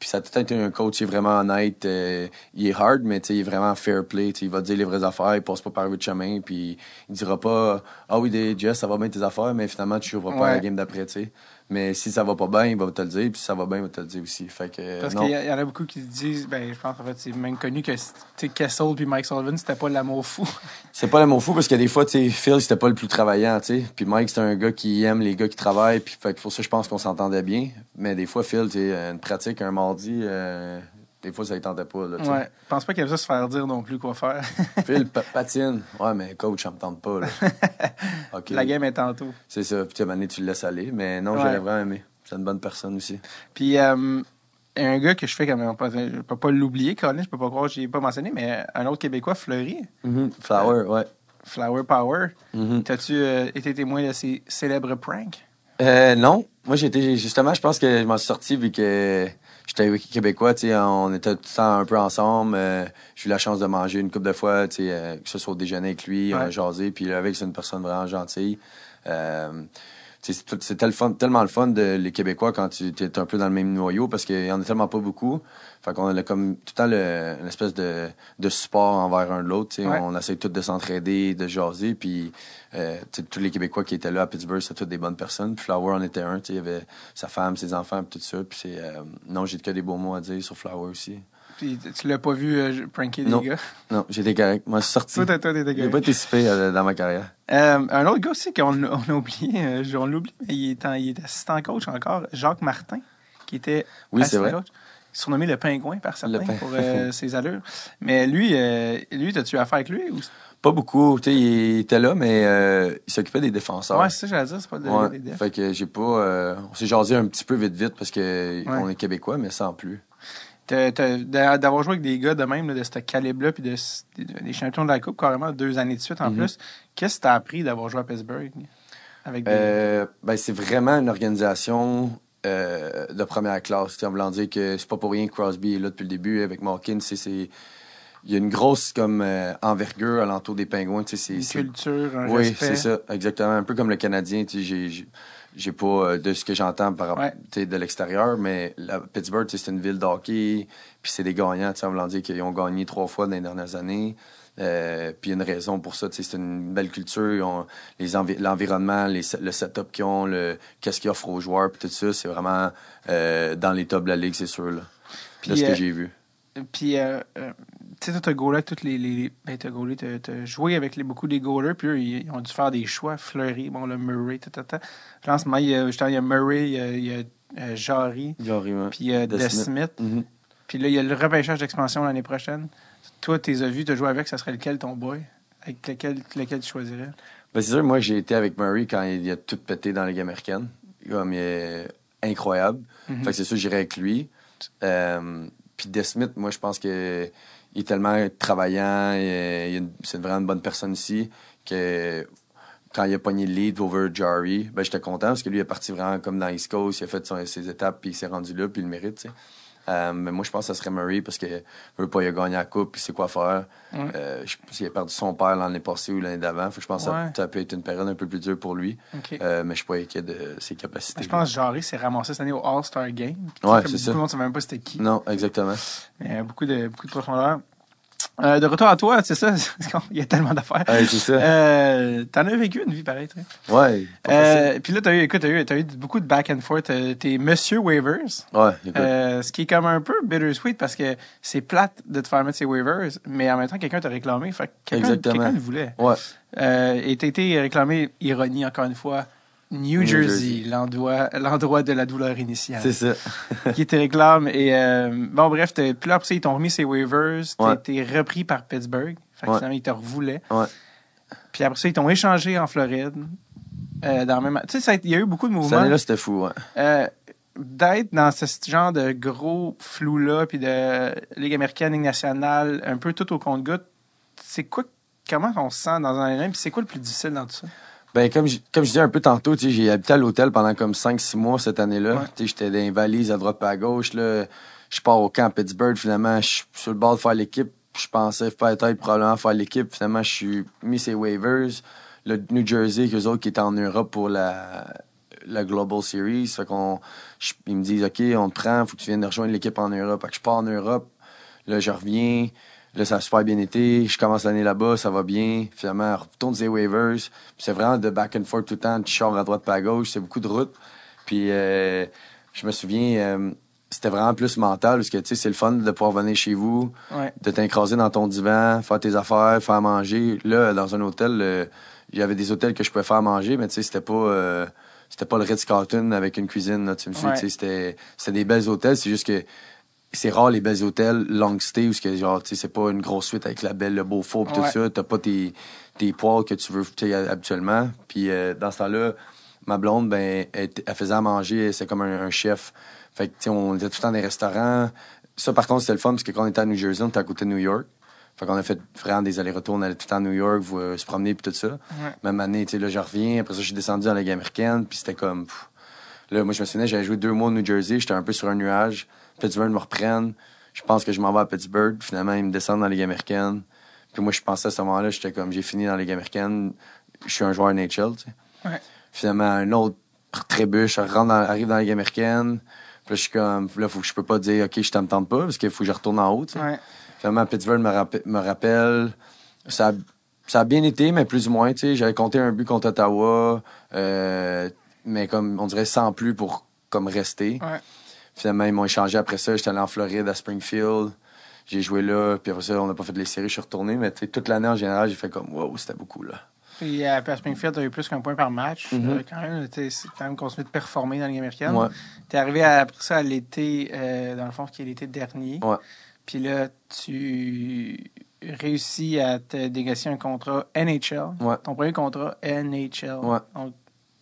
Puis ça a tout été un coach, il est vraiment honnête, il est hard, mais tu sais, il est vraiment fair play, tu sais, il va te dire les vraies affaires, il passe pas par le chemin, puis il dira pas « Ah oui, Jess, ça va bien tes affaires, mais finalement, tu joueras pas à la game d'après, tu sais. » Mais si ça va pas bien, il va te le dire, puis si ça va bien, il va te le dire aussi. Fait que, parce qu'il y en a beaucoup qui disent, ben je pense en fait, c'est même connu que Kessel puis Mike Sullivan, c'était pas l'amour fou. C'est pas l'amour fou parce que des fois, tu sais, Phil, c'était pas le plus travaillant, tu sais. Puis Mike, c'était un gars qui aime les gars qui travaillent, puis fait que pour ça, je pense qu'on s'entendait bien. Mais des fois, Phil, tu sais, une pratique un mardi, des fois, ça ne tentait pas, là, tu sais. Ouais. Je pense pas qu'il aime ça se faire dire non plus quoi faire. Phil, patine. Ouais, mais coach, ça me tente pas, là. Okay. La game est tantôt. C'est ça. Puis, à un moment donné, tu le laisses aller. Mais non, j'aurais vraiment aimé. C'est une bonne personne aussi. Puis, un gars que je fais quand même, je peux pas l'oublier, Colin, je peux pas croire que je l'ai pas mentionné, mais un autre Québécois, Fleury. Flower, Flower Power. T'as-tu été témoin de ses célèbres pranks? Non. Moi, j'étais justement, je pense que je m'en suis sorti vu que j'étais Québécois, tu sais, on était tout le temps un peu ensemble. J'ai eu la chance de manger une couple de fois, tu sais, que ce soit au déjeuner avec lui, on a jasé, puis là, avec, c'est une personne vraiment gentille. C'est tellement le fun, les Québécois, quand tu es un peu dans le même noyau, parce qu'il y en a tellement pas beaucoup. Fait qu'on a comme tout le temps une espèce de support envers un de l'autre. On essaie tous de s'entraider, de jaser. Puis tous les Québécois qui étaient là à Pittsburgh, c'était toutes des bonnes personnes. Puis Flower en était un. Il y avait sa femme, ses enfants, puis tout ça. Puis non, j'ai que des beaux mots à dire sur Flower aussi. Puis tu l'as pas vu pranker des gars? Non, j'étais correct. Moi, je suis sorti. Toi, t'étais correct. J'ai pas été super dans ma carrière. Un autre gars aussi qu'on a oublié, on l'oublie, mais il est assistant coach encore, Jacques Martin, qui était assistant coach. Surnommé le Pingouin par certains pour ses allures. Mais lui, t'as-tu affaire avec lui? Ou... Pas beaucoup. Tu sais, il était là, mais il s'occupait des défenseurs. Ouais, c'est ça que j'allais dire. C'est pas des défenseurs. Fait que j'ai pas... on s'est jasé un petit peu vite-vite parce qu'on est Québécois, mais sans plus. D'avoir joué avec des gars de même, là, de ce calibre-là, puis des champions de la Coupe, carrément 2 années de suite en plus, qu'est-ce que t'as appris d'avoir joué à Pittsburgh? Avec des... c'est vraiment une organisation de première classe. En voulant dire que c'est pas pour rien que Crosby est là depuis le début. Avec Malkin, il y a une grosse envergure alentour des Pingouins. Une culture, un respect. Oui, c'est ça, exactement. Un peu comme le Canadien, tu sais, j'ai pas de ce que j'entends par de l'extérieur, mais Pittsburgh, c'est une ville d'hockey, puis c'est des gagnants, en voulant dire qu'ils ont gagné 3 fois dans les dernières années. Puis il y a une raison pour ça, c'est une belle culture, ils ont l'environnement, le setup qu'ils ont, qu'est-ce qu'ils offrent aux joueurs, puis tout ça, c'est vraiment dans les tops de la Ligue, c'est sûr, là. Puis là, ce que j'ai vu. Puis, tu sais, t'as joué avec beaucoup des goalers, puis eux, ils ont dû faire des choix. Fleury, Murray, Là, en ce moment, il y a Murray, il y a Jarry, puis De Smith. Puis là, il y a le repêchage d'expansion l'année prochaine. Toi, tu les as vus, tu as joué avec, ça serait lequel ton boy? Avec lequel tu choisirais? Ben, c'est sûr, moi, j'ai été avec Murray quand il a tout pété dans la Ligue américaine. Comme il est incroyable. Fait que c'est sûr, j'irais avec lui. Puis De Smith, moi, je pense que... Il est tellement travaillant, c'est vraiment une bonne personne ici, que quand il a pogné le lead over Jarry, ben j'étais content parce que lui, il est parti vraiment comme dans East Coast, il a fait ses étapes, puis il s'est rendu là, puis il le mérite, tu sais. Mais moi, je pense que ça serait Murray parce qu'il veut pas, il a gagné la coupe, puis il sait quoi faire. Il a perdu son père l'année passée ou l'année d'avant. Je pense que ça peut être une période un peu plus dure pour lui. Mais je suis pas inquiet de ses capacités. Je pense que Jarry s'est ramassé cette année au All-Star Game. C'est ça. Tout le monde ne savait même pas c'était qui. Non, exactement. Beaucoup de profondeur. De retour à toi, c'est ça. Il y a tellement d'affaires. Ouais, c'est ça. T'en as vécu une vie pareille, tu sais. Ouais. Puis là, t'as eu beaucoup de back and forth. T'es Monsieur Waivers. Ouais, écoute. Ce qui est comme un peu bittersweet parce que c'est plate de te faire mettre ses waivers, mais en même temps, quelqu'un t'a réclamé. Fait que quelqu'un le voulait. Ouais. Et t'as été réclamé, ironie encore une fois, New Jersey. L'endroit de la douleur initiale. C'est ça. Qui te réclame. Et bon, bref, puis là, après, ils t'ont remis ces waivers. T'es repris par Pittsburgh. Fait que finalement, ils te revoulaient. Ouais. Puis après ça, ils t'ont échangé en Floride. Dans le même... Tu sais, il y a eu beaucoup de mouvements. Cette année-là, c'était fou, ouais. D'être dans ce genre de gros flou-là, puis de Ligue américaine, Ligue nationale, un peu tout au compte-gouttes, c'est quoi... Comment on se sent dans un... Puis c'est quoi le plus difficile dans tout ça? Ben comme je disais un peu tantôt, j'ai habité à l'hôtel pendant comme 5-6 mois cette année-là. Ouais. J'étais dans les valises à droite et à gauche. Là. Je pars au camp Pittsburgh. Finalement, je suis sur le bord de faire l'équipe. Je pensais peut-être probablement faire l'équipe. Finalement, je suis mis ces waivers. Le New Jersey, eux autres qui étaient en Europe pour la Global Series. Fait ils me disent, OK, on te prend. Faut que tu viennes rejoindre l'équipe en Europe. Fait que je pars en Europe. Là, je reviens. Là, ça a super bien été. Je commence l'année là-bas, ça va bien. Finalement, on retourne des waivers. Puis c'est vraiment de back and forth tout le temps, de char à droite pas à gauche. C'est beaucoup de routes. Puis je me souviens, c'était vraiment plus mental parce que, tu sais, c'est le fun de pouvoir venir chez vous, de t'écraser dans ton divan, faire tes affaires, faire manger. Là, dans un hôtel, il y avait des hôtels que je pouvais faire manger, mais tu sais, c'était pas le Ritz-Carlton avec une cuisine. Là, tu me suis tu sais, c'était des belles hôtels. C'est juste que c'est rare les belles hôtels long stay où que, genre, c'est pas une grosse suite avec la belle, le beau four et tout ça. T'as pas tes poils que tu veux habituellement. Puis dans ce temps-là, ma blonde, ben, elle faisait à manger, c'est comme un chef. Fait que on était tout le temps dans des restaurants. Ça, par contre, c'était le fun parce que quand on était à New Jersey, on était à côté de New York. Fait qu'on a fait vraiment des allers-retours, on allait tout le temps à New York, se promener puis tout ça. Ouais. Même année, là, je reviens. Après ça, je suis descendu dans la Ligue américaine, puis c'était comme... Pff. Là, moi, je me souviens, j'avais joué 2 mois au New Jersey, j'étais un peu sur un nuage. Pittsburgh me reprennent. Je pense que je m'en vais à Pittsburgh. Finalement, ils me descendent dans la Ligue américaine. Puis moi, je pensais à ce moment-là, j'étais comme, j'ai fini dans la Ligue américaine. Je suis un joueur NHL, tu sais. Ouais. Finalement, un autre trébuche, arrive dans la Ligue américaine. Puis là, je suis comme, là, faut que je peux pas dire, OK, je t'en tente pas, parce qu'il faut que je retourne en haut, tu sais. Ouais. Finalement, Pittsburgh me rappelle. Ça a bien été, mais plus ou moins, tu sais. J'avais compté un but contre Ottawa, mais comme, on dirait, sans plus pour, comme, rester. Ouais. Finalement, ils m'ont échangé après ça. J'étais allé en Floride, à Springfield. J'ai joué là. Puis après ça, on n'a pas fait les séries. Je suis retourné. Mais toute l'année, en général, j'ai fait comme « wow, c'était beaucoup, là ». Puis à Springfield, tu as eu plus qu'un point par match. Mm-hmm. Quand même, tu as continué de performer dans la Ligue américaine. Ouais. Tu es arrivé après ça à l'été, dans le fond, qui est l'été dernier. Ouais. Puis là, tu réussis à te négocier un contrat NHL. Ouais. Ton premier contrat NHL. Ouais. Donc,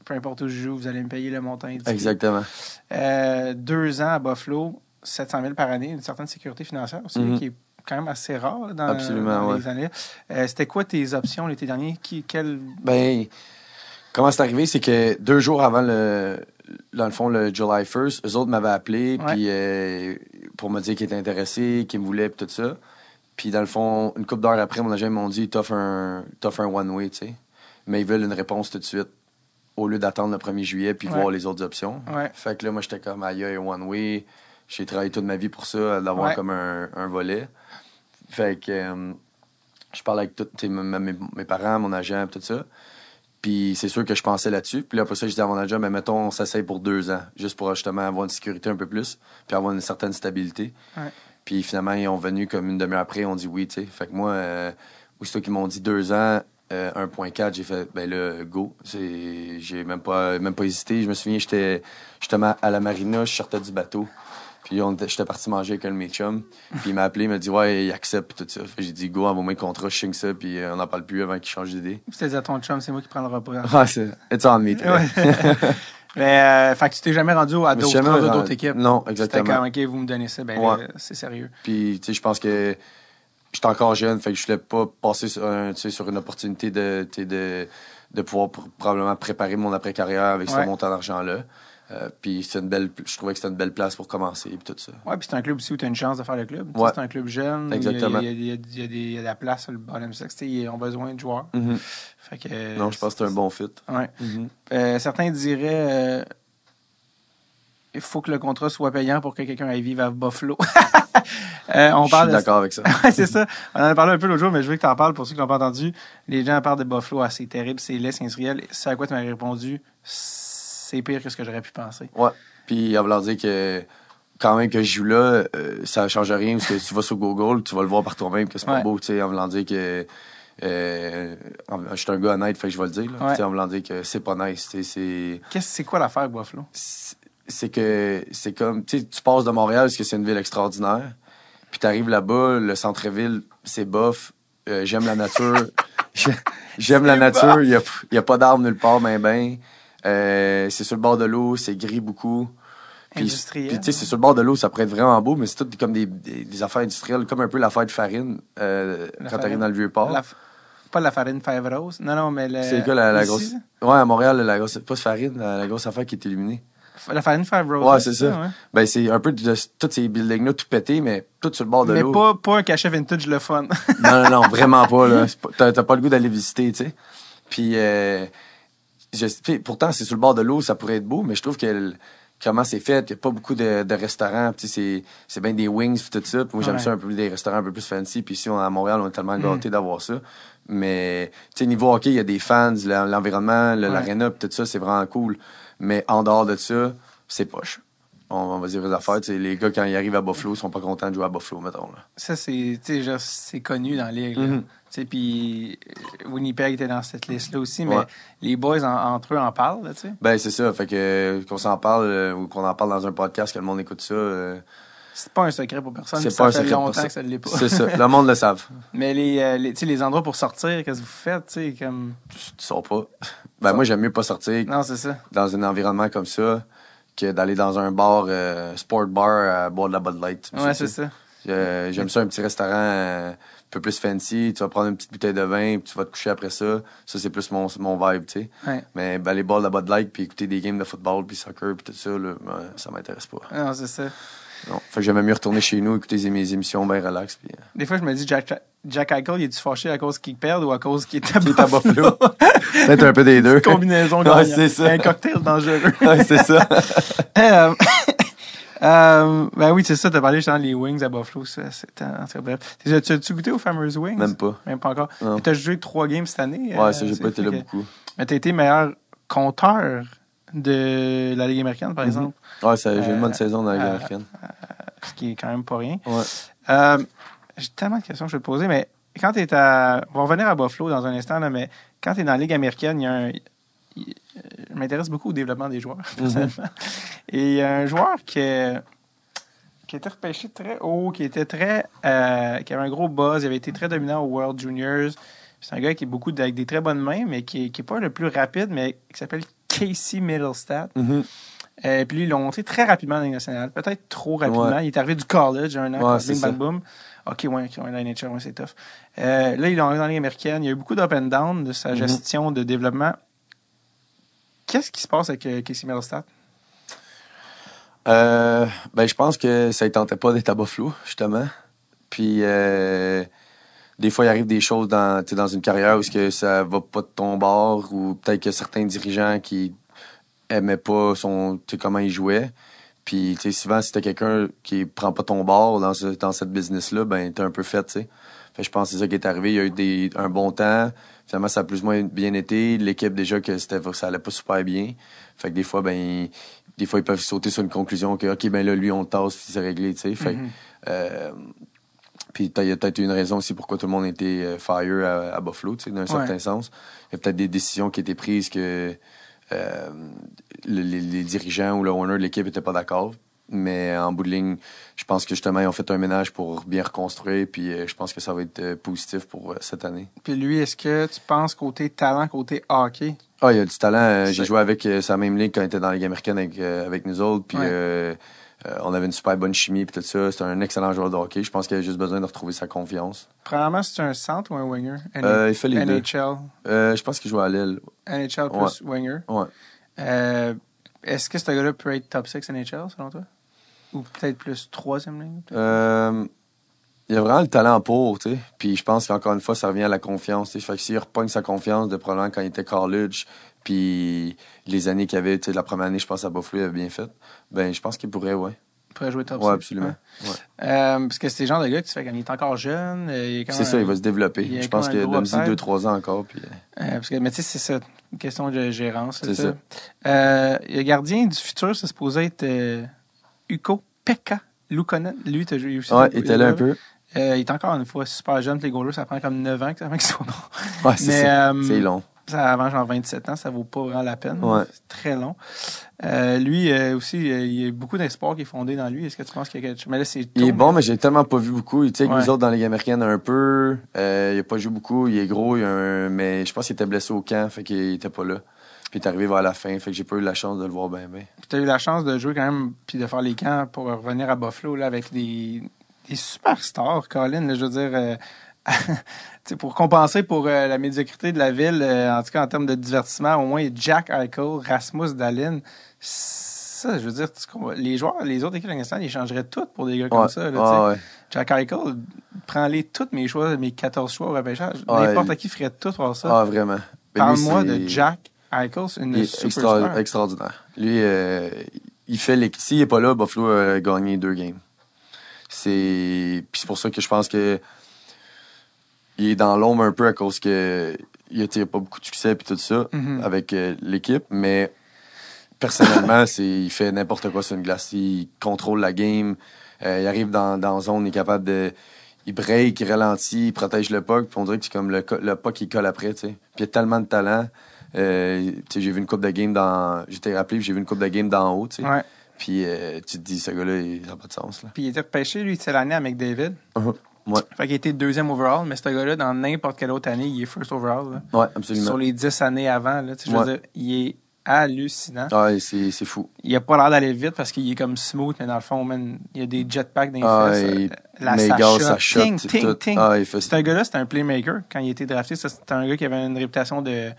peu importe où je joue, vous allez me payer le montant indiqué. Exactement. 2 ans à Buffalo, 700 000 par année, une certaine sécurité financière aussi, mm-hmm. qui est quand même assez rare là, dans les années. C'était quoi tes options l'été dernier? Ben, comment c'est arrivé? C'est que 2 jours avant, le July 1st, eux autres m'avaient appelé puis pour me dire qu'ils étaient intéressés, qu'ils me voulaient, puis tout ça. Puis dans le fond, une couple d'heures après, mon agent m'ont dit « t'offres un one-way », tu sais. Mais ils veulent une réponse tout de suite, au lieu d'attendre le 1er juillet puis voir les autres options. Ouais. Fait que là, moi, j'étais comme aïe, one way. J'ai travaillé toute ma vie pour ça, d'avoir comme un volet. Fait que je parlais avec mes parents, mon agent, tout ça. Puis c'est sûr que je pensais là-dessus. Puis là, après ça, je disais à mon agent, mais mettons, on s'essaye pour 2 ans, juste pour justement avoir une sécurité un peu plus puis avoir une certaine stabilité. Ouais. Puis finalement, ils ont venu comme une demi-heure après, on dit oui, tu sais. Fait que moi, aussitôt qu'ils m'ont dit 2 ans, 1.4, j'ai fait ben là, go. J'ai même pas hésité. Je me souviens, j'étais justement à la marina, je sortais du bateau. Puis j'étais parti manger avec un de mes chums. Puis il m'a appelé, il m'a dit ouais, il accepte tout ça. Fait, j'ai dit go, envoie-moi le contrat, je signe ça, puis on n'en parle plus avant qu'il change d'idée. C'était à ton chum, c'est moi qui prends le repas. Ah, c'est it's on me. Mais fait que tu t'es jamais rendu à d'autres équipes. Non, exactement. C'était quand OK, vous me donnez ça, ben là, c'est sérieux. Puis tu sais, je pense que j'étais encore jeune, fait que je voulais pas passer sur une opportunité de pouvoir probablement préparer mon après-carrière avec ce montant d'argent-là. Puis je trouvais que c'était une belle place pour commencer et tout ça. Oui, puis c'est un club aussi où tu as une chance de faire le club. Ouais. C'est un club jeune. Exactement. Il y a de la place sur le bottom six. Ils ont besoin de joueurs. Mm-hmm. Fait que, non, je pense que c'est un bon fit. Ouais. Mm-hmm. Certains diraient... il faut que le contrat soit payant pour que quelqu'un aille vivre à Buffalo. Je suis d'accord avec ça. C'est ça. On en a parlé un peu l'autre jour, mais je veux que tu en parles pour ceux qui l'ont pas entendu. Les gens parlent de Buffalo, c'est terrible, c'est laid, c'est industriel. C'est à quoi tu m'as répondu, c'est pire que ce que j'aurais pu penser. Ouais. Puis à vouloir dire que quand même que je joue là, ça change rien parce que tu vas sur Google, tu vas le voir par toi-même que c'est pas beau, tu sais, à vouloir dire que Je suis un gars honnête, fait que je vais le dire. Là. Ouais. On me l'a dit que c'est pas nice. C'est quoi l'affaire, Buffalo? C'est que c'est comme... Tu passes de Montréal parce que c'est une ville extraordinaire. Puis t'arrives là-bas, le centre-ville, c'est bof. J'aime la nature. J'aime la nature. Il n'y a pas d'arbres nulle part, ben. C'est sur le bord de l'eau, c'est gris beaucoup. Puis, tu sais, c'est sur le bord de l'eau, ça pourrait être vraiment beau, mais c'est tout comme des affaires industrielles, comme un peu l'affaire de farine quand t'arrives dans le Vieux-Port. Pas la farine Fèvre-Rose. Non, non, mais... C'est quoi la grosse... Ouais, à Montréal, la grosse... Pas de farine, la grosse affaire qui est illuminée. La farine Fèvre-Rose. Ouais, c'est ça. Ouais. Ben, c'est un peu de tous ces buildings-là tout pétés, mais tout sur le bord de l'eau. Mais pas un cachet vintage le fun. non, vraiment pas, là. T'as pas le goût d'aller visiter, tu sais. Puis, pourtant, c'est sur le bord de l'eau, ça pourrait être beau, mais je trouve que... Comment c'est fait, il n'y a pas beaucoup de restaurants. C'est bien des wings et tout ça. Puis moi, j'aime ça un peu des restaurants un peu plus fancy. Puis ici, à Montréal, on est tellement gâtés d'avoir ça. Mais niveau hockey, il y a des fans, l'environnement, l'aréna et tout ça, c'est vraiment cool. Mais en dehors de ça, c'est poche. On va dire les affaires. Les gars, quand ils arrivent à Buffalo, sont pas contents de jouer à Buffalo, mettons. Là. Ça, c'est connu dans la ligue. Puis Winnipeg était dans cette liste-là aussi, mais les boys entre eux en parlent, tu sais. Ben c'est ça, fait que qu'on s'en parle ou qu'on en parle dans un podcast, que le monde écoute ça. C'est pas un secret pour personne. C'est pas un secret pour personne. Ça fait longtemps que ça ne l'est pas. C'est ça, le monde le savent. Mais les endroits pour sortir, qu'est-ce que vous faites, tu sais, comme. Tu sors pas. Ben moi j'aime mieux pas sortir. Non c'est ça. Dans un environnement comme ça, que d'aller dans un bar, sport bar, à boire de la Bud Light. Ouais c'est ça. J'aime ça un petit restaurant. Un peu plus fancy, tu vas prendre une petite bouteille de vin, puis tu vas te coucher après ça. Ça, c'est plus mon vibe, tu sais. Ouais. Mais aller boire de la Bud Light, puis écouter des games de football, puis soccer, puis tout ça, là, ça m'intéresse pas. Non, c'est ça. Non. Fait que j'aimais mieux retourner chez nous, écouter mes émissions bien relax. Puis... Des fois, je me dis, Jack Eichel, il est-tu fâché à cause qu'il perd ou à cause qu'il est à Buffalo? Peut-être un peu des deux. Une combinaison gagnante. Ouais, c'est ça. Un cocktail dangereux. Ouais, c'est ça. Ben oui, c'est ça, t'as parlé justement des wings à Buffalo, c'est en tout cas bref. As-tu goûté aux Famers Wings? Même pas encore. Mais t'as joué 3 games cette année? Ouais, ça, j'ai pas été là beaucoup. Mais t'as été meilleur compteur de la Ligue américaine, par exemple. Ouais, j'ai une bonne saison dans la Ligue américaine. Ce qui est quand même pas rien. Ouais. J'ai tellement de questions que je vais te poser, mais quand t'es on va revenir à Buffalo dans un instant, là, mais quand t'es dans la Ligue américaine, il y a un... Je m'intéresse beaucoup au développement des joueurs, personnellement. Et il y a un joueur qui était repêché très haut, qui avait un gros buzz, il avait été très dominant au World Juniors. C'est un gars qui est avec des très bonnes mains, mais qui n'est pas le plus rapide, mais qui s'appelle Casey Middlestat. Puis lui, ils l'ont monté très rapidement dans la Ligue nationale, peut-être trop rapidement. Ouais. Il est arrivé du college, un an, bing, bang, boom. OK, la NHL, c'est tough. Là, ils l'ont enlevé dans la Ligue américaine. Il y a eu beaucoup d'up and down de sa gestion de développement. Qu'est-ce qui se passe avec Casey Middlestat? Ben, je pense que ça ne tentait pas d'être à Buffalo, justement. Puis, des fois, il arrive des choses dans une carrière où que ça va pas de ton bord ou peut-être que certains dirigeants qui aimaient pas comment ils jouaient. Puis, souvent, si tu as quelqu'un qui prend pas ton bord dans cette business-là, ben, tu es un peu fait, tu sais. Je pense que c'est ça qui est arrivé. Il y a eu un bon temps. Finalement, ça a plus ou moins bien été. L'équipe, déjà, ça allait pas super bien. Fait que des fois, ils peuvent sauter sur une conclusion que, OK, ben là, lui, on le tasse, puis c'est réglé, tu sais. Fait puis il y a peut-être une raison aussi pourquoi tout le monde était fire à Buffalo, tu sais, d'un certain sens. Il y a peut-être des décisions qui étaient prises que les dirigeants ou le owner de l'équipe n'étaient pas d'accord. Mais en bout de ligne, je pense que justement, ils ont fait un ménage pour bien reconstruire. Puis je pense que ça va être positif pour cette année. Puis lui, est-ce que tu penses côté talent, côté hockey? Ah, il y a du talent. J'ai joué avec sa même ligue quand il était dans la Ligue américaine avec nous autres. Puis on avait une super bonne chimie. Puis tout ça, c'est un excellent joueur de hockey. Je pense qu'il a juste besoin de retrouver sa confiance. Premièrement, c'est un centre ou un winger? Il fait les deux. NHL? Je pense qu'il joue à Lille. NHL plus winger? Ouais. Est-ce que ce gars-là peut être top 6 NHL, selon toi? Ou peut-être plus troisième ligne? Il y a vraiment le talent pour, tu sais. Puis je pense qu'encore une fois, ça revient à la confiance. T'sais. Fait que s'il repogne sa confiance de probablement quand il était college, puis les années qu'il avait, tu sais, la première année, je pense à Buffalo, il avait bien fait. Ben, je pense qu'il pourrait, Il pourrait jouer top 6. Ouais, absolument. Hein? Ouais. Parce que c'est le genre de gars que tu fais quand il est encore jeune. C'est ça, il va se développer. Je pense qu'il a d'ici 2-3 ans encore. Puis... parce que, mais tu sais, c'est ça. Une question de gérance. C'est ça. Le gardien du futur, ça se posait être... Ukko Pekka Luukkonen, lui, t'as joué aussi. Ouais, il était là un peu. Il est encore une fois super jeune. Les goalers, ça prend comme 9 ans avant qu'ils soient bons. Ouais, c'est long. Ça, avant genre 27 ans, ça vaut pas vraiment la peine. Ouais. C'est très long. Lui aussi, il y a beaucoup d'espoir qui est fondé dans lui. Est-ce que tu penses qu'il y a quelque chose? Mais là, c'est il est bon, mais j'ai tellement pas vu beaucoup. Tu sais, ouais. Nous autres dans la Ligue américaine, un peu. Il a pas joué beaucoup. Il est gros. Mais je pense qu'il était blessé au camp, fait qu'il était pas là. Puis il est arrivé vers la fin, fait que j'ai pas eu la chance de le voir bien. Puis t'as eu la chance de jouer quand même, puis de faire les camps pour revenir à Buffalo là avec des superstars, Colin. Là, je veux dire. Pour compenser pour la médiocrité de la ville, en tout cas en termes de divertissement, au moins Jack Eichel, Rasmus Dahlin, ça, je veux dire, les joueurs, les autres équipes de l'Angleterre, ils changeraient toutes pour des gars comme ça. Là, Jack Eichel, prends-les toutes mes choix, mes 14 choix au repêchage. N'importe qui ferait tout pour ça. Ah, vraiment. Parle-moi de Jack Eichel, c'est une superstar. Extraordinaire. Lui, il fait les... S'il n'est pas là, Buffalo a gagné 2 games. Puis c'est pour ça que je pense que il est dans l'ombre un peu à cause que il a pas beaucoup de succès et tout ça avec l'équipe, mais personnellement, il fait n'importe quoi sur une glace. Il contrôle la game, il arrive dans zone, il est capable de... Il break, il ralentit, il protège le puck, puis on dirait que c'est comme le puck qui colle après, tu sais. Puis il y a tellement de talent. J'ai vu une coupe de game dans... J'étais rappelé, puis j'ai vu une coupe de game d'en haut, tu sais. Ouais. Puis tu te dis, ce gars-là, il n'a pas de sens, là. Puis il était repêché, lui, c'est l'année avec David. Ouais. Fait qu'il était 2e overall, mais ce gars-là, dans n'importe quelle autre année, il est 1st overall. Là. Ouais, absolument. Sur les 10 années avant, là, tu sais, je veux dire, il est hallucinant. Ouais, c'est fou. Il a pas l'air d'aller vite parce qu'il est comme smooth, mais dans le fond, man, il y a des jetpacks dans les fesses. Sa shot, ting. C'est un gars-là, c'était un playmaker. Quand il a été drafté, c'était un gars qui avait une réputation de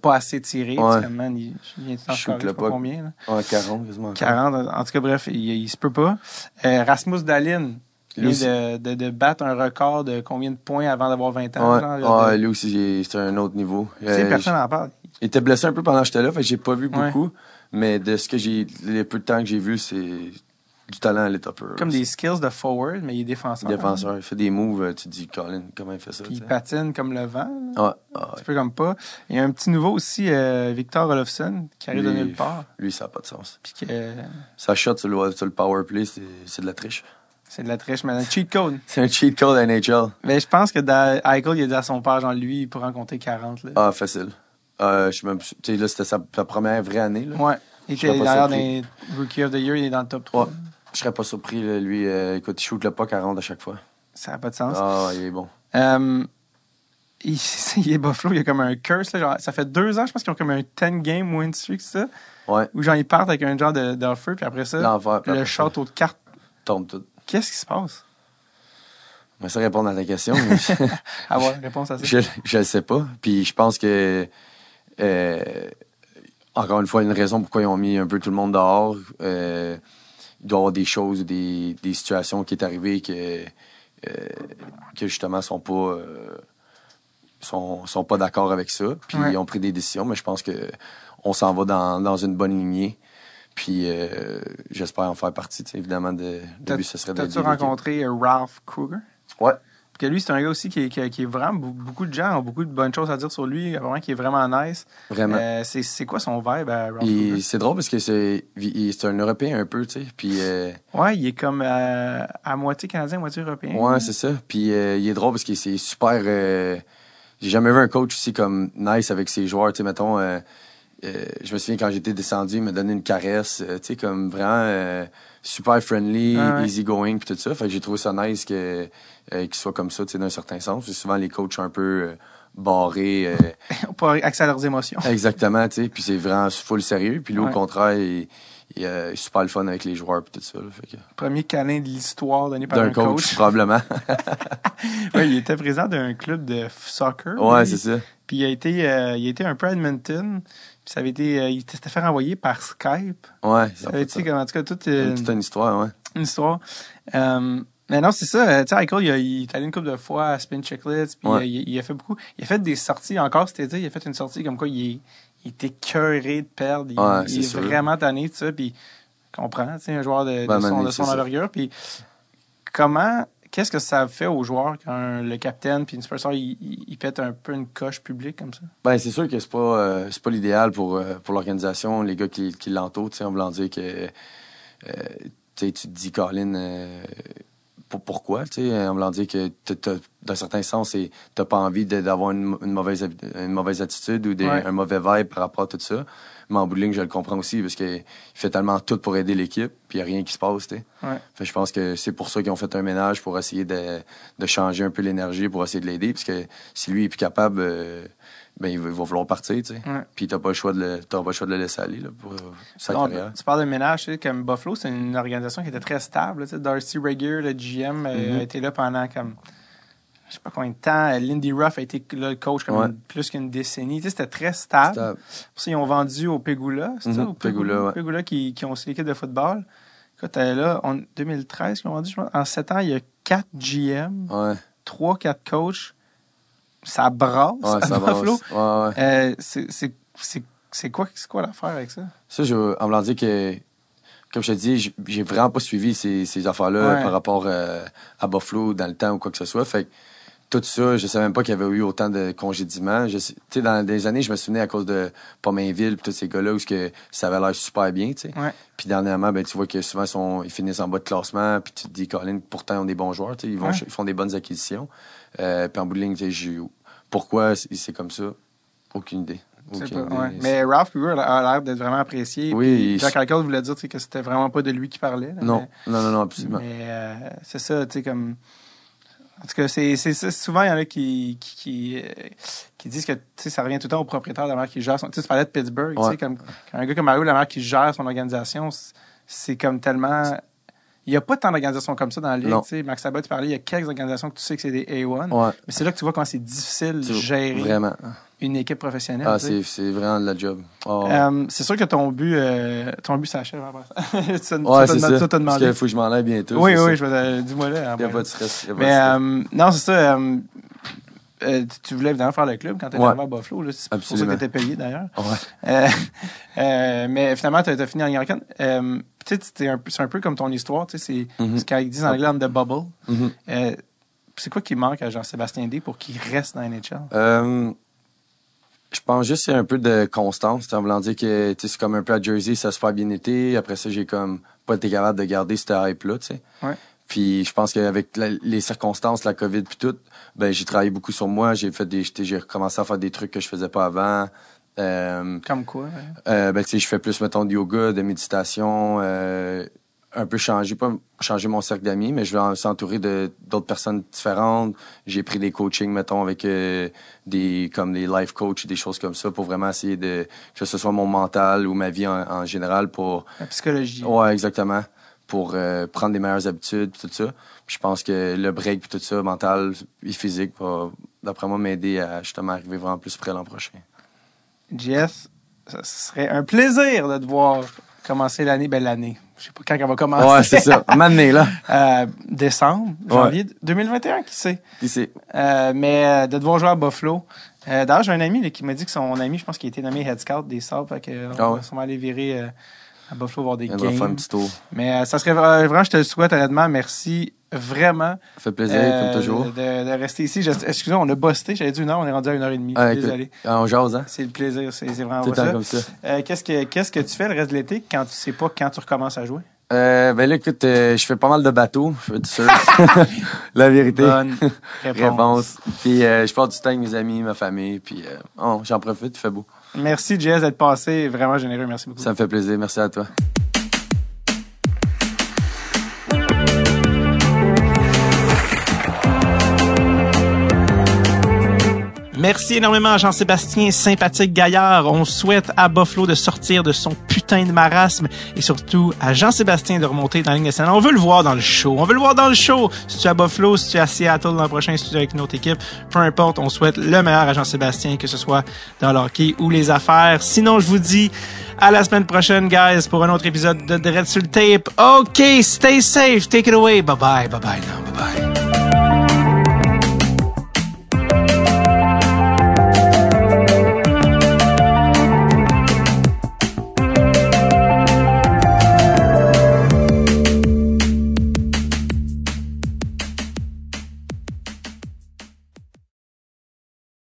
pas assez tirer. Ouais. Tu sais, man, il vient de s'en scorer, je sais pas combien. Ouais, 40, quasiment. 40, en tout cas, bref, il se peut pas. Rasmus Dahlin, lui de battre un record de combien de points avant d'avoir 20 ans. Lui aussi, c'était un autre niveau. Personne n'en parle. Il était blessé un peu pendant que j'étais là, fait que j'ai pas vu beaucoup. Mais de ce que les peu de temps que j'ai vu, c'est du talent à l'état pur. Comme des skills de forward, mais il est défenseur. Défenseur, il fait des moves, tu te dis, Colin, comment il fait ça? Puis il patine comme le vent. Un petit peu comme pas. Il y a un petit nouveau aussi, Victor Olofsson, qui arrive de nulle part. Lui, ça n'a pas de sens. Puis sa shot sur le power play, c'est de la triche. C'est de la triche, mais un cheat code. C'est un cheat code à NHL. Mais je pense que Eichel, il a dit à son père, genre, lui, il pourrait en compter 40. Là. Ah, facile. Tu sais, là, c'était sa première vraie année. Là. Ouais. Il était derrière dans Rookie of the Year, il est dans le top 3. Ouais. Je serais pas surpris, là, lui. Écoute, il shoot le puck à ronde à chaque fois. Ça n'a pas de sens. Ah, il est bon. Il est Buffalo, il a comme un curse. Là, genre, ça fait 2 ans, je pense, qu'ils ont comme un 10-game win streak, ça. Ouais. Où, genre, ils partent avec un genre d'offer, puis après ça, le château de cartes tombe tout. Qu'est-ce qui se passe? Je vais essayer de répondre à ta question. Avoir une réponse à ça. Je le sais pas. Puis je pense que, encore une fois, une raison pourquoi ils ont mis un peu tout le monde dehors, il doit y avoir des choses, des situations qui est arrivées que justement sont pas d'accord avec ça. Puis ils ont pris des décisions, mais je pense que on s'en va dans une bonne lignée. Puis j'espère en faire partie, évidemment, de lui, ce serait de... T'as-tu rencontré Ralph Kruger? Ouais. Parce que lui, c'est un gars aussi qui est vraiment... Beaucoup de gens ont beaucoup de bonnes choses à dire sur lui, vraiment, qui est vraiment nice. Vraiment. C'est quoi son vibe à Ralph Kruger? C'est drôle parce que c'est un Européen un peu, tu sais, puis... Ouais, il est comme à moitié Canadien, à moitié Européen. Ouais, c'est ça. Puis il est drôle parce que c'est super... J'ai jamais vu un coach aussi comme nice avec ses joueurs, tu sais, mettons... je me souviens quand j'étais descendu, il m'a donné une caresse, tu sais, comme vraiment super friendly, easy going, puis tout ça. Fait que j'ai trouvé ça nice qu'il soit comme ça, tu sais, d'un certain sens. Parce que souvent, les coachs un peu barrés. Pas accès à leurs émotions. Exactement, tu sais. Puis c'est vraiment full sérieux. Puis lui, au contraire, il est super le fun avec les joueurs, puis tout ça. Là, fait que... Premier câlin de l'histoire donné par un coach. Probablement. Oui, il était président d'un club de soccer. Ouais, c'est ça. Puis il a été un peu à Edmonton. Puis ça avait été... il s'était fait renvoyer par Skype. Ouais, ça avait été comme... En tout cas, toute une histoire, ouais. Une histoire. Mais non, c'est ça. Tu sais, Eichel, il est allé une couple de fois à Spin Chicklets. Puis il a fait beaucoup... Il a fait des sorties. Encore cet été, il a fait une sortie comme quoi il était écœuré de perdre. Il est vraiment tanné de ça. Puis on comprend, tu sais, un joueur de son envergure. Puis comment... Qu'est-ce que ça fait aux joueurs quand le capitaine puis une superstar il pète un peu une coche publique comme ça? Ben c'est sûr que c'est pas l'idéal pour l'organisation, les gars qui l'entourent, tu sais, en voulant dire que tu te dis Colin pourquoi, tu sais, en voulant dire que d'un certain sens, t'as pas envie d'avoir une mauvaise attitude ou un mauvais vibe par rapport à tout ça. Mais en bout de ligne, je le comprends aussi parce qu'il fait tellement tout pour aider l'équipe, puis il n'y a rien qui se passe, tu sais. Ouais. Fait, je pense que c'est pour ça qu'ils ont fait un ménage, pour essayer de changer un peu l'énergie, pour essayer de l'aider, parce que si lui est plus capable, il va vouloir partir, tu sais. Ouais. Puis t'as pas le choix de le laisser aller là, pour sa carrière. Tu parles de ménage, tu sais, comme Buffalo, c'est une organisation qui était très stable, tu sais. Darcy Regier, le GM, était là pendant comme je sais pas combien de temps. Lindy Ruff a été là, le coach comme plus qu'une décennie. Tu sais, c'était très stable. Pour ça, ils ont vendu au Pegula, c'est ça? Au Pegula, ouais. Pegula qui ont aussi l'équipe de football. Écoute, là, en 2013, qu'ils ont vendu, je pense. En 7 ans, il y a 4 GM, 3-4 coachs. Ça brasse à Buffalo. Ouais. C'est quoi l'affaire avec ça? Ça, en voulant dire que, comme je te dis, j'ai vraiment pas suivi ces affaires-là par rapport à Buffalo dans le temps ou quoi que ce soit. Fait que tout ça, je savais même pas qu'il y avait eu autant de congédiements. Tu sais, dans des années, je me souvenais à cause de Pominville et tous ces gars-là où ça avait l'air super bien, tu sais. Puis dernièrement, tu vois que souvent, ils finissent en bas de classement, puis tu te dis, Colin, pourtant, ils ont des bons joueurs, tu sais, ils font des bonnes acquisitions. Puis en bout de ligne, tu sais, pourquoi c'est comme ça? Aucune idée. Mais Ralph Brewer a l'air d'être vraiment apprécié. Oui, Jack Eichel voulait dire que c'était vraiment pas de lui qui parlait. Là, non, absolument. Mais c'est ça, tu sais, comme. En tout cas, c'est souvent, il y en a qui disent que ça revient tout le temps au propriétaire de la marque qui gère son. Tu parlais de Pittsburgh, tu sais, comme quand un gars comme Mario Lemieux qui gère son organisation, c'est comme tellement. Il n'y a pas tant d'organisations comme ça dans la ligue. Tu sais, Max Abbott, tu parlais, il y a quelques organisations que tu sais que c'est des A1. Ouais. Mais c'est là que tu vois comment c'est difficile de gérer une équipe professionnelle. Ah, c'est vraiment de la job. Oh. C'est sûr que ton but s'achève après ça. C'est ça. Tu as demandé. Parce qu'il faut que je m'en aille bientôt. Oui, dis-moi là. Il n'y a pas de stress. Mais non, c'est ça. Tu voulais évidemment faire le club quand tu étais arrivé à Buffalo. Là, c'est pour ça que tu étais payé, d'ailleurs. Mais finalement, tu as fini en Yorktown. Tu sais, c'est un peu comme ton histoire. Tu sais, c'est ce qu'ils disent en anglais, on the bubble. C'est quoi qui manque à Jean-Sébastien Dea pour qu'il reste dans la NHL? Je pense juste que c'est un peu de constance. En voulant dire que c'est comme un peu à Jersey, ça a super bien été. Après ça, j'ai comme pas été capable de garder cette hype-là. Puis je pense qu'avec les circonstances, la COVID puis tout, j'ai travaillé beaucoup sur moi. J'ai recommencé à faire des trucs que je faisais pas avant. Comme quoi? Je fais plus, mettons, de yoga, de méditation, un peu changer mon cercle d'amis, mais je vais s'entourer d'autres personnes différentes. J'ai pris des coachings, mettons, avec des life coachs, des choses comme ça, pour vraiment essayer de, que ce soit mon mental ou ma vie en général pour. La psychologie. Ouais, exactement. Pour prendre des meilleures habitudes puis tout ça. Puis je pense que le break puis tout ça, mental et physique, va, d'après moi, m'aider à justement arriver vraiment plus près l'an prochain. Jess, ce serait un plaisir de te voir commencer l'année. Je sais pas quand elle va commencer. Ouais, c'est ça. M'amener, là. Décembre, janvier 2021, qui sait. Qui sait. Mais de te voir jouer à Buffalo. D'ailleurs, j'ai un ami qui m'a dit que son ami, je pense qu'il a été nommé head scout des Sabres. Fait qu'on va sûrement aller virer. À Buffalo, voir des games. Faire un petit tour. Mais ça serait vraiment, je te le souhaite honnêtement. Merci vraiment. Ça fait plaisir, comme toujours. De rester ici. Excusez-moi, on a bossé. J'avais dit 1 heure, on est rendu à 1h30. Désolé. On jase, hein? C'est le plaisir, c'est vraiment tout ça. Comme ça. Qu'est-ce que tu fais le reste de l'été quand tu sais pas quand tu recommences à jouer? Là, écoute, je fais pas mal de bateaux, je veux dire ça. La vérité. Bonne réponse. Puis je passe du temps avec mes amis, ma famille, puis j'en profite, il fait beau. Merci, Jess, d'être passé. Vraiment généreux. Merci beaucoup. Ça me fait plaisir. Merci à toi. Merci énormément à Jean-Sébastien, sympathique gaillard. On souhaite à Buffalo de sortir de son putain de marasme et surtout à Jean-Sébastien de remonter dans la Ligue nationale. On veut le voir dans le show. Si tu es à Buffalo, si tu es à Seattle l'an prochain, si tu es avec une autre équipe, peu importe, on souhaite le meilleur à Jean-Sébastien, que ce soit dans le hockey ou les affaires. Sinon, je vous dis à la semaine prochaine, guys, pour un autre épisode de Dressul Tape. OK, stay safe. Take it away. Bye-bye.